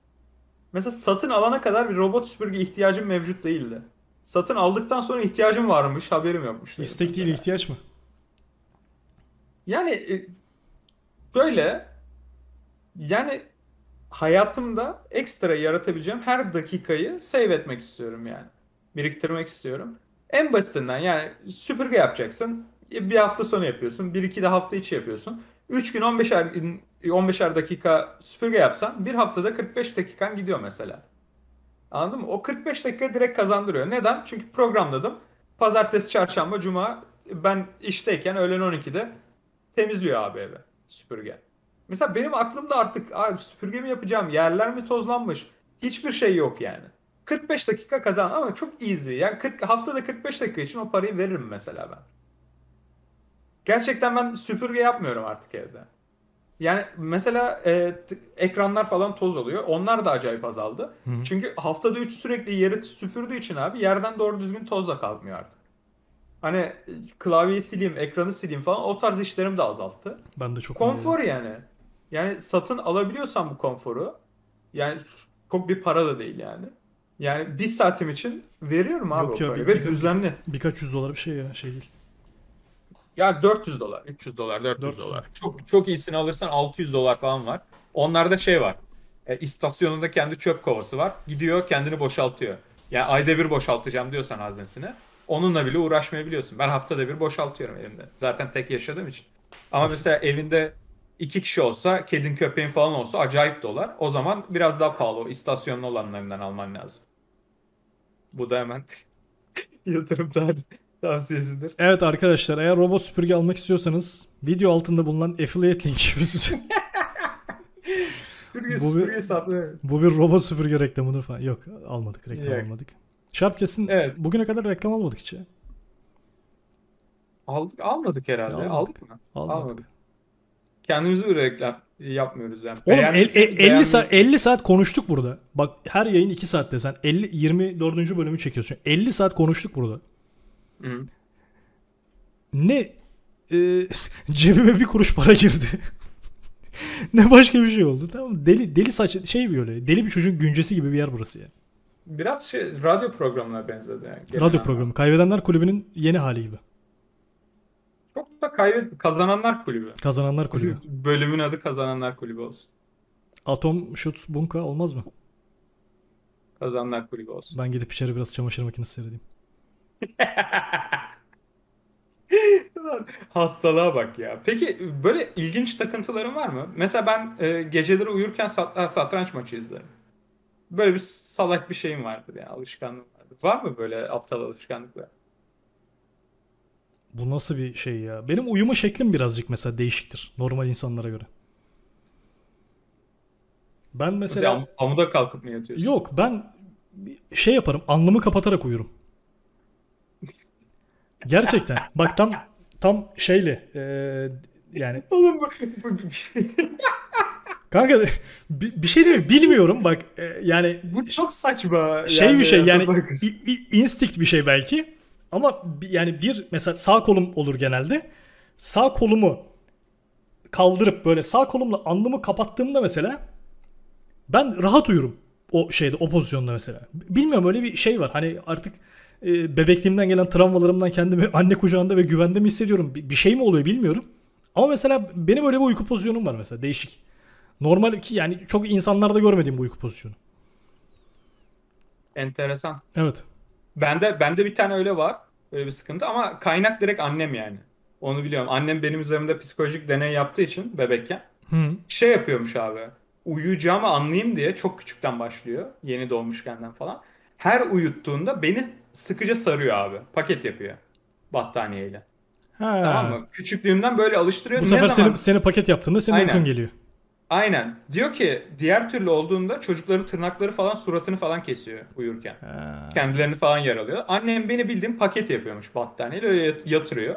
Mesela satın alana kadar bir robot süpürge ihtiyacın mevcut değildi. Satın aldıktan sonra ihtiyacım varmış, haberim yokmuş. İstek değil, ihtiyaç mı? Yani böyle, yani hayatımda ekstra yaratabileceğim her dakikayı save etmek istiyorum yani. Biriktirmek istiyorum. En basitinden yani süpürge yapacaksın. Bir hafta sonu yapıyorsun. Bir iki de hafta içi yapıyorsun. üç gün on beşer dakika süpürge yapsan bir haftada kırk beş dakikan gidiyor mesela. Anladın mı? O kırk beş dakika direkt kazandırıyor. Neden? Çünkü programladım. Pazartesi, çarşamba, cuma ben işteyken öğlen on ikide temizliyor abi evi süpürge. Mesela benim aklımda artık abi süpürge mi yapacağım, yerler mi tozlanmış, hiçbir şey yok yani. kırk beş dakika kazan ama çok easy. Yani kırk, haftada kırk beş dakika için o parayı veririm mesela ben. Gerçekten ben süpürge yapmıyorum artık evde. Yani mesela e, t- ekranlar falan toz oluyor. Onlar da acayip azaldı. Hı hı. Çünkü haftada üç sürekli yeri süpürdüğü için abi yerden doğru düzgün toz da kalkmıyor artık. Hani klavyeyi sileyim, ekranı sileyim falan, o tarz işlerim de azalttı. Ben de çok konfor anladım. Yani. Yani satın alabiliyorsan bu konforu, yani çok bir para da değil yani. Yani bir saatim için veriyorum abi. Yok o ya, parayı. Bir, birkaç, düzenli. Birkaç yüz dolar bir şey ya, şey değil. Ya dört yüz dolar, üç yüz dolar, dört yüz dolar. Çok çok iyisini alırsan altı yüz dolar falan var. Onlarda şey var. E, istasyonunda kendi çöp kovası var. Gidiyor kendini boşaltıyor. Yani ayda bir boşaltacağım diyorsan haznesini. onunla bile uğraşmayabiliyorsun. Ben haftada bir boşaltıyorum elimde. Zaten tek yaşadığım için. Ama mesela evinde iki kişi olsa, kedin köpeğin falan olsa acayip dolar. O zaman biraz daha pahalı, o istasyonlu olanlarından alman lazım. Bu da hemen yatırım tavsiyesidir. Evet arkadaşlar, eğer robot süpürge almak istiyorsanız video altında bulunan affiliate linkimiz. Süpürge, bu süpürge satıyor. Bu bir robot süpürge reklamıdır falan. Yok, almadık reklam, yok. almadık. Sharpcast'in evet. Bugüne kadar reklam almadık hiç. Al, almadık herhalde. Almadık. Aldık mı? Almadık. almadık. Kendimize bir reklam yapmıyoruz yani. Oğlum el, el, elli saat elli saat konuştuk burada. Bak her yayın iki saat desen elli yirmi dördüncü bölümü çekiyorsun. elli saat konuştuk burada. Hı. Ne e, cebime bir kuruş para girdi. Ne başka bir şey oldu. Tamam, deli deli saç şey böyle. Deli bir çocuğun güncesi gibi bir yer burası ya. Yani. Biraz şey, radyo programına benzedi yani. Radyo programı. Kaybedenler Kulübü'nün yeni hali gibi. Çok da kaybet Kazananlar Kulübü. Kazananlar Kulübü. Bölümün adı Kazananlar Kulübü olsun. Atom Şut Bunka olmaz mı? Kazananlar Kulübü olsun. Ben gidip içeri biraz çamaşır makinesi seyredeyim. Hastalığa bak ya. Peki böyle ilginç takıntıların var mı? Mesela ben e, geceleri uyurken sat, satranç maçı izlerim. Böyle bir salak bir şeyim vardır yani, alışkanlığım vardır. Var mı böyle aptal alışkanlıklar? Bu nasıl bir şey ya? Benim uyuma şeklim birazcık mesela değişiktir normal insanlara göre. Ben mesela... mesela amuda kalkıp mı yatıyorsun? Yok, ben şey yaparım, alnımı kapatarak uyurum. Gerçekten. Bak tam tam şeyle ee, yani... Oğlum bu... Kanka bir, bir şey diyeyim, bilmiyorum bak e, yani... Bu çok saçma. Şey yani, bir şey yani, yani i, i, instinct bir şey belki. Ama yani bir mesela sağ kolum olur genelde. Sağ kolumu kaldırıp böyle sağ kolumla alnımı kapattığımda mesela ben rahat uyurum o şeyde, o pozisyonda mesela. Bilmiyorum, öyle bir şey var. Hani artık e, bebekliğimden gelen travmalarımdan kendimi anne kucağında ve güvende mi hissediyorum? Bir şey mi oluyor bilmiyorum. Ama mesela benim öyle bir uyku pozisyonum var mesela, değişik. Normal ki yani, çok insanlarda görmediğim bu uyku pozisyonu. Enteresan. Evet. Bende bende bir tane öyle var. Öyle bir sıkıntı ama kaynak direkt annem yani. Onu biliyorum. Annem benim üzerimde psikolojik deney yaptığı için bebekken. Hı. Şey yapıyormuş abi. Uyuyacağımı anlayayım diye çok küçükten başlıyor. Yeni doğmuşkenden falan. Her uyuttuğunda beni sıkıca sarıyor abi. Paket yapıyor. Battaniyeyle. Ha. Tamam mı? Küçüklüğümden böyle alıştırıyor. Bu ne sefer zaman... seni, seni paket yaptığında senin uykun geliyor. Aynen. Diyor ki diğer türlü olduğunda çocukların tırnakları falan suratını falan kesiyor uyurken. Ha. Kendilerini falan yaralıyor. Annem beni bildiğim paket yapıyormuş battaniyeyle, öyle yatırıyor.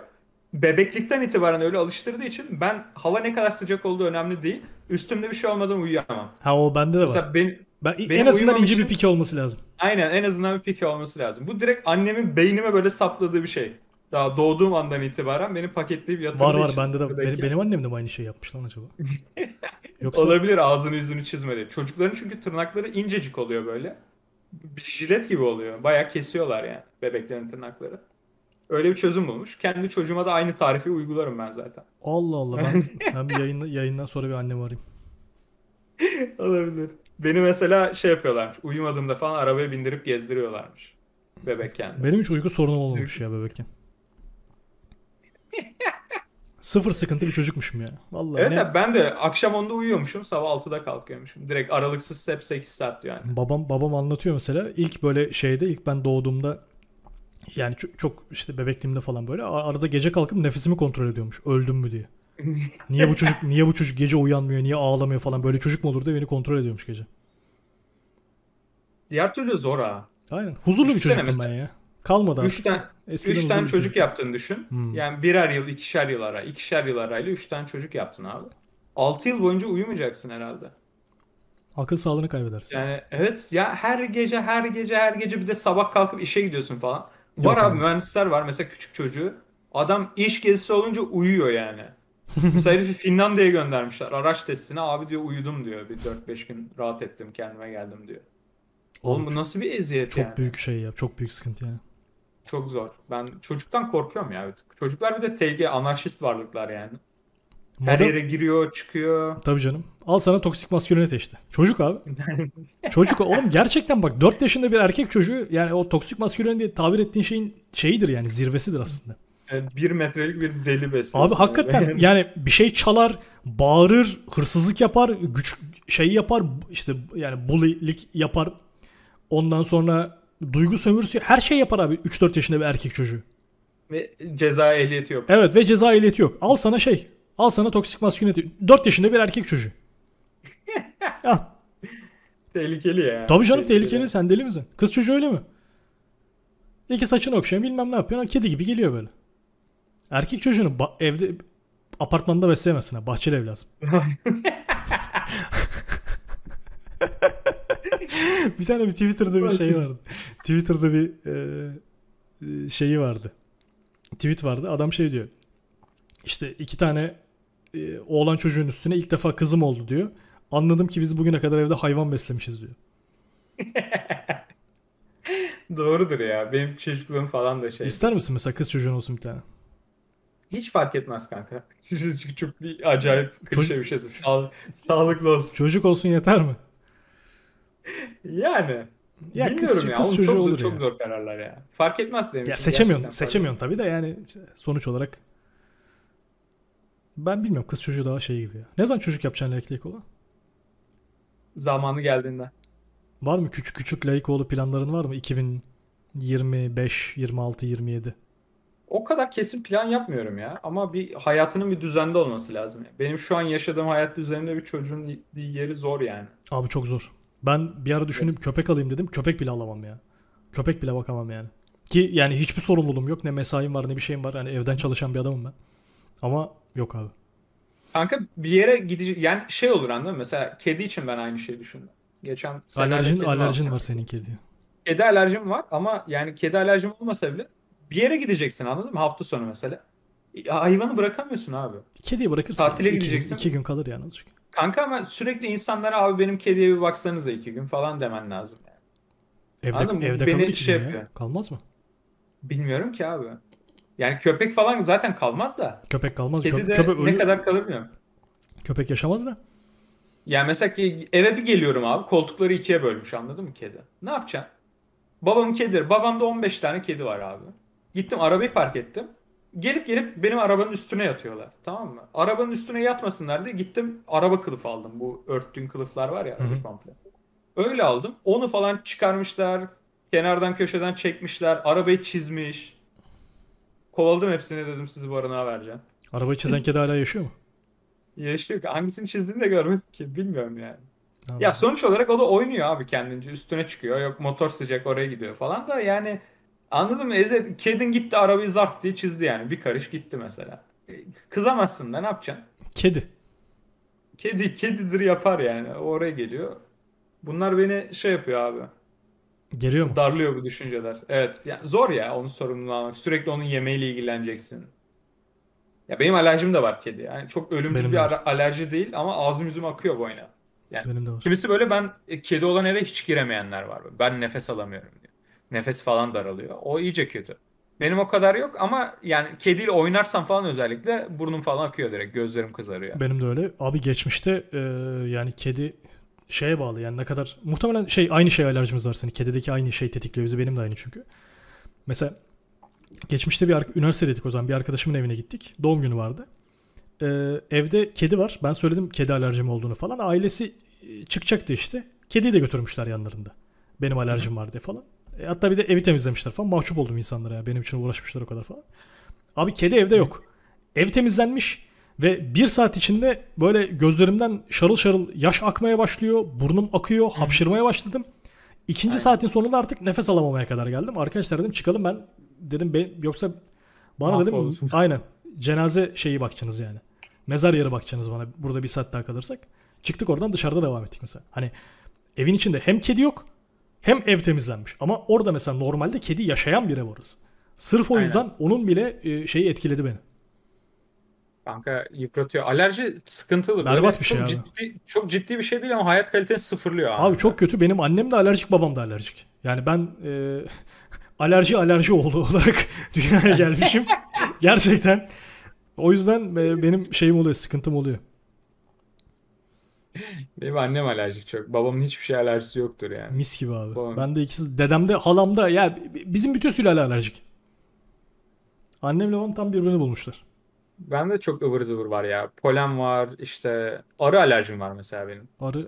Bebeklikten itibaren öyle alıştırdığı için ben hava ne kadar sıcak olduğu önemli değil. Üstümde bir şey olmadan uyuyamam. Ha, o bende de var. Mesela ben, ben, en azından ince için, bir pike olması lazım. Aynen, en azından bir pike olması lazım. Bu direkt annemin beynime böyle sapladığı bir şey. Daha doğduğum andan itibaren beni paketleyip yatırdığı var, için. Var var bende de. Benim, benim annem de aynı şey yapmış lan acaba. Yoksa... Olabilir, ağzını yüzünü çizmeli. Çocukların çünkü tırnakları incecik oluyor böyle. Bir jilet gibi oluyor. Bayağı kesiyorlar yani bebeklerin tırnakları. Öyle bir çözüm bulmuş. Kendi çocuğuma da aynı tarifi uygularım ben zaten. Allah Allah, ben, ben bir yayın, yayından sonra bir annemi arayayım. Olabilir. Beni mesela şey yapıyorlarmış. Uyumadığımda falan arabaya bindirip gezdiriyorlarmış. Bebekken. Benim hiç uyku sorunum olmamış ya bebekken. Sıfır sıkıntı bir çocukmuşum ya. Vallahi evet ne... ben de akşam onda uyuyormuşum, sabah altıda kalkıyormuşum. Direkt aralıksız hep sekiz saat yani. Babam babam anlatıyor mesela, ilk böyle şeyde, ilk ben doğduğumda yani çok, çok işte bebekliğimde falan böyle arada gece kalkıp nefesimi kontrol ediyormuş. Öldüm mü diye. Niye bu çocuk niye bu çocuk gece uyanmıyor, niye ağlamıyor falan, böyle çocuk mu olur diye beni kontrol ediyormuş gece. Diğer türlü zor ha. Aynen. Huzurlu bir çocuktum ben ya. Kalmadı artık. Üç tane, üç tane çocuk, çocuk yaptığını düşün. Hmm. Yani birer yıl, ikişer yıl ara. İkişer yıl arayla üç tane çocuk yaptın abi. Altı yıl boyunca uyumayacaksın herhalde. Akıl sağlığını kaybedersin. Yani evet ya, her gece her gece her gece bir de sabah kalkıp işe gidiyorsun falan. Yok var abi, abi mühendisler var mesela, küçük çocuğu. Adam iş gezisi olunca uyuyor yani. Mesela herifi Finlandiya'ya göndermişler araç testine. Abi diyor uyudum diyor. Bir dört beş gün rahat ettim, kendime geldim diyor. Oğlum, Oğlum bu nasıl bir eziyet çok yani. Çok büyük şey ya. Çok büyük sıkıntı yani. Çok zor. Ben çocuktan korkuyorum ya. Çocuklar bir de T G anarşist varlıklar yani. Her yere giriyor, çıkıyor. Tabii canım. Al sana toksik maskülenite işte. Çocuk abi. Çocuk oğlum, gerçekten bak dört yaşında bir erkek çocuğu, yani o toksik maskülenite diye tabir ettiğin şeyin şeyidir yani, zirvesidir aslında. Yani bir metrelik bir deli besliyorsun. Abi hakikaten yani. Yani bir şey çalar, bağırır, hırsızlık yapar, güç şey yapar işte, yani bully'lik yapar. Ondan sonra duygu sömürüsü, her şey yapar abi üç dört yaşında bir erkek çocuğu. Ve ceza ehliyeti yok. Evet ve ceza ehliyeti yok. Al sana şey. Al sana toksik maskülenite. dört yaşında bir erkek çocuğu. Al. Tehlikeli ya. Tabii canım tehlikeli. tehlikeli. Sen deli misin? Kız çocuğu öyle mi? İki saçını okşuyor, bilmem ne yapıyor. Kedi gibi geliyor böyle. Erkek çocuğunu ba- evde, apartmanda besleyemezsin. Bahçeli ev lazım. Bir tane bir Twitter'da bir şey vardı. Twitter'da bir e, şeyi vardı. Tweet vardı. Adam şey diyor. İşte iki tane e, oğlan çocuğun üstüne ilk defa kızım oldu diyor. Anladım ki biz bugüne kadar evde hayvan beslemişiz diyor. Doğrudur ya. Benim çocukluğum falan da şey. İster misin mesela kız çocuğun olsun bir tane? Hiç fark etmez kanka. Çok, çok acayip klişe bir şey. Sağ, sağlıklı olsun. Çocuk olsun yeter mi? Yani. Ya bilmiyorum ya. Kız çok zor, çok yani. Zor kararlar ya. Fark etmez demişim. Ya seçemiyorsun. Seçemiyorsun tabii de yani sonuç olarak. Ben bilmiyorum, kız çocuğu daha şey gibi ya. Ne zaman çocuk yapacaksın Leykoğlu? Zamanı geldiğinde. Var mı küçük küçük Leykoğlu planların, var mı? iki bin yirmi beş, yirmi altı, yirmi yedi O kadar kesin plan yapmıyorum ya. Ama bir hayatının bir düzende olması lazım. Yani. Benim şu an yaşadığım hayat düzeninde bir çocuğun yeri zor yani. Abi çok zor. Ben bir ara düşündüm, evet. Köpek alayım dedim. Köpek bile alamam ya. Köpek bile bakamam yani. Ki yani hiçbir sorumluluğum yok. Ne mesaim var ne bir şeyim var. Yani evden çalışan bir adamım ben. Ama yok abi. Kanka bir yere gidecek yani şey olur, anladın mı? Mesela kedi için ben aynı şeyi düşündüm. Geçen alerjin alerjin var senin kediye. Kedi alerjim var ama yani kedi alerjim olmasa bile bir yere gideceksin, anladın mı? Hafta sonu mesela. Hayvanı bırakamıyorsun abi. Kediyi bırakırsın. Tatile iki, gideceksin. iki gün kalır yani azıcık. Kanka ama sürekli insanlara abi benim kediye bir baksanıza iki gün falan demen lazım yani. Evde, evde kalır iki şey ya. Kalmaz mı? Bilmiyorum ki abi. Yani köpek falan zaten kalmaz da. Köpek kalmaz. Kedi de köpek ne ölü... kadar kalır bilmiyorum. Köpek yaşamaz da. Yani mesela ki eve bir geliyorum abi. Koltukları ikiye bölmüş, anladın mı kedi? Ne yapacaksın? Babam kedidir. Babamda on beş tane kedi var abi. Gittim arabayı park ettim. Gelip gelip benim arabanın üstüne yatıyorlar. Tamam mı? Arabanın üstüne yatmasınlar diye gittim araba kılıfı aldım. Bu örttüğün kılıflar var ya. Hı-hı. Komple. Öyle aldım. Onu falan çıkarmışlar. Kenardan köşeden çekmişler. Arabayı çizmiş. Kovaladım hepsini, dedim sizi barınağa vereceğim. Arabayı çizen kedi hala yaşıyor mu? Yaşıyor. Hangisini çizdiğini de görmedim ki. Bilmiyorum yani. Anladım. Ya sonuç olarak o da oynuyor abi kendince. Üstüne çıkıyor. Yok motor sıcak oraya gidiyor falan da yani. Anladın mı? Ezet, kedin gitti arabayı zart diye çizdi yani. Bir karış gitti mesela. Kızamazsın da ne yapacaksın? Kedi. Kedi. Kedidir yapar yani. Oraya geliyor. Bunlar beni şey yapıyor abi. Geliyor mu? Darlıyor bu düşünceler. Evet. Yani zor ya onun sorumluluğunu almak. Sürekli onun yemeğiyle ilgileneceksin. Ya benim alerjim de var kedi. Yani çok ölümcül benim bir de. Alerji değil ama ağzım yüzüm akıyor boyuna. Yani benim de var. Kimisi böyle ben kedi olan eve hiç giremeyenler var. Ben nefes alamıyorum diyor. Nefes falan daralıyor. O iyice kötü. Benim o kadar yok ama yani kediyle oynarsam falan özellikle burnum falan akıyor direkt. Gözlerim kızarıyor. Benim de öyle. Abi geçmişte e, yani kedi şeye bağlı yani ne kadar muhtemelen şey aynı şey alerjimiz var senin. Kedideki aynı şey tetikliyor bizi. Benim de aynı çünkü. Mesela geçmişte bir ar- üniversitedeydik o zaman. Bir arkadaşımın evine gittik. Doğum günü vardı. Ee, evde kedi var. Ben söyledim kedi alerjim olduğunu falan. Ailesi çıkacaktı işte. Kediyi de götürmüşler yanlarında. Benim alerjim var diye falan. E, hatta bir de evi temizlemişler falan. Mahcup oldum insanlara ya. Benim için uğraşmışlar o kadar falan. Abi kedi evde yok. Ev temizlenmiş. Ve bir saat içinde böyle gözlerimden şarıl şarıl yaş akmaya başlıyor. Burnum akıyor. Hapşırmaya başladım. İkinci Aynen. saatin sonunda artık nefes alamamaya kadar geldim. Arkadaşlar dedim çıkalım ben. Dedim ben, yoksa bana ah, dedim olsun. Aynen. Cenaze şeyi bakacaksınız yani. Mezar yeri bakacaksınız bana. Burada bir saat daha kalırsak. Çıktık oradan dışarıda devam ettik mesela. Hani evin içinde hem kedi yok hem ev temizlenmiş. Ama orada mesela normalde kedi yaşayan bir ev orası. Sırf o Aynen. yüzden onun bile şeyi etkiledi beni. Kanka yıpratıyor. Alerji sıkıntılı. Berbat bir şey abi. Ciddi, çok ciddi bir şey değil ama hayat kaliteni sıfırlıyor. Abi, abi çok kötü. Benim annem de alerjik, babam da alerjik. Yani ben e, alerji alerji oğlu olarak dünyaya gelmişim. Gerçekten O yüzden benim şeyim oluyor, sıkıntım oluyor. Benim annem alerjik çok. Babamın hiçbir şey alerjisi yoktur yani. Mis gibi abi. Babam... Ben de ikisi, dedemde, halamda, ya yani bizim bütün sülale alerjik. Annemle babam tam birbirini bulmuşlar. Ben de çok ıvır zıvır var ya. Polen var, işte arı alerjim var mesela benim. Arı.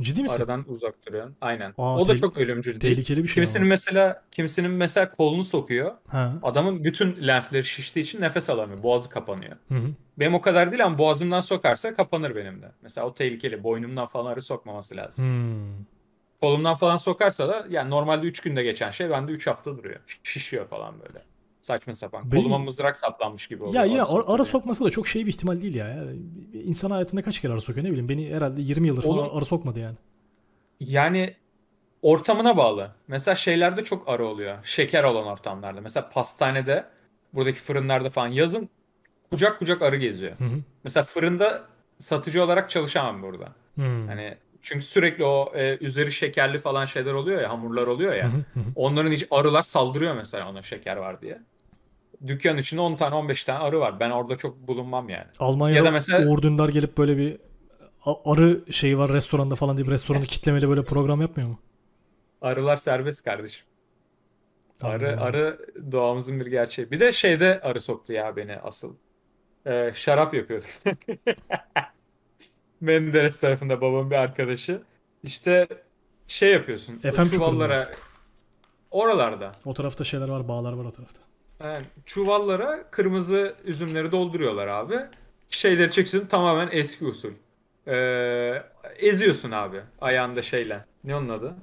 Ciddi misin? Aradan uzak duruyorsun. Aynen. Aa, o da te- çok ölümcül. Tehlikeli bir şey. Kimisinin ama. mesela kimisinin mesela kolunu sokuyor. Ha. Adamın bütün lenfleri şiştiği için nefes alamıyor. Boğazı kapanıyor. Hı hı. Benim o kadar değil ama boğazımdan sokarsa kapanır benim de. Mesela o tehlikeli. Boynumdan falan arı sokmaması lazım. Hmm. Kolumdan falan sokarsa da yani normalde üç günde geçen şey bende üç hafta duruyor. Şişiyor falan böyle. Saçma sapan. Benim... Koluma mızrak saplanmış gibi oluyor. Ya yine arı, arı sokması da çok şey bir ihtimal değil ya. Yani insan hayatında kaç kere arı sokuyor ne bileyim. Beni herhalde yirmi yıldır Oğlum, falan arı sokmadı yani. Yani ortamına bağlı. Mesela şeylerde çok arı oluyor. Şeker olan ortamlarda. Mesela pastanede, buradaki fırınlarda falan yazın kucak kucak arı geziyor. Hı hı. Mesela fırında satıcı olarak çalışamam burada. Hani çünkü sürekli o e, üzeri şekerli falan şeyler oluyor ya, hamurlar oluyor ya. Hı hı hı. Onların hiç arılar saldırıyor mesela ona şeker var diye. Dükkanın içinde on tane on beş tane arı var. Ben orada çok bulunmam yani. Almanya'da ya da mesela... Uğur Dündar gelip böyle bir arı şeyi var restoranda falan diye restoranı kitlemeli böyle program yapmıyor mu? Arılar serbest kardeşim. Arı Anladım. arı doğamızın bir gerçeği. Bir de şeyde arı soktu ya beni asıl. Ee, şarap yapıyorduk. Menderes tarafında babamın bir arkadaşı. İşte şey yapıyorsun. Efendim çuvallara. Oralarda. O tarafta şeyler var, bağlar var o tarafta. Yani çuvallara kırmızı üzümleri dolduruyorlar abi. Şeyleri çekiyorsun, tamamen eski usul. Ee, eziyorsun abi ayağında şeyle. Ne onun adı?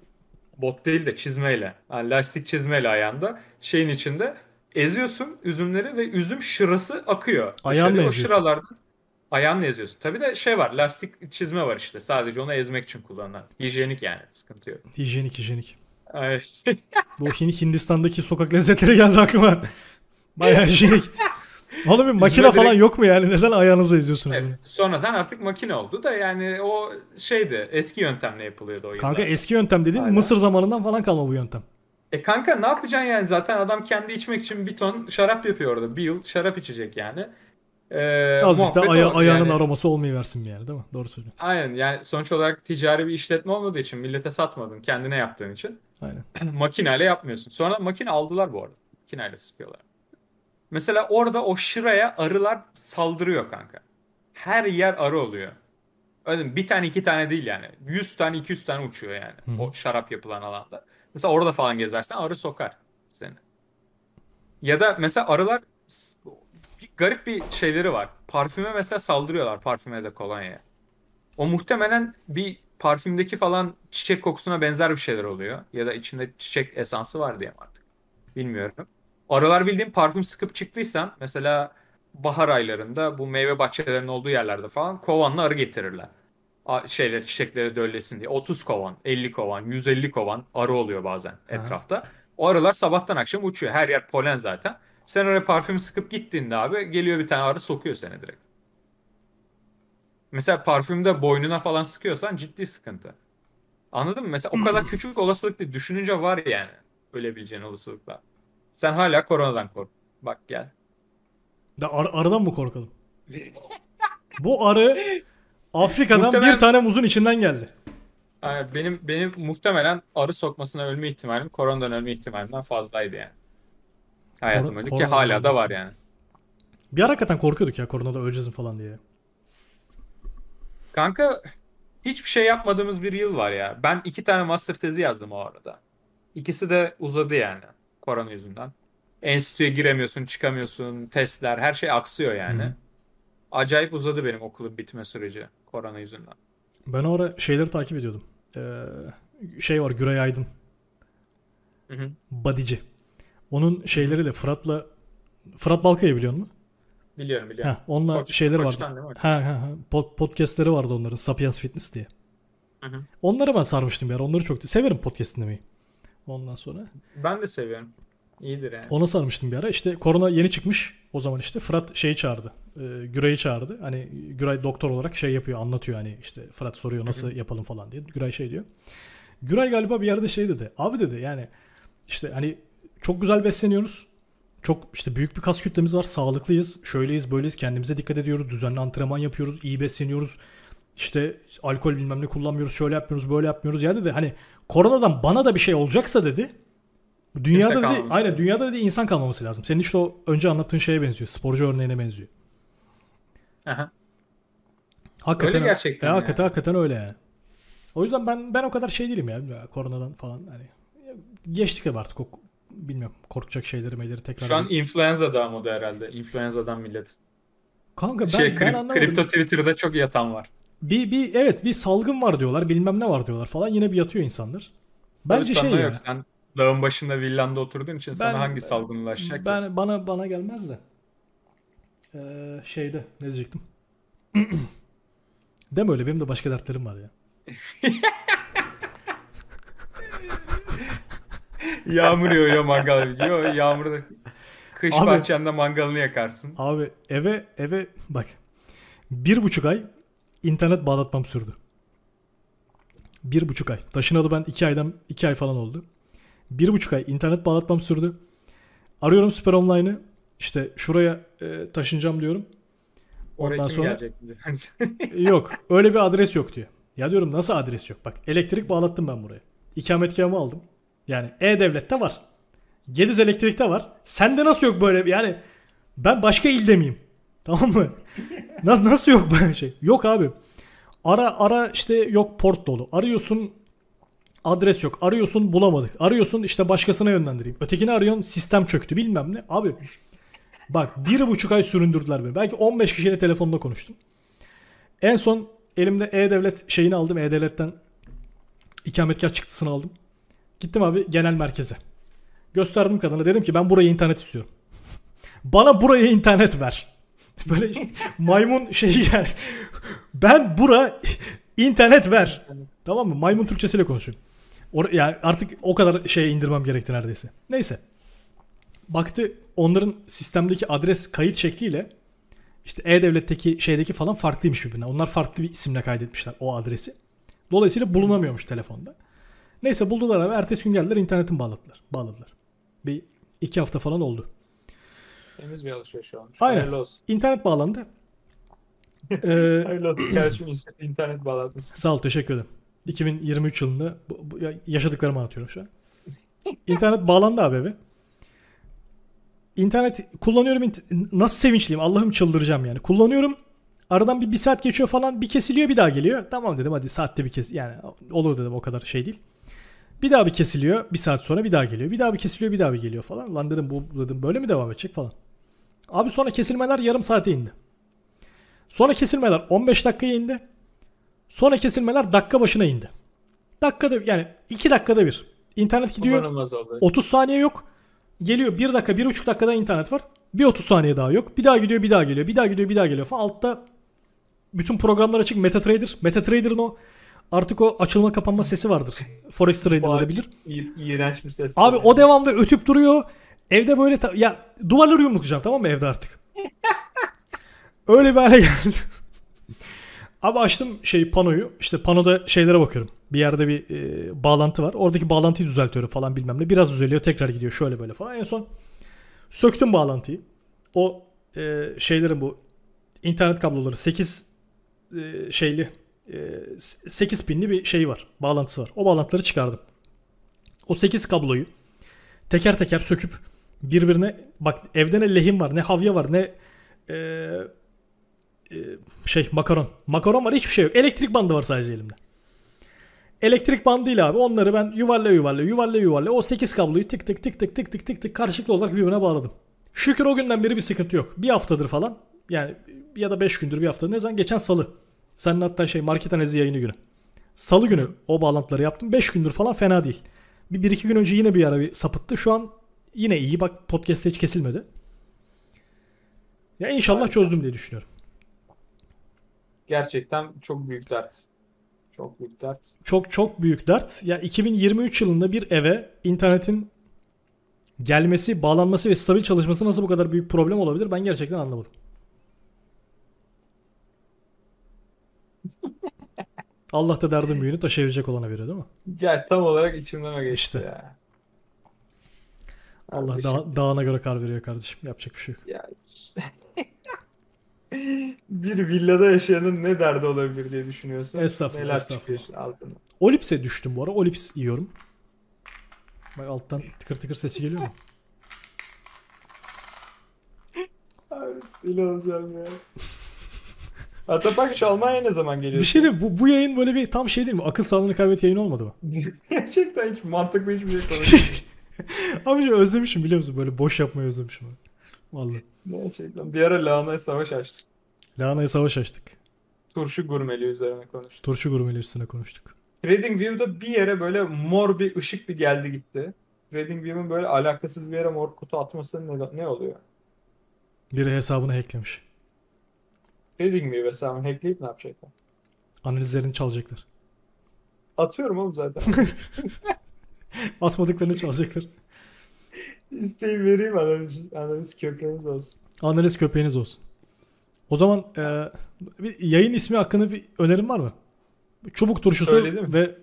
Bot değil de çizmeyle. Yani lastik çizmeyle ayağında. Şeyin içinde eziyorsun üzümleri ve üzüm şırası akıyor. Ayağınla eziyorsun. Şıralarda ayağınla eziyorsun. Tabii de şey var, lastik çizme var işte. Sadece onu ezmek için kullanılan. Hijyenik yani, sıkıntı yok. Hijyenik, hijyenik. Bu Hindistan'daki sokak lezzetleri geldi aklıma. Bayağı hijyenik. Oğlum bir makine direkt... falan yok mu yani? Neden ayağınızla eziyorsunuz evet, bunu? Sonradan artık makine oldu da yani o şeydi, eski yöntemle yapılıyordu o yıllarda. Kanka eski yöntem dediğin Aynen. Mısır zamanından falan kalma bu yöntem. E kanka ne yapacaksın yani, zaten adam kendi içmek için bir ton şarap yapıyor orada. Bir yıl şarap içecek yani. Ee, Azıcık da aya- ayağının yani... aroması olmayıversin yani, değil mi? Doğru söylüyorsun. Aynen yani sonuç olarak ticari bir işletme olmadığı için millete satmadın, kendine yaptığın için. Aynen. Makineyle yapmıyorsun. Sonra makine aldılar bu arada. Makineyle sıkıyorlar. Mesela orada o şıraya arılar saldırıyor kanka. Her yer arı oluyor. Öyle bir tane iki tane değil yani. yüz tane iki yüz tane uçuyor yani. Hmm. O şarap yapılan alanda. Mesela orada falan gezersen arı sokar seni. Ya da mesela arılar garip bir şeyleri var. Parfüme mesela saldırıyorlar, parfüme de kolonyaya. O muhtemelen bir parfümdeki falan çiçek kokusuna benzer bir şeyler oluyor. Ya da içinde çiçek esansı var diyeyim artık. Bilmiyorum. Aralar bildiğim parfüm sıkıp çıktıysan mesela bahar aylarında bu meyve bahçelerinin olduğu yerlerde falan kovanla arı getirirler. A- şeyler çiçekleri döllesin diye. otuz kovan, elli kovan, yüz elli kovan arı oluyor bazen etrafta. Ha. O arılar sabahtan akşam uçuyor. Her yer polen zaten. Sen oraya parfümü sıkıp gittiğinde abi geliyor bir tane arı sokuyor seni direkt. Mesela parfümde boynuna falan sıkıyorsan ciddi sıkıntı. Anladın mı? Mesela o kadar küçük olasılık değil. Düşününce var yani ölebileceğin olasılıklar. Sen hala koronadan kork. Bak gel. Da ar- arıdan mı korkalım? Bu arı Afrika'dan muhtemelen... bir tane muzun içinden geldi. Yani benim benim muhtemelen arı sokmasına ölme ihtimalim koronadan ölme ihtimalimden fazlaydı yani. Hayatım öyle ki hala da var yani. Bir ara hakikaten korkuyorduk ya koronada öleceğiz falan diye. Kanka hiçbir şey yapmadığımız bir yıl var ya. Ben iki tane master tezi yazdım o arada. İkisi de uzadı yani korona yüzünden. Enstitüye giremiyorsun, çıkamıyorsun, testler, her şey aksıyor yani. Hı-hı. Acayip uzadı benim okulun bitme süreci korona yüzünden. Ben o ara şeyleri takip ediyordum. Ee, şey var, Güray Aydın. Hı-hı. Badici. Onun şeyleriyle Fırat'la Fırat Balkay'ı biliyor musun? Biliyorum biliyorum. Heh, onunla Koç, şeyleri Koç'tan vardı. Ha ha ha. Pod, podcast'leri vardı onların. Sapiens Fitness diye. Hı hı. Onları ben sarmıştım bir ara. Onları çok severim podcast dinlemeyi. Ondan sonra. Ben de seviyorum. İyidir yani. Ona sarmıştım bir ara. İşte korona yeni çıkmış. O zaman işte Fırat şeyi çağırdı. E, Güray'ı çağırdı. Hani Güray doktor olarak şey yapıyor, anlatıyor hani işte Fırat soruyor nasıl hı hı. yapalım falan diye. Güray şey diyor. Güray galiba bir yerde şey dedi. Abi dedi yani işte hani çok güzel besleniyoruz. çok işte büyük bir kas kütlemiz var, sağlıklıyız, şöyleyiz, böyleyiz, kendimize dikkat ediyoruz, düzenli antrenman yapıyoruz, iyi besleniyoruz, işte alkol bilmem ne kullanmıyoruz, şöyle yapmıyoruz, böyle yapmıyoruz. Yani dedi hani koronadan bana da bir şey olacaksa dedi, dünyada dedi, aynen dünyada dedi insan kalmaması lazım. Senin işte o önce anlattığın şeye benziyor, sporcu örneğine benziyor. Aha. Hakikaten öyle gerçekten. E, yani. Hakikaten hakikaten öyle yani. O yüzden ben ben o kadar şey değilim ya, ya koronadan falan hani. Geçtik ya artık o, bilmiyorum, korkacak şeyleri meyleri tekrar. Şu an bir... influenza daha moda herhalde. Influenza'dan millet. Kanka ben, şey, ben anlamadım. Kripto Twitter'da çok yatan var. Bir bir evet bir salgın var diyorlar, bilmem ne var diyorlar falan, yine bir yatıyor insanlar. Bence şey ya. Yok, sen dağın başında villanda oturduğun için ben, sana hangi salgınlaşacak? Ben ya? bana bana gelmez de. Ee, şeyde ne diyecektim? Deme öyle, benim de başka dertlerim var ya. Yağmur yağıyor, mangal gidiyor. Yağmurda kış abi, bahçende mangalını yakarsın. Abi eve eve bak. Bir buçuk ay internet bağlatmam sürdü. Bir buçuk ay. Taşınalı ben iki aydan iki ay falan oldu. Bir buçuk ay internet bağlatmam sürdü. Arıyorum Süper Online'ı. İşte şuraya e, taşınacağım diyorum. Ondan oraya kim sonra gelecek? Yok. Öyle bir adres yok diyor. Ya diyorum nasıl adres yok? Bak elektrik bağlattım ben buraya. İkametgahımı aldım. Yani E-Devlet'te var. Gediz Elektrik'te var. Sende nasıl yok böyle? Yani ben başka ilde miyim? Tamam mı? Nasıl, nasıl yok böyle şey? Yok abi. Ara ara işte yok port dolu. Arıyorsun adres yok. Arıyorsun bulamadık. Arıyorsun işte başkasına yönlendireyim. Ötekini arıyorsun sistem çöktü bilmem ne. Abi bak bir buçuk ay süründürdüler beni. Belki on beş kişiyle telefonda konuştum. En son elimde E-Devlet şeyini aldım. E-Devlet'ten ikametgah çıktısını aldım. Gittim abi genel merkeze. Gösterdim kadına, dedim ki ben buraya internet istiyorum. Bana buraya internet ver. Böyle maymun şeyi yani. Ben bura internet ver. Tamam mı? Maymun Türkçesiyle konuşuyorum. Or- yani artık o kadar şeye indirmem gerekti neredeyse. Neyse. Baktı onların sistemdeki adres kayıt şekliyle işte E-Devlet'teki şeydeki falan farklıymış birbirine. Onlar farklı bir isimle kaydetmişler o adresi. Dolayısıyla bulunamıyormuş telefonda. Neyse buldular abi. Ertesi gün geldiler, internetin bağladılar. Bağladılar. Bir iki hafta falan oldu. Temiz bir alışveriş olmuş. Aynen. İnternet bağlandı. ee, Hayırlı olsun. Kardeşim internet bağlatmışsın. Sağ ol, teşekkür ederim. iki bin yirmi üç yılında bu, bu, yaşadıklarımı anlatıyorum şu an. İnternet bağlandı abi eve. İnternet kullanıyorum. Int- nasıl sevinçliyim. Allah'ım çıldıracağım yani. Kullanıyorum. Aradan bir, bir saat geçiyor falan. Bir kesiliyor, bir daha geliyor. Tamam dedim, hadi saatte bir kes. Yani olur dedim, o kadar şey değil. Bir daha bir kesiliyor. Bir saat sonra bir daha geliyor. Bir daha bir kesiliyor. Bir daha bir geliyor falan. Lan dedim, bu dedim böyle mi devam edecek falan. Abi sonra kesilmeler yarım saate indi. Sonra kesilmeler on beş dakikaya indi. Sonra kesilmeler dakika başına indi. Dakikada yani iki dakikada bir. İnternet gidiyor. otuz saniye yok. Geliyor bir dakika, bir buçuk dakikada internet var. Bir otuz saniye daha yok. Bir daha gidiyor, bir daha geliyor. Bir daha gidiyor, bir daha geliyor falan. Altta bütün programlar açık. Meta.Trader. Meta.Trader'ın o artık o açılma kapanma sesi vardır. Forex trader'ları bilir. İğrenç bir ses. Abi yani. O devamlı ötüp duruyor. Evde böyle ta- ya duvarları yumruklayacağım, tamam mı, evde artık. Öyle bir hale geldi. Abi açtım şey panoyu. İşte panoda şeylere bakıyorum. Bir yerde bir e, bağlantı var. Oradaki bağlantıyı düzeltiyorum falan bilmem ne. Biraz düzeliyor, tekrar gidiyor şöyle böyle falan. En son söktüm bağlantıyı. O e, şeylerin bu internet kabloları sekiz e, şeyli sekiz pinli bir şey var. Bağlantısı var. O bağlantıları çıkardım. O sekiz kabloyu teker teker söküp birbirine bak, evde ne lehim var, ne havya var, ne e, e, şey makaron. Makaron var, hiçbir şey yok. Elektrik bandı var sadece elimde. Elektrik bandıyla abi onları ben yuvarla yuvarla yuvarla yuvarla o sekiz kabloyu tık tık tık tık tık tık tık tık karşılıklı olarak birbirine bağladım. Şükür o günden beri bir sıkıntı yok. Bir haftadır falan yani ya da beş gündür bir haftadır. Ne zaman? Geçen salı. Senin hatta şey market analizi yayını günü. Salı günü o bağlantıları yaptım. beş gündür falan fena değil. Bir, bir iki gün önce yine bir ara bir sapıttı. Şu an yine iyi. Bak podcast'te hiç kesilmedi. Ya inşallah Aynen. çözdüm diye düşünüyorum. Gerçekten çok büyük dert. Çok büyük dert. Çok çok büyük dert. Ya iki bin yirmi üç yılında bir eve internetin gelmesi, bağlanması ve stabil çalışması nasıl bu kadar büyük problem olabilir? Ben gerçekten anlamadım. Allah da derdin büyüğünü taşıyabilecek olana veriyor değil mi? Gel tam olarak içimden geçti işte. Ya. Allah dağ, dağına göre kar veriyor kardeşim. Yapacak bir şey yok. Ya. Bir villada yaşayanın ne derdi olabilir diye düşünüyorsun. Estağfurullah. Estağfurullah. Olips'e düştüm bu ara. Olips yiyorum. Bak alttan tıkır tıkır sesi geliyor mu? Abi inanacağım ya. Atapayko Almanya ne zaman geliyor? Bir şey de bu, bu yayın böyle bir tam şey değil mi? Akıl sağlığını kaybet yayın olmadı mı? Gerçekten hiç mantıklı hiçbir şey konuşmuyor. Abi özlemişim biliyor musun? Böyle boş yapmayı özlemişim. Vallahi. Gerçekten. Bir ara lahanaya savaş açtık. Lahanaya savaş açtık. Turşu gurmeliği üzerine konuştuk. Turşu gurmeliği üstüne konuştuk. TradingView'da bir yere böyle mor bir ışık bir geldi gitti. TradingView'un böyle alakasız bir yere mor kutu atması ne, ne oluyor? Biri hesabını hacklemiş. TradingView hesabını hackleyip ne yapacaklar? Analizlerini çalacaklar. Atıyorum oğlum zaten. Atmadıklarını çalacaklar. İsteği vereyim, analiz, analiz köpeğiniz olsun. Analiz köpeğiniz olsun. O zaman e, bir yayın ismi hakkında bir önerim var mı? Çubuk turşusu söyledim ve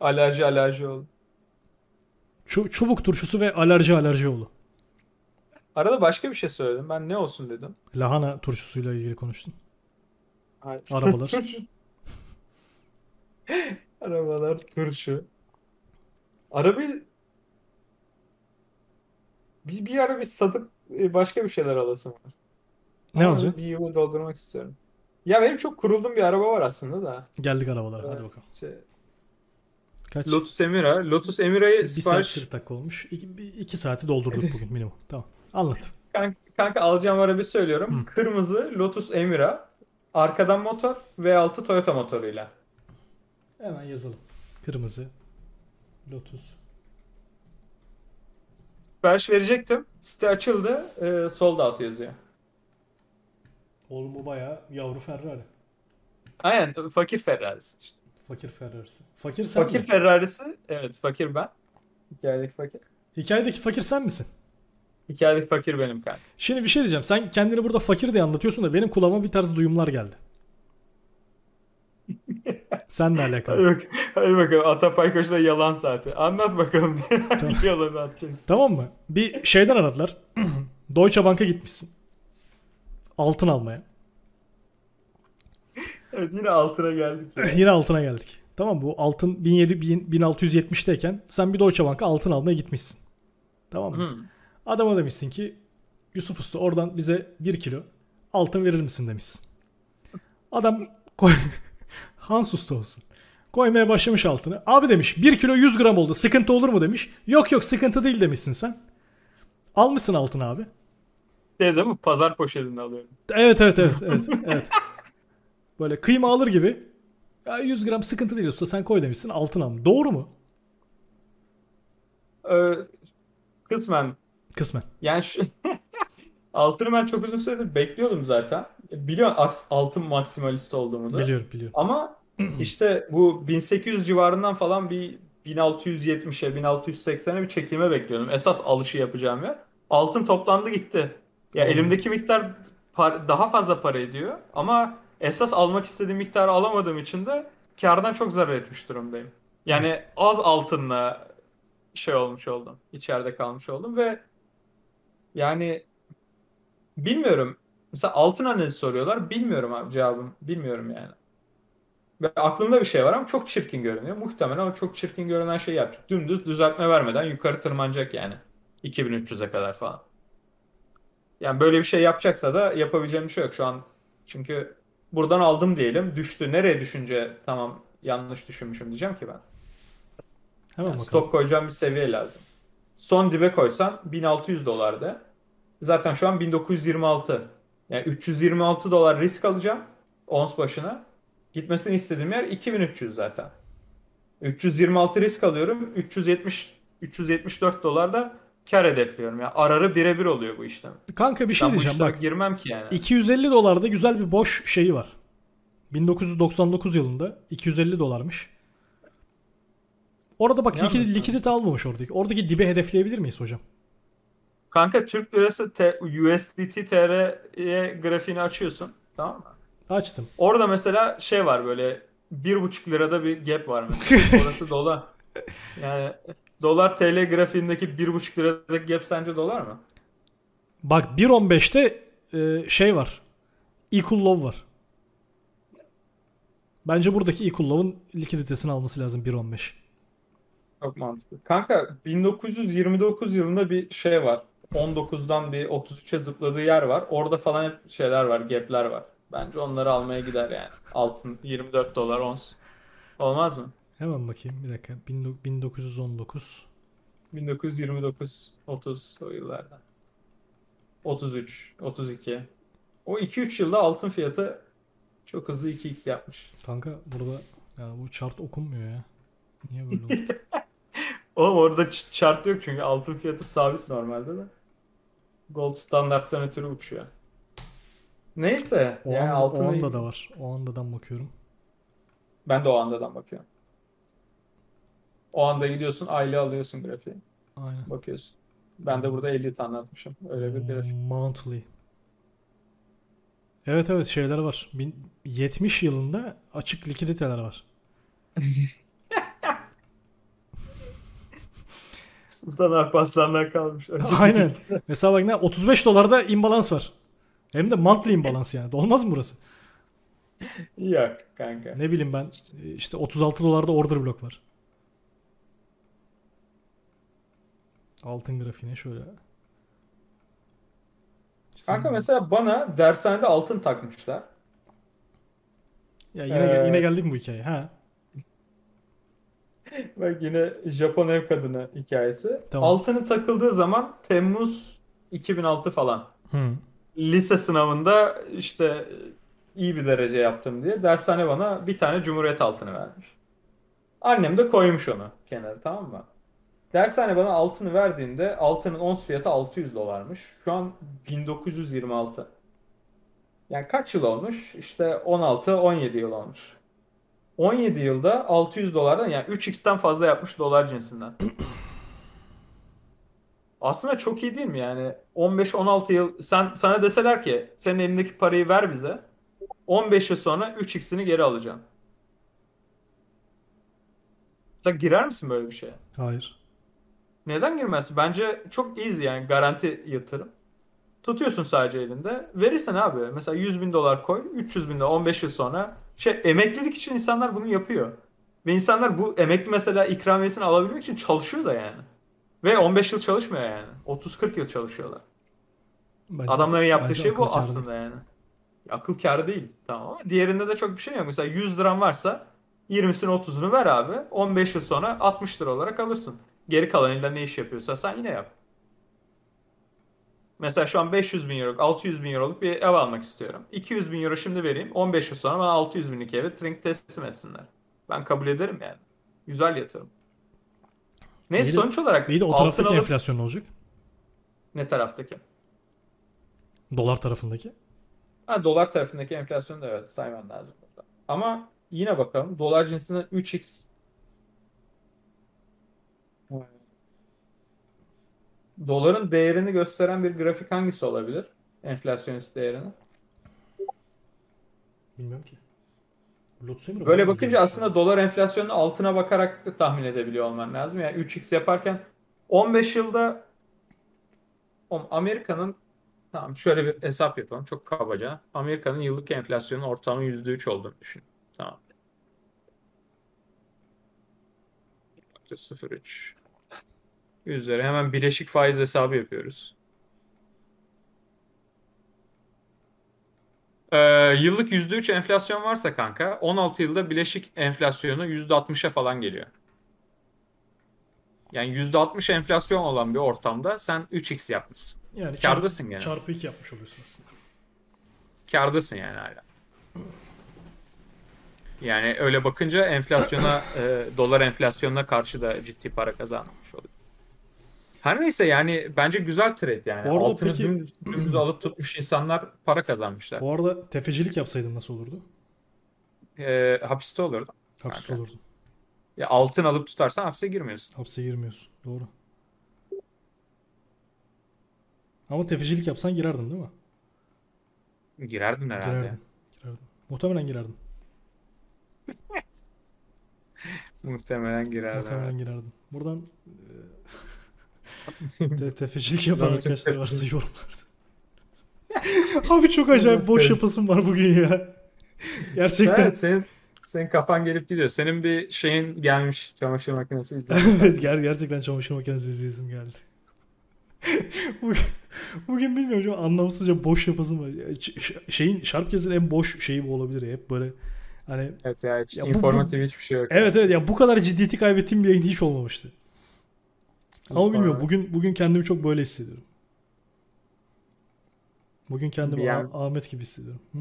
alerji alerji oldu. Ç- çubuk turşusu ve alerji alerji oldu. Arada başka bir şey söyledim. Ben ne olsun dedim. Lahana turşusuyla ilgili konuştum. Hayır. Arabalar. Arabalar turşu. Arabayı bir, bir ara bir satıp başka bir şeyler alasın var. Ne olacak? Bir yılı doldurmak istiyorum. Ya benim çok kurulduğum bir araba var aslında da. Geldik arabalara. Ee, hadi bakalım. Şey... Kaç? Lotus Emira. Lotus Emira'yı sipariş... bir saat kırk dakika olmuş. iki saati doldurduk bugün minimum. Tamam. Anlat. Kanka, kanka alacağım arabayı söylüyorum. Hı. Kırmızı Lotus Emira. Arkadan motor. V altı Toyota motoruyla. Hemen yazalım. Kırmızı Lotus. Sipariş verecektim. Site açıldı. E, sold out yazıyor. Oğlum bu bayağı yavru Ferrari. Aynen. Fakir Ferrari'si işte. Fakir Ferrari'si. Fakir sen Fakir mi? Ferrari'si. Evet. Fakir ben. Hikayedeki fakir. Hikayedeki fakir sen misin? Hikayedeki fakir benim kanka. Şimdi bir şey diyeceğim. Sen kendini burada fakir diye anlatıyorsun da benim kulağıma bir tarz duyumlar geldi. Senle alakalı. Hadi bakalım, hadi bakalım. Atapayko'da yalan saati. Anlat bakalım. Tamam. Yalanı atacaksın. Tamam mı? Bir şeyden aradılar. Deutsche Bank'a gitmişsin. Altın almaya. Evet yine altına geldik. Yani. Yine altına geldik. Tamam bu altın bin altı yüz yetmişteyken sen bir Deutsche Bank'a altın almaya gitmişsin. Tamam mı? Hmm. Adama demişsin ki Yusuf Usta oradan bize bir kilo altın verir misin demişsin. Adam koy... Hans Usta olsun. Koymaya başlamış altını. Abi demiş bir kilo yüz gram oldu sıkıntı olur mu demiş. Yok yok sıkıntı değil demişsin sen. Almışsın altını abi. Şey değil mi? Pazar poşetini alıyorum. Evet evet evet. evet, evet. Böyle kıyma alır gibi. Ya yüz gram sıkıntı değil usta sen koy demişsin altın al. Doğru mu? Ee, kısmen. Kısmen. Yani şu... Altını ben çok uzun süredir bekliyordum zaten. Biliyorum altın maksimalist olduğumu da. Biliyorum biliyorum. Ama işte bu bin sekiz yüz civarından falan bir bin altı yüz yetmişe bin altı yüz seksene bir çekilme bekliyordum. Esas alışı yapacağım yer. Altın toplandı gitti. Ya elimdeki miktar par- daha fazla para ediyor. Ama esas almak istediğim miktarı alamadığım için de kârdan çok zarar etmiş durumdayım. Yani evet. Az altınla şey olmuş oldum. İçeride kalmış oldum ve yani bilmiyorum. Mesela altın analizi soruyorlar. Bilmiyorum abi cevabım. Bilmiyorum yani. Ve aklımda bir şey var ama çok çirkin görünüyor. Muhtemelen o çok çirkin görünen şeyi yaptık. Dümdüz düzeltme vermeden yukarı tırmanacak yani. iki bin üç yüze kadar falan. Yani böyle bir şey yapacaksa da yapabileceğim bir şey yok şu an. Çünkü buradan aldım diyelim. Düştü. Nereye düşünce tamam yanlış düşünmüşüm diyeceğim ki ben. Hemen yani stok koyacağım bir seviye lazım. Son dibe koysam bin altı yüz dolardı. Zaten şu an bin dokuz yüz yirmi altı. Yani üç yüz yirmi altı dolar risk alacağım. Ons başına. Gitmesini istediğim yer iki bin üç yüz zaten. üç yüz yirmi altı risk alıyorum. üç yüz yetmiş üç yüz yetmiş dört dolar da kar hedefliyorum. Yani ararı birebir oluyor bu işlem. Kanka bir şey ben diyeceğim bak. Girmem ki yani. iki yüz elli dolarda güzel bir boş şeyi var. bin dokuz yüz doksan dokuz yılında iki yüz elli dolarmış. Orada bak likidite likidite almamış oradaki. Oradaki dibe hedefleyebilir miyiz hocam? Kanka Türk lirası te, U S D T T R'ye grafiğini açıyorsun. Tamam mı? Açtım. Orada mesela şey var böyle bir buçuk lirada bir gap var mesela. Orası dola. Yani Dolar T L grafiğindeki bir buçuk liralık gap sence dolar mı? Bak bir on beşte e, şey var. Equal Love var. Bence buradaki Equal Love'ın likiditesini alması lazım bir on beş. Çok mantıklı. Kanka bin dokuz yüz yirmi dokuz yılında bir şey var. on dokuzdan bir otuz üçe zıpladığı yer var. Orada falan hep şeyler var, gap'ler var. Bence onları almaya gider yani. Altın yirmi dört dolar ons. Olmaz mı? Hemen bakayım bir dakika. bin dokuz yüz on dokuz. bin dokuz yüz yirmi dokuz, otuz o yıllardan. otuz üç, otuz iki. O iki üç yılda altın fiyatı çok hızlı iki x yapmış. Kanka burada yani bu chart okunmuyor ya. Niye böyle oldu? Oğlum orada chart yok çünkü altın fiyatı sabit normalde de. Gold standarttan ötürü uçuyor. Neyse. O, yani anda, o anda da var. O andadan bakıyorum. Ben de o andadan bakıyorum. O anda gidiyorsun aile alıyorsun grafiği. Aynen. Bakıyorsun. Ben de burada elli tane atmışım. Öyle bir grafik. Monthly. Evet evet şeyler var. yetmiş yılında açık likiditeler var. Sultan Arpaslan'dan kalmış. Açık aynen. Likidite. Mesela bak ne otuz beş dolarda imbalans var. Hem de monthly imbalans yani. Olmaz mı burası? Yok kanka. Ne bileyim ben işte otuz altı dolarda order block var. Altın grafiğine şöyle. Kanka mesela bana dershanede altın takmışlar. Ya yine ee... yine geldik mi bu hikayeye? Ha. Bak yine Japon ev kadını hikayesi. Tamam. Altının takıldığı zaman Temmuz iki bin altı falan. Hı. Lise sınavında işte iyi bir derece yaptım diye dershane bana bir tane Cumhuriyet altını vermiş. Annem de koymuş onu kenara, tamam mı? Dershane bana altını verdiğinde altının ons fiyatı altı yüz dolarmış. Şu an bin dokuz yüz yirmi altı. Yani kaç yıl olmuş? İşte on altı on yedi yıl olmuş. on yedi yılda altı yüz dolardan yani üç x'ten fazla yapmış dolar cinsinden. Aslında çok iyi değil mi yani? on beş on altı yıl sen sana deseler ki senin elindeki parayı ver bize. on beş yıl sonra üç x'ini geri alacağım. Da girer misin böyle bir şeye? Hayır. Neden girmezsin? Bence çok easy yani garanti yatırım. Tutuyorsun sadece elinde. Verirsen abi mesela yüz bin dolar koy. üç yüz bin dolar on beş yıl sonra. Şey, emeklilik için insanlar bunu yapıyor. Ve insanlar bu emekli mesela ikramiyesini alabilmek için çalışıyor da yani. Ve on beş yıl çalışmıyor yani. otuz kırk yıl çalışıyorlar. Bence, adamların yaptığı şey bu aslında değil yani. Akıl kârı değil. Tamam. Diğerinde de çok bir şey yok. Mesela yüz liran varsa yirmisini otuzunu ver abi. on beş yıl sonra altmış lira olarak alırsın. Geri kalanıyla ne iş yapıyorsa sen yine yap. Mesela şu an beş yüz bin euroluk, altı yüz bin euroluk bir ev almak istiyorum. iki yüz bin euro şimdi vereyim. on beş yıl sonra bana altı yüz binlik evi trink teslim etsinler. Ben kabul ederim yani. Güzel yatırım. Neyse neydi, sonuç olarak. Neydi o taraftaki alıp, enflasyon ne olacak? Ne taraftaki? Dolar tarafındaki? Ha, dolar tarafındaki enflasyonu da evet sayman lazım burada. Ama yine bakalım. Dolar cinsinden üç x. Doların değerini gösteren bir grafik hangisi olabilir? Enflasyonist değerini. Bilmiyorum ki. Böyle bakınca aslında dolar enflasyonunun altına bakarak da tahmin edebiliyor olman lazım. Yani üç x yaparken on beş yılda Amerika'nın tamam şöyle bir hesap yapalım. Çok kabaca. Amerika'nın yıllık enflasyonunun ortalama yüzde üç olduğunu düşün. Tamam. sıfır virgül üç üzeri hemen bileşik faiz hesabı yapıyoruz. Ee, yıllık yüzde üç enflasyon varsa kanka on altı yılda bileşik enflasyonu yüzde altmışa falan geliyor. Yani yüzde altmış enflasyon olan bir ortamda sen üç x yapmışsın. Yani kârdasın çarp, yani. Çarpı iki yapmış oluyorsun aslında. Kârdasın yani hala. Yani öyle bakınca enflasyona, e, dolar enflasyonuna karşı da ciddi para kazanmış oluyor. Her neyse yani bence güzel trade yani. Orada altını peki dümdüz, dümdüz alıp tutmuş insanlar para kazanmışlar. Bu arada tefecilik yapsaydın nasıl olurdu? E, hapiste olurdu. Hapiste kanka olurdu. Ya altın alıp tutarsan hapse girmiyorsun. Hapse girmiyorsun. Doğru. Ama tefecilik yapsan girerdin değil mi? Girerdin herhalde. Girerdin. girerdin. Muhtemelen girerdin. Muhtemelen girerdim. Muhtemelen girerdim. Buradan e, tefecilik yapan arkadaşlar varsa yorumlarda. Abi çok acayip boş yapasım var bugün ya. Gerçekten. Evet, senin, senin kafan gelip gidiyor. Senin bir şeyin gelmiş, çamaşır makinesi izledim. Evet, ger- gerçekten çamaşır makinesi izledim geldi. bugün, bugün bilmiyorum, anlamsızca boş yapasım var. Şeyin, Sharpcast'ın en boş şeyi bu olabilir. Hep böyle hani, evet ya, hiç ya informatif bu, bu, hiçbir şey yok. Evet yani. Evet ya, bu kadar ciddiyeti kaybettiğim bir yayın hiç olmamıştı. Ama Ufa. bilmiyorum, bugün bugün kendimi çok böyle hissediyorum. Bugün kendimi B M... Ahmet gibi hissediyorum. Hı?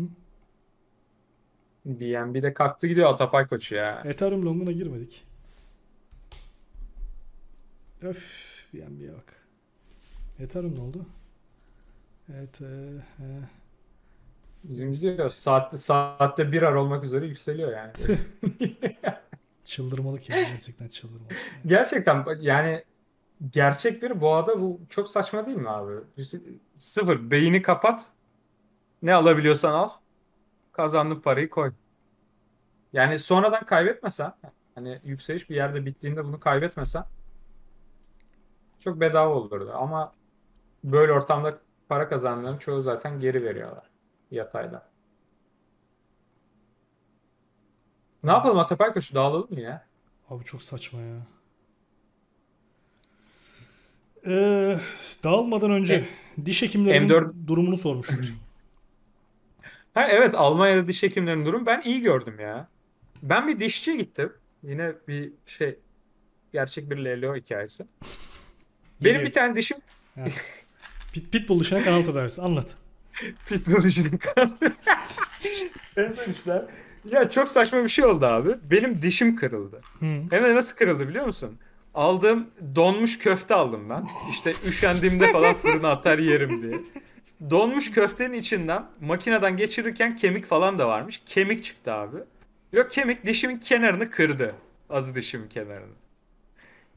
B M W de kalktı gidiyor Atapayko ya. Ethereum longuna girmedik. Öf, B M W'ye bak. Ethereum ne oldu? Evet. E, e. Yükseliyor. Saatte, saatte bir ar olmak üzere yükseliyor yani. Çıldırmalık yani, gerçekten çıldırmalık. Yani. Gerçekten yani gerçek bir boğada bu çok saçma değil mi abi? Sıfır. Beyni kapat. Ne alabiliyorsan al. Kazandığın parayı koy. Yani sonradan kaybetmesen, hani yükseliş bir yerde bittiğinde bunu kaybetmesen çok bedava olurdu. Ama böyle ortamda para kazananların çoğu zaten geri veriyorlar. Yatayda. Ne yapalım Atapayko, şu dağılalım mı ya? Abi çok saçma ya. Ee, dağılmadan önce e, diş hekimlerinin M dört... durumunu sormuştuk. Ha evet, Almanya'da diş hekimlerinin durumu ben iyi gördüm ya. Ben bir dişçiye gittim. Yine bir şey, gerçek bir Leylo hikayesi. Benim bir tane dişim... Yani. Pit, pitbull dışına kanal tedavisi. Anlat. Pitbull dişini kanalıyor. Benzer işler. Ya çok saçma bir şey oldu abi. Benim dişim kırıldı. Hı. Hem de nasıl kırıldı biliyor musun? Aldığım donmuş köfte aldım ben. İşte üşendiğimde falan fırına atar yerim diye. Donmuş köftenin içinden makineden geçirirken kemik falan da varmış. Kemik çıktı abi. Yok, kemik dişimin kenarını kırdı. Azı dişimin kenarını.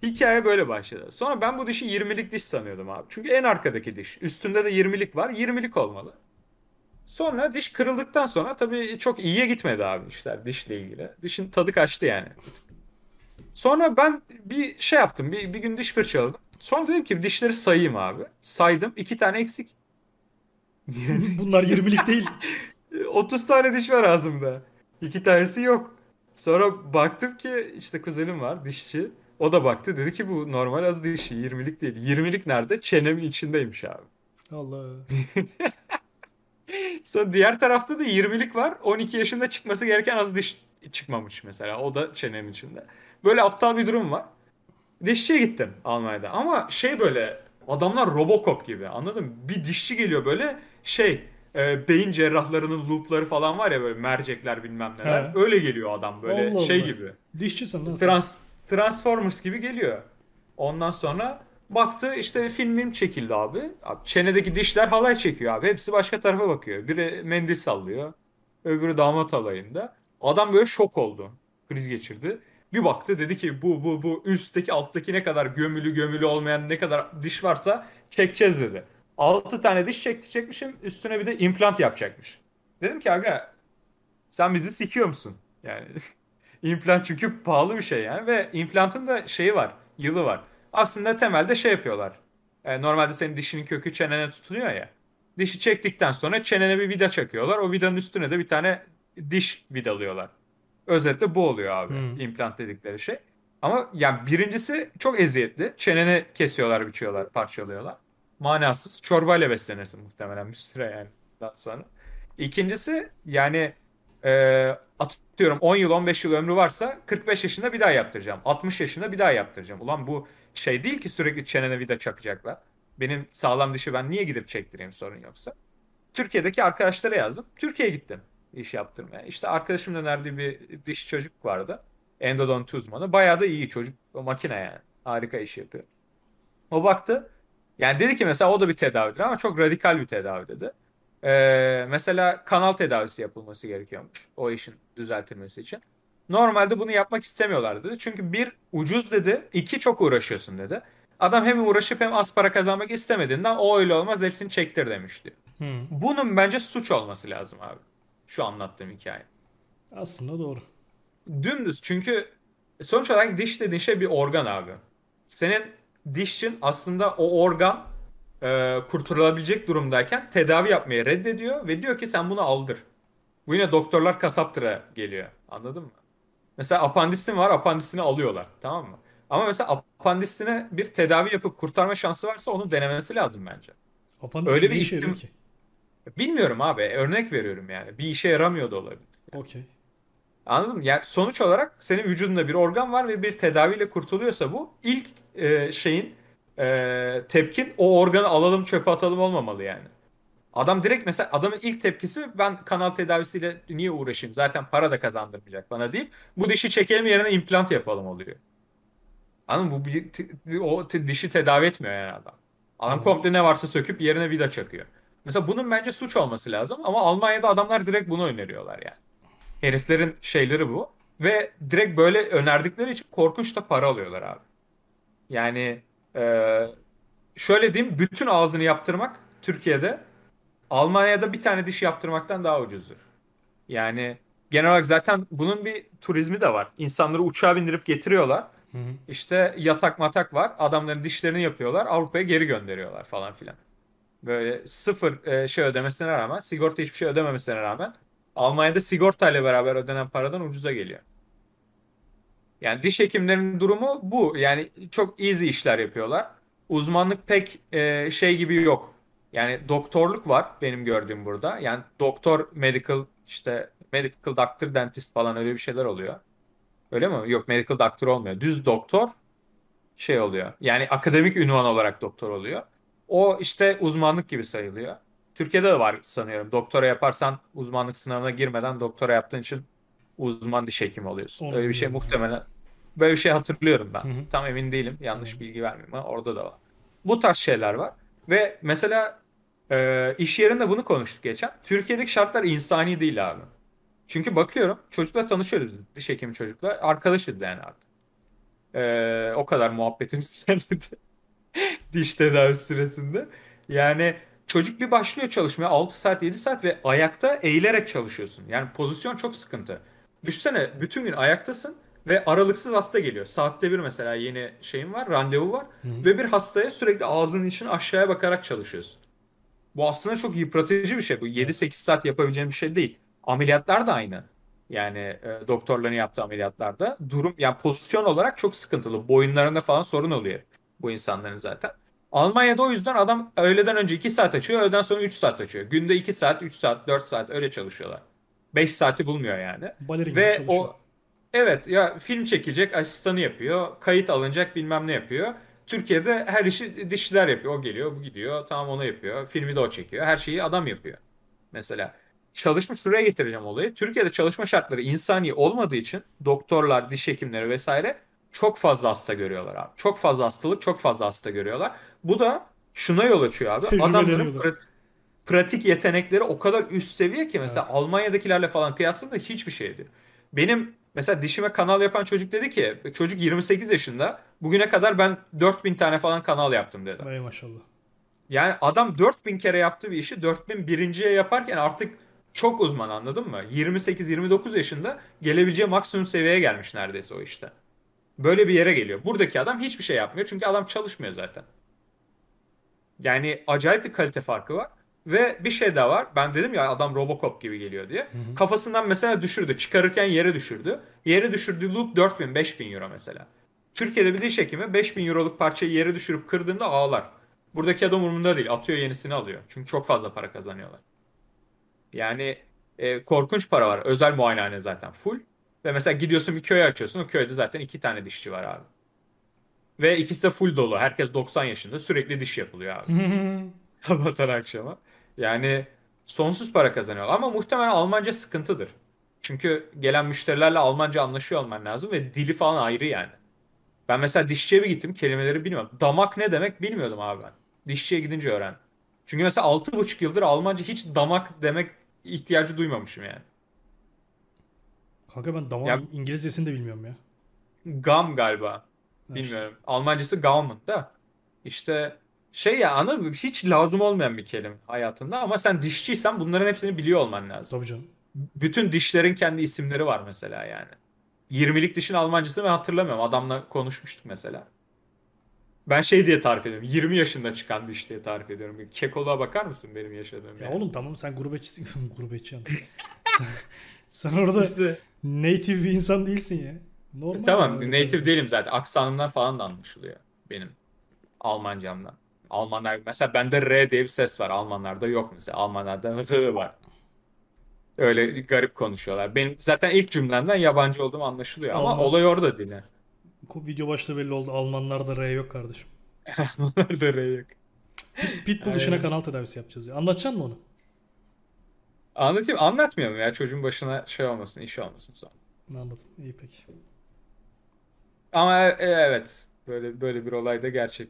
Hikaye böyle başladı. Sonra ben bu dişi yirmilik diş sanıyordum abi. Çünkü en arkadaki diş. Üstünde de yirmilik var. yirmilik olmalı. Sonra diş kırıldıktan sonra tabii çok iyiye gitmedi abi işler dişle ilgili. Dişin tadı kaçtı yani. Sonra ben bir şey yaptım. Bir, bir gün diş fırçaladım. Sonra dedim ki dişleri sayayım abi. Saydım. iki tane eksik. Bunlar yirmilik değil. otuz tane diş var ağzımda. iki tanesi yok. Sonra baktım ki işte kuzenim var dişçi. O da baktı, dedi ki bu normal az dişi, yirmilik değil. yirmilik nerede? Çenemin içindeymiş abi. Allah. Sonra diğer tarafta da yirmilik var. on iki yaşında çıkması gereken az diş çıkmamış mesela. O da çenemin içinde. Böyle aptal bir durum var. Dişçiye gittim Almanya'da. Ama şey, böyle adamlar Robocop gibi, anladın mı? Bir dişçi geliyor böyle şey, e, beyin cerrahlarının loopları falan var ya, böyle mercekler bilmem neler. He. Öyle geliyor adam böyle. Allah şey Allah. Gibi. Dişçi sanırım. Trans. Transformers gibi geliyor. Ondan sonra baktı işte filmim çekildi abi. Abi çenedeki dişler halay çekiyor abi. Hepsi başka tarafa bakıyor. Biri mendil sallıyor. Öbürü damat halayında. Adam böyle şok oldu. Kriz geçirdi. Bir baktı, dedi ki bu bu bu üstteki alttaki ne kadar gömülü gömülü olmayan ne kadar diş varsa çekeceğiz dedi. altı tane diş çekti çekmişim. Üstüne bir de implant yapacakmış. Dedim ki aga sen bizi sikiyor musun? Yani... İmplant çünkü pahalı bir şey yani ve implantın da şeyi var, yılı var. Aslında temelde şey yapıyorlar. E, normalde senin dişinin kökü çenene tutuluyor ya. Dişi çektikten sonra çenene bir vida çakıyorlar. O vidanın üstüne de bir tane diş vidalıyorlar. Özetle bu oluyor abi, hmm. implant dedikleri şey. Ama yani birincisi çok eziyetli. Çeneni kesiyorlar, biçiyorlar, parçalıyorlar. Manasız. Çorbayla beslenirsin muhtemelen bir süre yani daha sonra. İkincisi yani... E, atıyorum on yıl on beş yıl ömrü varsa kırk beş yaşında bir daha yaptıracağım. altmış yaşında bir daha yaptıracağım. Ulan bu şey değil ki sürekli çenene vida çakacaklar. Benim sağlam dişi ben niye gidip çektireyim, sorun yoksa. Türkiye'deki arkadaşlara yazdım. Türkiye'ye gittim iş yaptırmaya. İşte arkadaşım önerdiği bir diş çocuk vardı. Endodonti uzmanı. Bayağı da iyi çocuk. O makine yani. Harika iş yapıyor. O baktı. Yani dedi ki mesela o da bir tedavidir ama çok radikal bir tedavi dedi. Ee, mesela kanal tedavisi yapılması gerekiyormuş o işin düzeltilmesi için. Normalde bunu yapmak istemiyorlar dedi. Çünkü bir ucuz dedi, iki çok uğraşıyorsun dedi. Adam hem uğraşıp hem az para kazanmak istemediğinden o öyle olmaz hepsini çektir demişti. Hmm. Bunun bence suç olması lazım abi. Şu anlattığım hikaye. Aslında doğru. Dümdüz, çünkü sonuç olarak diş dediğin şey bir organ abi. senin dişçin aslında o organ e, kurtarılabilecek durumdayken tedavi yapmayı reddediyor ve diyor ki sen bunu aldır. Bu yine doktorlar kasaptıra geliyor. Anladın mı? Mesela apandistin var, apandisini alıyorlar. Tamam mı? Ama mesela apandistine bir tedavi yapıp kurtarma şansı varsa onu denemesi lazım bence. Apandistin öyle bir işe iklim... yarıyor ki? Bilmiyorum abi. Örnek veriyorum yani. Bir işe yaramıyor da olabilir. Yani. Okey. Anladın mı? Yani sonuç olarak senin vücudunda bir organ var ve bir tedaviyle kurtuluyorsa bu ilk e, şeyin e, tepkin o organı alalım çöpe atalım olmamalı yani. Adam direkt mesela adamın ilk tepkisi ben kanal tedavisiyle niye uğraşayım zaten para da kazandırmayacak bana deyip bu dişi çekelim yerine implant yapalım oluyor. Anladın mı? Bu bir, o te, dişi tedavi etmiyor yani adam. Adam komple ne varsa söküp yerine vida çakıyor. Mesela bunun bence suç olması lazım ama Almanya'da adamlar direkt bunu öneriyorlar yani. Heriflerin şeyleri bu. Ve direkt böyle önerdikleri için korkunç da para alıyorlar abi. Yani e, şöyle diyeyim, bütün ağzını yaptırmak Türkiye'de Almanya'da bir tane diş yaptırmaktan daha ucuzdur. Yani genel olarak zaten bunun bir turizmi de var. İnsanları uçağa bindirip getiriyorlar. Hı hı. İşte yatak matak var. Adamların dişlerini yapıyorlar. Avrupa'ya geri gönderiyorlar falan filan. Böyle sıfır e, şey ödemesine rağmen, sigorta hiçbir şey ödememesine rağmen Almanya'da sigorta ile beraber ödenen paradan ucuza geliyor. Yani diş hekimlerinin durumu bu. Yani çok easy işler yapıyorlar. Uzmanlık pek e, şey gibi yok. Yani doktorluk var benim gördüğüm burada. Yani doktor, medical işte medical doctor, dentist falan öyle bir şeyler oluyor. Öyle mi? Yok, medical doctor olmuyor. Düz doktor şey oluyor. Yani akademik ünvan olarak doktor oluyor. O işte uzmanlık gibi sayılıyor. Türkiye'de de var sanıyorum. Doktora yaparsan uzmanlık sınavına girmeden doktora yaptığın için uzman diş hekimi oluyorsun. Öyle bir şey muhtemelen. Böyle bir şey hatırlıyorum ben. Hı hı. Tam emin değilim. Yanlış hı hı. bilgi vermeyeyim ama orada da var. Bu tarz şeyler var. Ve mesela e, iş yerinde bunu konuştuk geçen. Türkiye'deki şartlar insani değil abi. Çünkü bakıyorum çocukla tanışıyoruz biz. Diş hekimi çocukla. Arkadaşız yani artık. E, o kadar muhabbetimiz diş tedavisi süresinde. Yani çocuk bir başlıyor çalışmaya altı saat yedi saat ve ayakta eğilerek çalışıyorsun. Yani pozisyon çok sıkıntı. Düşünsene bütün gün ayaktasın ve aralıksız hasta geliyor. Saatte bir mesela yeni şeyim var, randevu var. Hı hı. Ve bir hastaya sürekli ağzının içine aşağıya bakarak çalışıyorsun. Bu aslında çok yıpratıcı bir şey. Bu yedi sekiz saat yapabileceğim bir şey değil. Ameliyatlar da aynı. Yani e, doktorların yaptığı ameliyatlarda durum, yani pozisyon olarak çok sıkıntılı. Boyunlarında falan sorun oluyor bu insanların zaten. Almanya'da o yüzden adam öğleden önce iki saat açıyor, öğleden sonra üç saat açıyor. Günde iki saat, üç saat, dört saat öyle çalışıyorlar. beş saati bulmuyor yani. Balerin ve çalışıyor. O evet ya, film çekilecek asistanı yapıyor, kayıt alınacak bilmem ne yapıyor. Türkiye'de her işi dişçiler yapıyor. O geliyor, bu gidiyor, tamam onu yapıyor. Filmi de o çekiyor. Her şeyi adam yapıyor. Mesela çalışma, şuraya getireceğim olayı. Türkiye'de çalışma şartları insani olmadığı için doktorlar, diş hekimleri vesaire çok fazla hasta görüyorlar abi. Çok fazla hastalık, çok fazla hasta görüyorlar. Bu da şuna yol açıyor abi. Adamların pra- pratik yetenekleri o kadar üst seviye ki mesela evet. Almanya'dakilerle falan kıyasladığında hiçbir şeydi. Benim mesela dişime kanal yapan çocuk dedi ki, çocuk yirmi sekiz yaşında, bugüne kadar ben dört bin tane falan kanal yaptım dedi. Vay maşallah. Yani adam dört bin kere yaptığı bir işi dört bin birinciye yaparken artık çok uzman, anladın mı? yirmi sekiz yirmi dokuz yaşında gelebileceği maksimum seviyeye gelmiş neredeyse o işte. Böyle bir yere geliyor. Buradaki adam hiçbir şey yapmıyor. Çünkü adam çalışmıyor zaten. Yani acayip bir kalite farkı var. Ve bir şey daha var. Ben dedim ya adam Robocop gibi geliyor diye. Hı hı. Kafasından mesela düşürdü. Çıkarırken yere düşürdü. Yere düşürdüğü loop dört bin beş bin euro mesela. Türkiye'de bir diş hekimi beş bin euroluk parçayı yere düşürüp kırdığında ağlar. Buradaki adam umurunda değil. Atıyor, yenisini alıyor. Çünkü çok fazla para kazanıyorlar. Yani e, korkunç para var. Özel muayenehane zaten full. Ve mesela gidiyorsun bir köy açıyorsun. O köyde zaten iki tane dişçi var abi. Ve ikisi de full dolu. Herkes doksan yaşında. Sürekli diş yapılıyor abi. Sabahtan akşama. Yani sonsuz para kazanıyor. Ama muhtemelen Almanca sıkıntıdır. Çünkü gelen müşterilerle Almanca anlaşıyor olman lazım. Ve dili falan ayrı yani. Ben mesela dişçiye bir gittim. Kelimeleri bilmiyorum. Damak ne demek bilmiyordum abi ben. Dişçiye gidince öğrendim. Çünkü mesela altı buçuk yıldır Almanca hiç damak demek ihtiyacı duymamışım yani. Kanka ben damak İngilizcesini de bilmiyorum ya. Gum galiba. Evet. Bilmiyorum. Almancası gaumen da. İşte şey ya, anladın mı? Hiç lazım olmayan bir kelime hayatında ama sen dişçiysen bunların hepsini biliyor olman lazım. Tabii canım. Bütün dişlerin kendi isimleri var mesela yani. yirmilik dişin Almancasını ben hatırlamıyorum. Adamla konuşmuştuk mesela. Ben şey diye tarif ediyorum. yirmi yaşında çıkan diş diye tarif ediyorum. Kekoluğa bakar mısın benim yaşadığım? Ya yani. Oğlum tamam, sen gurbetçisin. Gurbetçi ama. sen, sen orada işte native bir insan değilsin ya. Normal. E, tamam native tabii. Değilim zaten. Aksanımdan falan da anlaşılıyor benim. Almancamdan. Almanlar mesela, bende R diye bir ses var. Almanlarda yok mesela. Almanlarda H var. Öyle garip konuşuyorlar. Benim zaten ilk cümlemden yabancı olduğum anlaşılıyor. Ama Alman... olay orada değil. Video başta belli oldu. Almanlarda R yok kardeşim. Almanlarda R yok. Pitbull dışına kanal tedavisi yapacağız ya. Anlatacaksın mı onu? Anlatayım. Anlatmıyor mu ya? Çocuğun başına şey olmasın, iş olmasın sonra. Anladım. İyi peki. Ama e, evet. Böyle böyle bir olay da gerçek.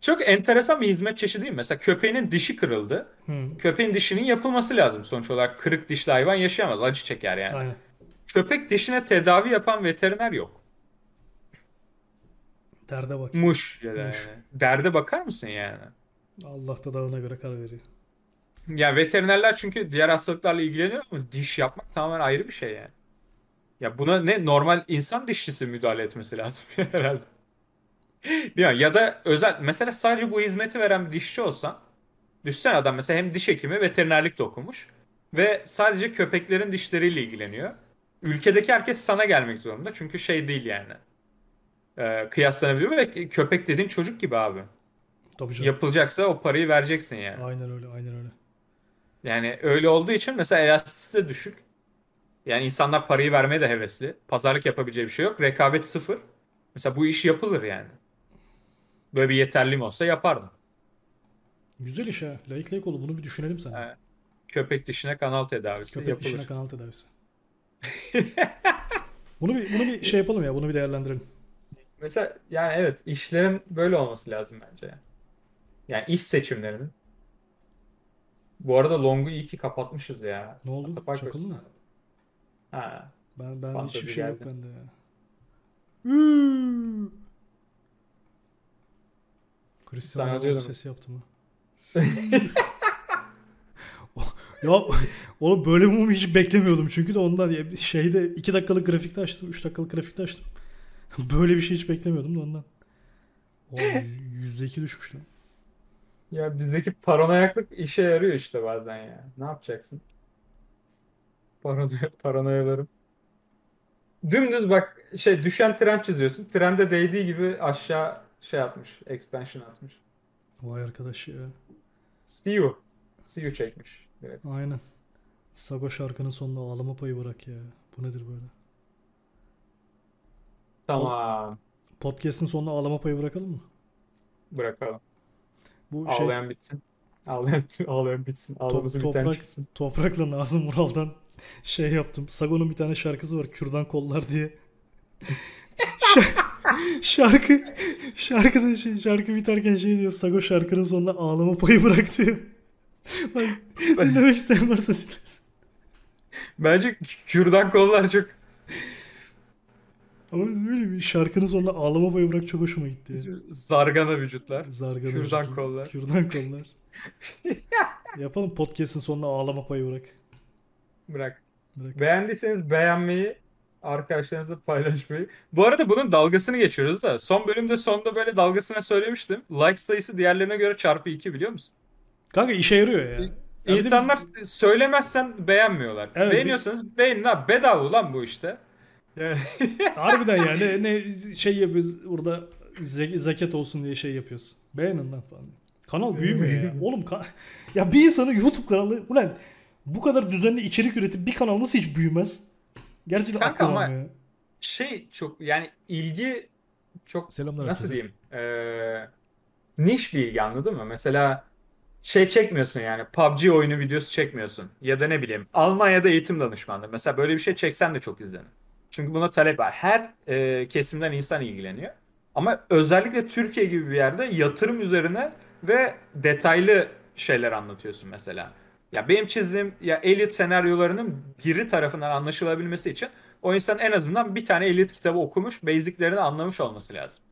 Çok enteresan bir hizmet çeşidi değil mi? Mesela köpeğinin dişi kırıldı. Hmm. Köpeğin dişinin yapılması lazım. Sonuç olarak kırık dişli hayvan yaşayamaz. Acı çeker yani. Aynen. Köpek dişine tedavi yapan veteriner yok. Derde bak. Muş. Ya da Muş. Yani. Derde bakar mısın yani? Allah da dağına göre karar veriyor. Ya veterinerler çünkü diğer hastalıklarla ilgileniyor ama diş yapmak tamamen ayrı bir şey yani. Ya buna ne normal insan dişçisi müdahale etmesi lazım herhalde. Ya da özel mesela sadece bu hizmeti veren bir dişçi olsan, düşsen adam mesela hem diş hekimi veterinerlik de okumuş ve sadece köpeklerin dişleriyle ilgileniyor. Ülkedeki herkes sana gelmek zorunda çünkü şey değil yani. Ee, kıyaslanabiliyor ve köpek dediğin çocuk gibi abi. Tabii canım. Yapılacaksa o parayı vereceksin yani. Aynen öyle, aynen öyle. Yani öyle olduğu için mesela elastisi de düşük. Yani insanlar parayı vermeye de hevesli. Pazarlık yapabileceği bir şey yok. Rekabet sıfır. Mesela bu iş yapılır yani. Böyle bir yeterliğim olsa yapardım. Güzel iş ha. Laik laik olur. Bunu bir düşünelim sana. Ee, köpek dişine kanal tedavisi köpek yapılır. Köpek dişine kanal tedavisi. bunu bir bunu bir şey yapalım ya. Bunu bir değerlendirelim. Mesela yani evet, işlerin böyle olması lazım bence. Yani iş seçimlerinin. Bu arada Long'u iyi ki kapatmışız ya. Ne oldu? Atapayko. Çakıldı mı? Ha. Ben ben Fantezi hiçbir şey geldi. Yok bende ya. Üü. Cristiano sesi yaptı mı? Ya oğlum böyle bir mum hiç beklemiyordum çünkü de ondan ya şeyde iki dakikalık grafikte açtım, üç dakikalık grafikte açtım. Böyle bir şey hiç beklemiyordum da ondan. Oğlum yüzde iki düşmüş lan. Ya bizdeki paranoyaklık işe yarıyor işte bazen ya. Ne yapacaksın? Paranoya, paranoyalarım. Dümdüz bak şey düşen tren çiziyorsun. Trende değdiği gibi aşağı şey atmış. Expansion atmış. Vay arkadaş ya. See you. See you çekmiş. Direkt. Aynen. Sago şarkının sonuna ağlama payı bırak ya. Bu nedir böyle? Tamam. Podcast'ın sonuna ağlama payı bırakalım mı? Bırakalım. Bu ağlayan şey... bitsin. Ağlayan, ağlayan bitsin. Ağlamızı Top, toprak, bitsin. Toprakla Nazım Vural'dan şey yaptım. Sago'nun bir tane şarkısı var. Kürdan kollar diye. şarkı şarkı şey, şarkı biterken şey diyor. Sago şarkının sonuna ağlama payı bırak diyor. Ne demek isteyen varsa dinlesin. Bence kürdan kollar çok. Ama böyle bir şarkının sonuna ağlama payı bırak çok hoşuma gitti. Zargana vücutlar. Zargana kürdan vücutlar. Kollar. Kürdan kollar. Yapalım podcast'ın sonuna ağlama payı bırak. Bırak. Bırak. Beğendiyseniz beğenmeyi, arkadaşlarınızla paylaşmayı. Bu arada bunun dalgasını geçiyoruz da. Son bölümde sonda böyle dalgasına söylemiştim. Like sayısı diğerlerine göre çarpı iki biliyor musun? Kanka işe yarıyor ya. İnsanlar biz... söylemezsen beğenmiyorlar. Evet, beğeniyorsanız beğenin ha. Bedava ulan bu işte. Yani. Harbiden yani ne, ne şey yapıyoruz burada ze- zekat olsun diye şey yapıyoruz. Beğenin lan falan. Kanal büyümüyor ya. Oğlum ka- ya bir insanın YouTube kanalı ulan bu kadar düzenli içerik üretip bir kanal nasıl hiç büyümez? Gerçekten aklım almıyor. Şey çok yani ilgi çok selamlar nasıl herkese. Diyeyim? Ee, niş bir ilgi, anladın mı? Mesela şey çekmiyorsun yani P U B G oyunu videosu çekmiyorsun ya da ne bileyim Almanya'da eğitim danışmanlığı. Mesela böyle bir şey çeksen de çok izlenir. Çünkü buna talep var. Her e, kesimden insan ilgileniyor. Ama özellikle Türkiye gibi bir yerde yatırım üzerine ve detaylı şeyler anlatıyorsun mesela. Ya benim çizdiğim ya elit senaryolarının biri tarafından anlaşılabilmesi için o insan en azından bir tane elit kitabı okumuş, basiclerini anlamış olması lazım.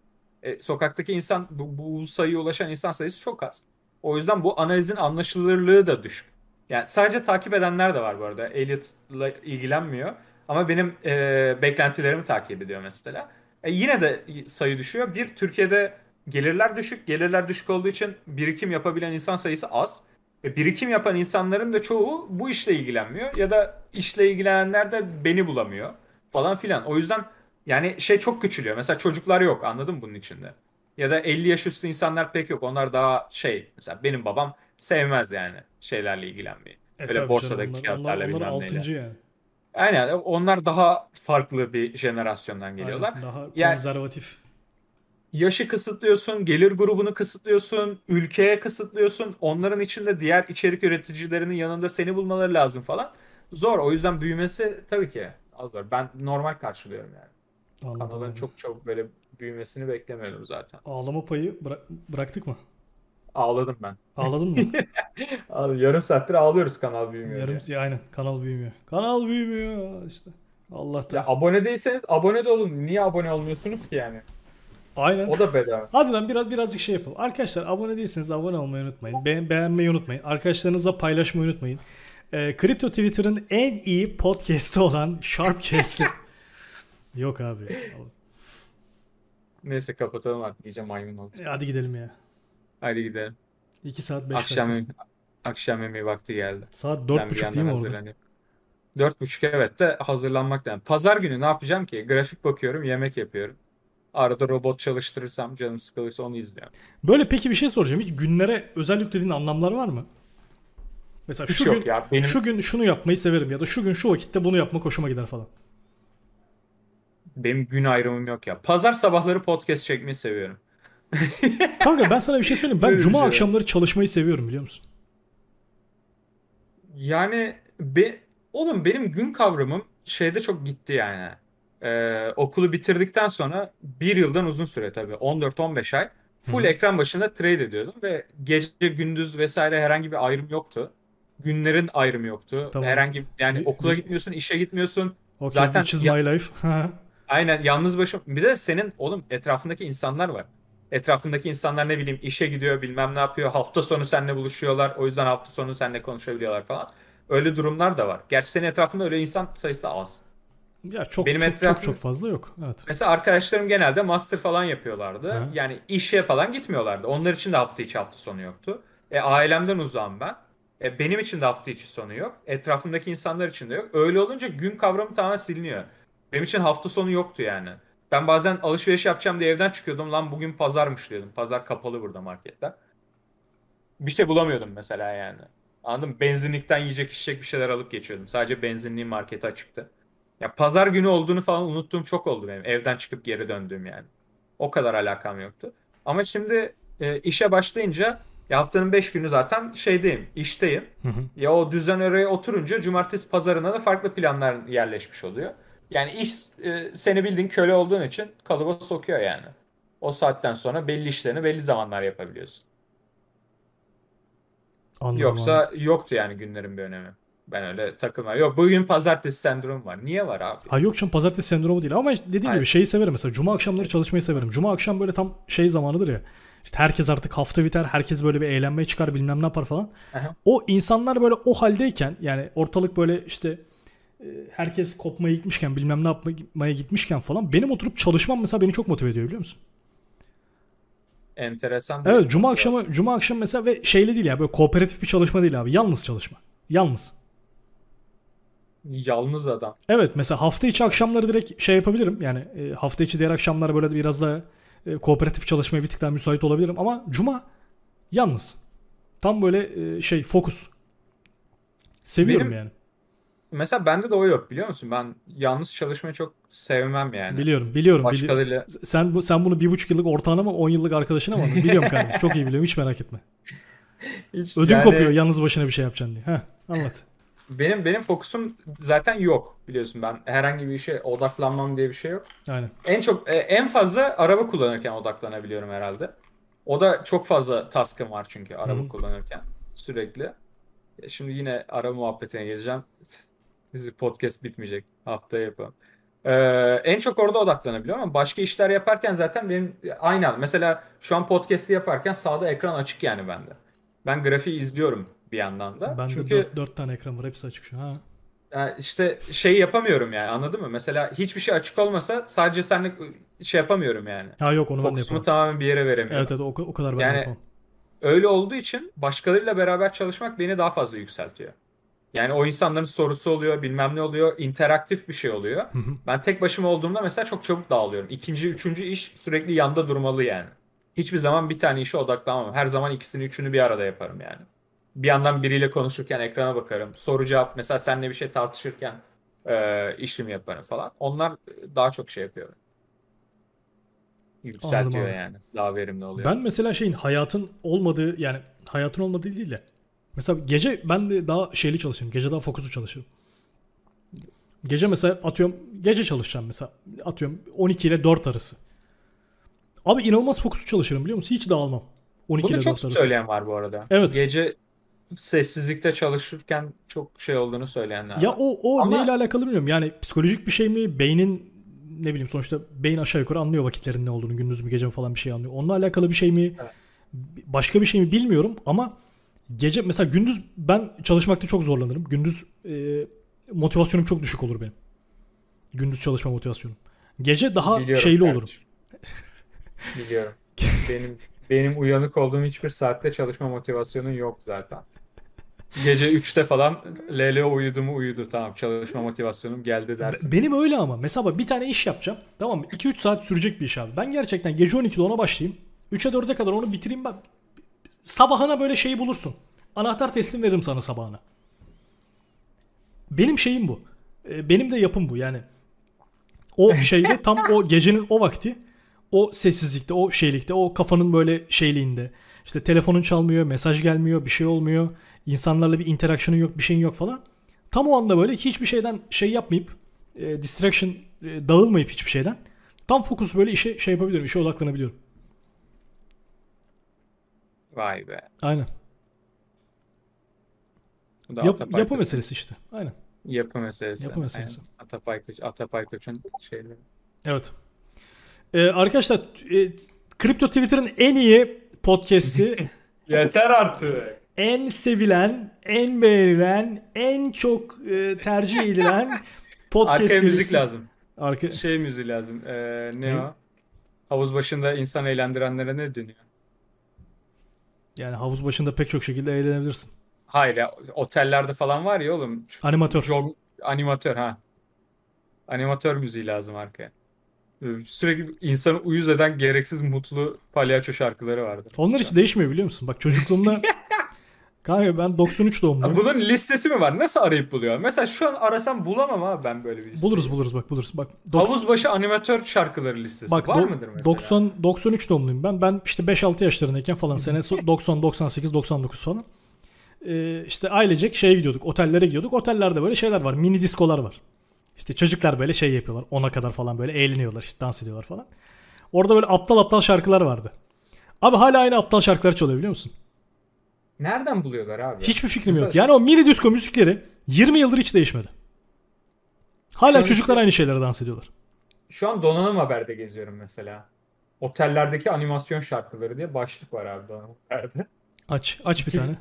E, sokaktaki insan, bu, bu sayıya ulaşan insan sayısı çok az. O yüzden bu analizin anlaşılırlığı da düşük. Yani sadece takip edenler de var bu arada. Elitle ilgilenmiyor. Ama benim e, beklentilerimi takip ediyor mesela. E E yine de sayı düşüyor. Bir, Türkiye'de gelirler düşük. Gelirler düşük olduğu için birikim yapabilen insan sayısı az. E birikim yapan insanların da çoğu bu işle ilgilenmiyor. Ya da işle ilgilenenler de beni bulamıyor falan filan. O yüzden yani şey çok küçülüyor. Mesela çocuklar yok, anladın mı bunun içinde? Ya da elli yaş üstü insanlar pek yok. Onlar daha şey, mesela benim babam sevmez yani şeylerle ilgilenmeyi. E Böyle borsadaki canım, kağıtlarla bilmem neyle. Yani. Aynen, onlar daha farklı bir jenerasyondan geliyorlar. Aynen, daha yani, konservatif. Yaşı kısıtlıyorsun, gelir grubunu kısıtlıyorsun, ülkeye kısıtlıyorsun. Onların içinde diğer içerik üreticilerinin yanında seni bulmaları lazım falan. Zor, o yüzden büyümesi tabii ki az zor. Ben normal karşılıyorum yani. Kanalların çok çabuk böyle büyümesini beklemiyorum zaten. Ağlama payı bıra- bıraktık mı? Ağladım ben. Ağladın mı? Abi yarım saattir ağlıyoruz, kanal büyümüyor. Yarım yani. Aynen, kanal büyümüyor. Kanal büyümüyor işte. Allah'tan. Ya abone değilseniz abone de olun. Niye abone olmuyorsunuz ki yani? Aynen. O da bedava. Hadi lan biraz birazcık şey yapalım. Arkadaşlar abone değilseniz abone olmayı unutmayın. Be- beğenmeyi unutmayın. Arkadaşlarınızla paylaşmayı unutmayın. Ee, Kripto Twitter'ın en iyi podcast'ı olan Sharpcast'ı. Yok abi. Abi. Neyse kapatalım artık. İyice maymun oldu. Hadi gidelim ya. Hadi gidelim. iki saat beş akşam, dakika. Akşam yemeği vakti geldi. Saat dört buçuk değil mi orada? dört buçuk evet, de hazırlanmak lazım. Pazar günü ne yapacağım ki? Grafik bakıyorum, yemek yapıyorum. Arada robot çalıştırırsam, canım sıkılırsa onu izliyorum. Böyle peki bir şey soracağım. Hiç günlere özel yüklediğin anlamlar var mı? Mesela şu gün, ya, benim... şu gün şunu yapmayı severim ya da şu gün şu vakitte bunu yapmak hoşuma gider falan. Benim gün ayrımım yok ya. Pazar sabahları podcast çekmeyi seviyorum. Kanka ben sana bir şey söyleyeyim. Ben Öyle cuma şey akşamları çalışmayı seviyorum, biliyor musun? Yani be, oğlum benim gün kavramım şeyde çok gitti yani. Ee, okulu bitirdikten sonra bir yıldan uzun süre tabii. on dört on beş ay full Hı. ekran başında trade ediyordum ve gece gündüz vesaire herhangi bir ayrım yoktu. Günlerin ayrımı yoktu. Tamam. Herhangi yani bir, okula bir... gitmiyorsun, işe gitmiyorsun. Okay, zaten which is my life. Aynen, yalnız başım. Bir de senin oğlum etrafındaki insanlar var. Etrafındaki insanlar ne bileyim işe gidiyor, bilmem ne yapıyor. Hafta sonu seninle buluşuyorlar. O yüzden hafta sonu seninle konuşabiliyorlar falan. Öyle durumlar da var. Gerçi senin etrafında öyle insan sayısı da az. Ya çok Benim çok, etrafım... çok çok fazla yok. Evet. Mesela arkadaşlarım genelde master falan yapıyorlardı. Ha. Yani işe falan gitmiyorlardı. Onlar için de hafta içi hafta sonu yoktu. E ailemden uzağım ben. E, benim için de hafta içi sonu yok. Etrafımdaki insanlar için de yok. Öyle olunca gün kavramı tamamen siliniyor. Benim için hafta sonu yoktu yani. Ben bazen alışveriş yapacağım diye evden çıkıyordum. Lan bugün pazarmış diyordum. Pazar kapalı burada marketler. Bir şey bulamıyordum mesela yani. Anladın mı? Benzinlikten yiyecek içecek bir şeyler alıp geçiyordum. Sadece benzinliğin marketi açıktı. Ya pazar günü olduğunu falan unuttuğum çok oldu benim. Evden çıkıp geri döndüğüm yani. O kadar alakam yoktu. Ama şimdi e, işe başlayınca ya haftanın beş günü zaten şeydeyim, işteyim. Hı hı. Ya o düzen oraya oturunca cumartesi pazarına da farklı planlar yerleşmiş oluyor. Yani iş e, seni bildiğin köle olduğun için kalıba sokuyor yani. O saatten sonra belli işlerini belli zamanlar yapabiliyorsun. Anladım. Yoksa anladım. Yoktu yani günlerin bir önemi. Ben öyle takılma. Yok, bugün pazartesi sendromu var. Niye var abi? Ha yok canım, pazartesi sendromu değil ama dediğim Hayır. gibi şeyi severim mesela. Cuma akşamları çalışmayı severim. Cuma akşam böyle tam şey zamanıdır ya. İşte herkes artık hafta biter. Herkes böyle bir eğlenmeye çıkar, bilmem ne yapar falan. Aha. O insanlar böyle o haldeyken yani ortalık böyle işte herkes kopmaya gitmişken, bilmem ne yapmaya gitmişken falan benim oturup çalışmam mesela beni çok motive ediyor, biliyor musun? Enteresan. Evet, cuma akşamı ya. Cuma akşamı mesela ve şeyle değil ya, böyle kooperatif bir çalışma değil abi. Yalnız çalışma. Yalnız. Yalnız adam. Evet, mesela hafta içi akşamları direkt şey yapabilirim. Yani hafta içi diğer akşamlar böyle biraz da kooperatif çalışmaya bir tık daha müsait olabilirim ama cuma yalnız. Tam böyle şey fokus. Seviyorum benim... yani. Mesela bende de o yok, biliyor musun? Ben yalnız çalışmayı çok sevmem yani. Biliyorum, biliyorum. Başkalarıyla... Bili- sen bu sen bunu bir buçuk yıllık ortağına mı, on yıllık arkadaşına mı? Biliyorum kardeşim, çok iyi biliyorum. Hiç merak etme. Hiç Ödün yani... kopuyor yalnız başına bir şey yapacaksın diye. Heh, anlat. Benim benim fokusum zaten yok, biliyorsun. Ben herhangi bir işe odaklanmam diye bir şey yok. Aynen. En çok en fazla araba kullanırken odaklanabiliyorum herhalde. O da çok fazla taskım var çünkü araba Hı. kullanırken sürekli. Şimdi yine araba muhabbetine gireceğim. Bizi podcast bitmeyecek. Haftaya yapalım. Ee, en çok orada odaklanabiliyorum ama başka işler yaparken zaten benim aynı. Mesela şu an podcast'i yaparken sağda ekran açık yani bende. Ben grafiği izliyorum bir yandan da. Ben Çünkü, de dört, dört tane ekran var. Hepsi açık şu an. Yani işte şey yapamıyorum yani, anladın mı? Mesela hiçbir şey açık olmasa sadece seninle şey yapamıyorum yani. Ha yok, onu fokusumu tamamen bir yere veremiyorum. Evet evet, o, o kadar ben yani, yapamam. Öyle olduğu için başkalarıyla beraber çalışmak beni daha fazla yükseltiyor. Yani o insanların sorusu oluyor, bilmem ne oluyor, interaktif bir şey oluyor. Hı hı. Ben tek başıma olduğumda mesela çok çabuk dağılıyorum. İkinci, üçüncü iş sürekli yanda durmalı yani. Hiçbir zaman bir tane işe odaklanmam. Her zaman ikisini, üçünü bir arada yaparım yani. Bir yandan biriyle konuşurken ekrana bakarım. Soru cevap, mesela seninle bir şey tartışırken e, işimi yaparım falan. Onlar daha çok şey yapıyor. Yükseltiyor yani. Daha verimli oluyor. Ben mesela şeyin hayatın olmadığı, yani hayatın olmadığı değil de mesela gece ben de daha şeyli çalışıyorum. Gece daha fokuslu çalışırım. Gece mesela atıyorum, gece çalışacağım mesela atıyorum on iki ile dört arası. Abi inanılmaz fokuslu çalışırım, biliyor musun? Hiç dağılmam. on iki ile dört arası. Bunu çok söyleyen var bu arada. Evet. Gece sessizlikte çalışırken çok şey olduğunu söyleyenler var. Ya o, o ama... neyle alakalı bilmiyorum. Yani psikolojik bir şey mi? Beynin, ne bileyim, sonuçta beyin aşağı yukarı anlıyor vakitlerin ne olduğunu. Gündüz mü gece mi falan bir şey anlıyor. Onunla alakalı bir şey mi? Evet. Başka bir şey mi bilmiyorum ama gece mesela, gündüz ben çalışmakta çok zorlanırım. Gündüz e, motivasyonum çok düşük olur benim. Gündüz çalışma motivasyonum. Gece daha biliyorum, şeyli evet. olurum. Biliyorum. Benim benim uyanık olduğum hiçbir saatte çalışma motivasyonum yok zaten. Gece üçte falan L L O uyudu mu uyudu, tamam çalışma motivasyonum geldi dersin. Benim öyle ama mesela bir tane iş yapacağım, tamam mı, iki üç saat sürecek bir iş abi. Ben gerçekten gece on ikide ona başlayayım, üçe dörde kadar onu bitireyim ben. Sabahına böyle şeyi bulursun. Anahtar teslim veririm sana sabahına. Benim şeyim bu. Benim de yapım bu yani. O şeyde tam o gecenin o vakti, o sessizlikte, o şeylikte, o kafanın böyle şeyliğinde. İşte telefonun çalmıyor, mesaj gelmiyor, bir şey olmuyor. İnsanlarla bir interaction'ın yok, bir şeyin yok falan. Tam o anda böyle hiçbir şeyden şey yapmayıp, e, distraction e, dağılmayıp hiçbir şeyden. Tam fokus böyle işe şey yapabiliyorum, işe odaklanabiliyorum. Vay be. Aynen. Yap, yapı meselesi işte. Aynen. Yapı meselesi. Yapı meselesi. Atapayko, Atapayko'nun şeyleri. Evet. Ee, arkadaşlar, e, Kripto Twitter'ın en iyi podcast'i. Yeter artık. En sevilen, en beğenilen, en çok e, tercih edilen podcast. Arkaya müzik lazım. Arka... Şey müziği lazım. Ee, ne, ne o? Havuz başında insan eğlendirenlere ne deniyor? Yani havuz başında pek çok şekilde eğlenebilirsin. Hayır ya, otellerde falan var ya oğlum. Animatör. Jog, animatör ha. Animatör müziği lazım arkaya. Sürekli insanı uyuz eden gereksiz mutlu palyaço şarkıları vardır. Onlar hiç değişmiyor, biliyor musun? Bak çocukluğumda kanka ben doksan üç doğumluyum. Bunun listesi mi var? Nasıl arayıp buluyor? Mesela şu an arasam bulamam abi ben böyle bir liste. Buluruz buluruz bak buluruz. Bak, doksan... Havuzbaşı animatör şarkıları listesi bak, var do- mıdır mesela? doksan doksan üç doğumluyum ben. Ben işte beş altı yaşlarındayken falan sene doksan doksan sekiz doksan dokuz falan. Ee, işte ailecek şeye gidiyorduk. Otellere gidiyorduk. Otellerde böyle şeyler var. Mini diskolar var. İşte çocuklar böyle şey yapıyorlar. ona kadar falan böyle eğleniyorlar. İşte dans ediyorlar falan. Orada böyle aptal aptal şarkılar vardı. Abi hala aynı aptal şarkılar çalıyor, biliyor musun? Nereden buluyorlar abi? Hiçbir fikrim mesela yok. Yani o mini disco müzikleri yirmi yıldır hiç değişmedi. Hala çocuklar işte, aynı şeylere dans ediyorlar. Şu an Donanım Haber'de geziyorum mesela. Otellerdeki animasyon şarkıları diye başlık var abi Donanım Haber'de. Aç. Aç bir iki, tane.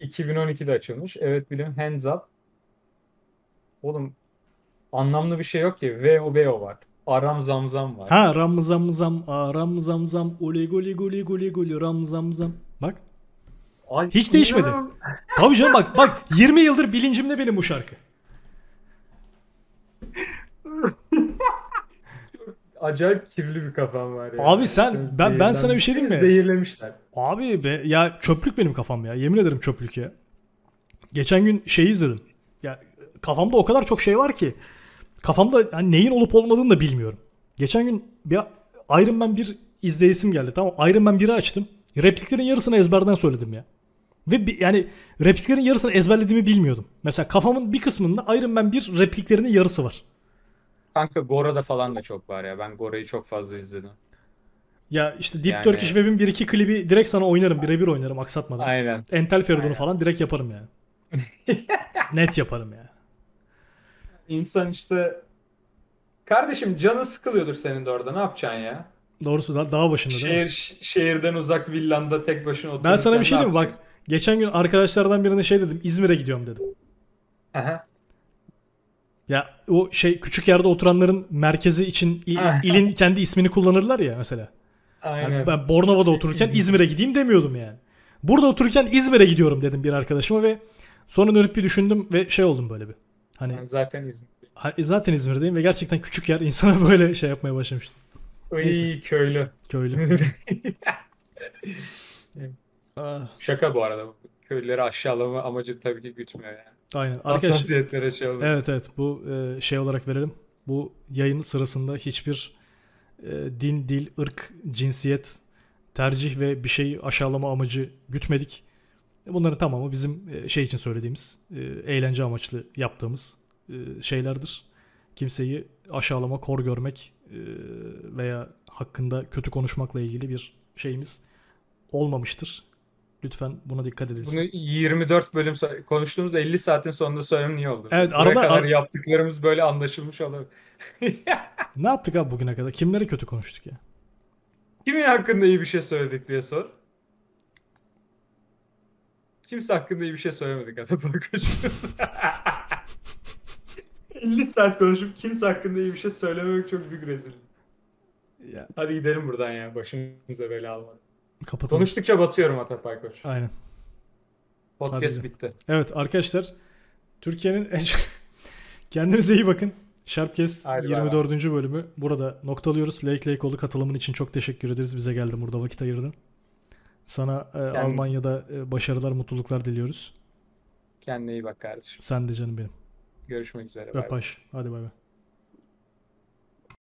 iki bin on ikide açılmış. Evet biliyorum. Hands Up. Oğlum anlamlı bir şey yok ki. Veo veo var. Aram zam zam var. Ha ram zam zam. Aram zam zam. Ole gole gole gole gole. Ram zam zam. Bak. Ay, hiç değişmedi. Tabii canım bak bak yirmi yıldır bilincimde benim bu şarkı. Acayip kirli bir kafam var ya. Abi yani. sen Seni ben ben sana bir şey diyeyim mi? Zehirlemişler. Abi be ya, çöplük benim kafam ya. Yemin ederim çöplük ya. Geçen gün şeyi izledim. Ya kafamda o kadar çok şey var ki kafamda hani neyin olup olmadığını da bilmiyorum. Geçen gün bir Iron Man bir izleyesim geldi. Tamam, Iron Man biri açtım. Repliklerin yarısını ezberden söyledim ya. Ve bi, yani repliklerin yarısını ezberlediğimi bilmiyordum. Mesela kafamın bir kısmında Iron Man bir repliklerinin yarısı var. Kanka Gora'da falan da çok var ya. Ben Gora'yı çok fazla izledim. Ya işte Deep yani... Turkish Web'in bir iki klibi direkt sana oynarım. Birebir oynarım aksatmadan. Aynen. Entel Feridun'u falan direkt yaparım yani. Net yaparım yani. İnsan işte... Kardeşim canın sıkılıyordur senin de orada. Ne yapacaksın ya? Doğrusu da dağ başında Şehir, değil mi? Şehirden uzak villanda tek başına oturup. Ben sana bir şey diyeyim mi? Bak geçen gün arkadaşlardan birine şey dedim. İzmir'e gidiyorum dedim. Aha. Ya o şey küçük yerde oturanların merkezi için il, ilin kendi ismini kullanırlar ya mesela. Aynen. Yani ben Bornova'da otururken İzmir'e gideyim demiyordum yani. Burada otururken İzmir'e gidiyorum dedim bir arkadaşıma ve sonra dönüp bir düşündüm ve şey oldum böyle bir. Hani yani zaten İzmir'deyim. Zaten İzmir'deyim ve gerçekten küçük yer insana böyle şey yapmaya başlamıştı. Oy köylü. Köylü. Şaka bu arada. Köylüleri aşağılama amacı tabii ki gütmüyor yani. Aynen. Hassasiyetlere şey olmasın. Evet evet. Bu şey olarak verelim. Bu yayın sırasında hiçbir din, dil, ırk, cinsiyet, tercih ve bir şeyi aşağılama amacı gütmedik. Bunların tamamı bizim şey için söylediğimiz, eğlence amaçlı yaptığımız şeylerdir. Kimseyi aşağılama, kor görmek veya hakkında kötü konuşmakla ilgili bir şeyimiz olmamıştır. Lütfen buna dikkat edilsin. Bunu yirmi dört bölüm konuştuğumuz elli saatin sonunda söylemem iyi oldu. Evet, arada kadar ar- yaptıklarımız böyle anlaşılmış olabilir. Ne yaptık abi bugüne kadar? Kimlere kötü konuştuk ya? Kimin hakkında iyi bir şey söyledik diye sor. Kimse hakkında iyi bir şey söylemedik Atapayko. elli saat konuşup kimse hakkında iyi bir şey söylememek çok büyük rezillik. Ya. Hadi gidelim buradan ya. Başımıza bela almadan. Kapatalım. Konuştukça batıyorum Atapayko. Aynen. Podcast Harbiden. Bitti. Evet arkadaşlar. Türkiye'nin en çok... Kendinize iyi bakın. Sharpcast Haydi yirmi dördüncü Bay. Bölümü burada noktalıyoruz. Laik Leykoğlu katılımın için çok teşekkür ederiz. Bize geldin burada vakit ayırdın. Sana e, yani... Almanya'da e, başarılar, mutluluklar diliyoruz. Kendine iyi bak kardeşim. Sen de canım benim. Görüşmek üzere. Öpaş. Hadi bay bay.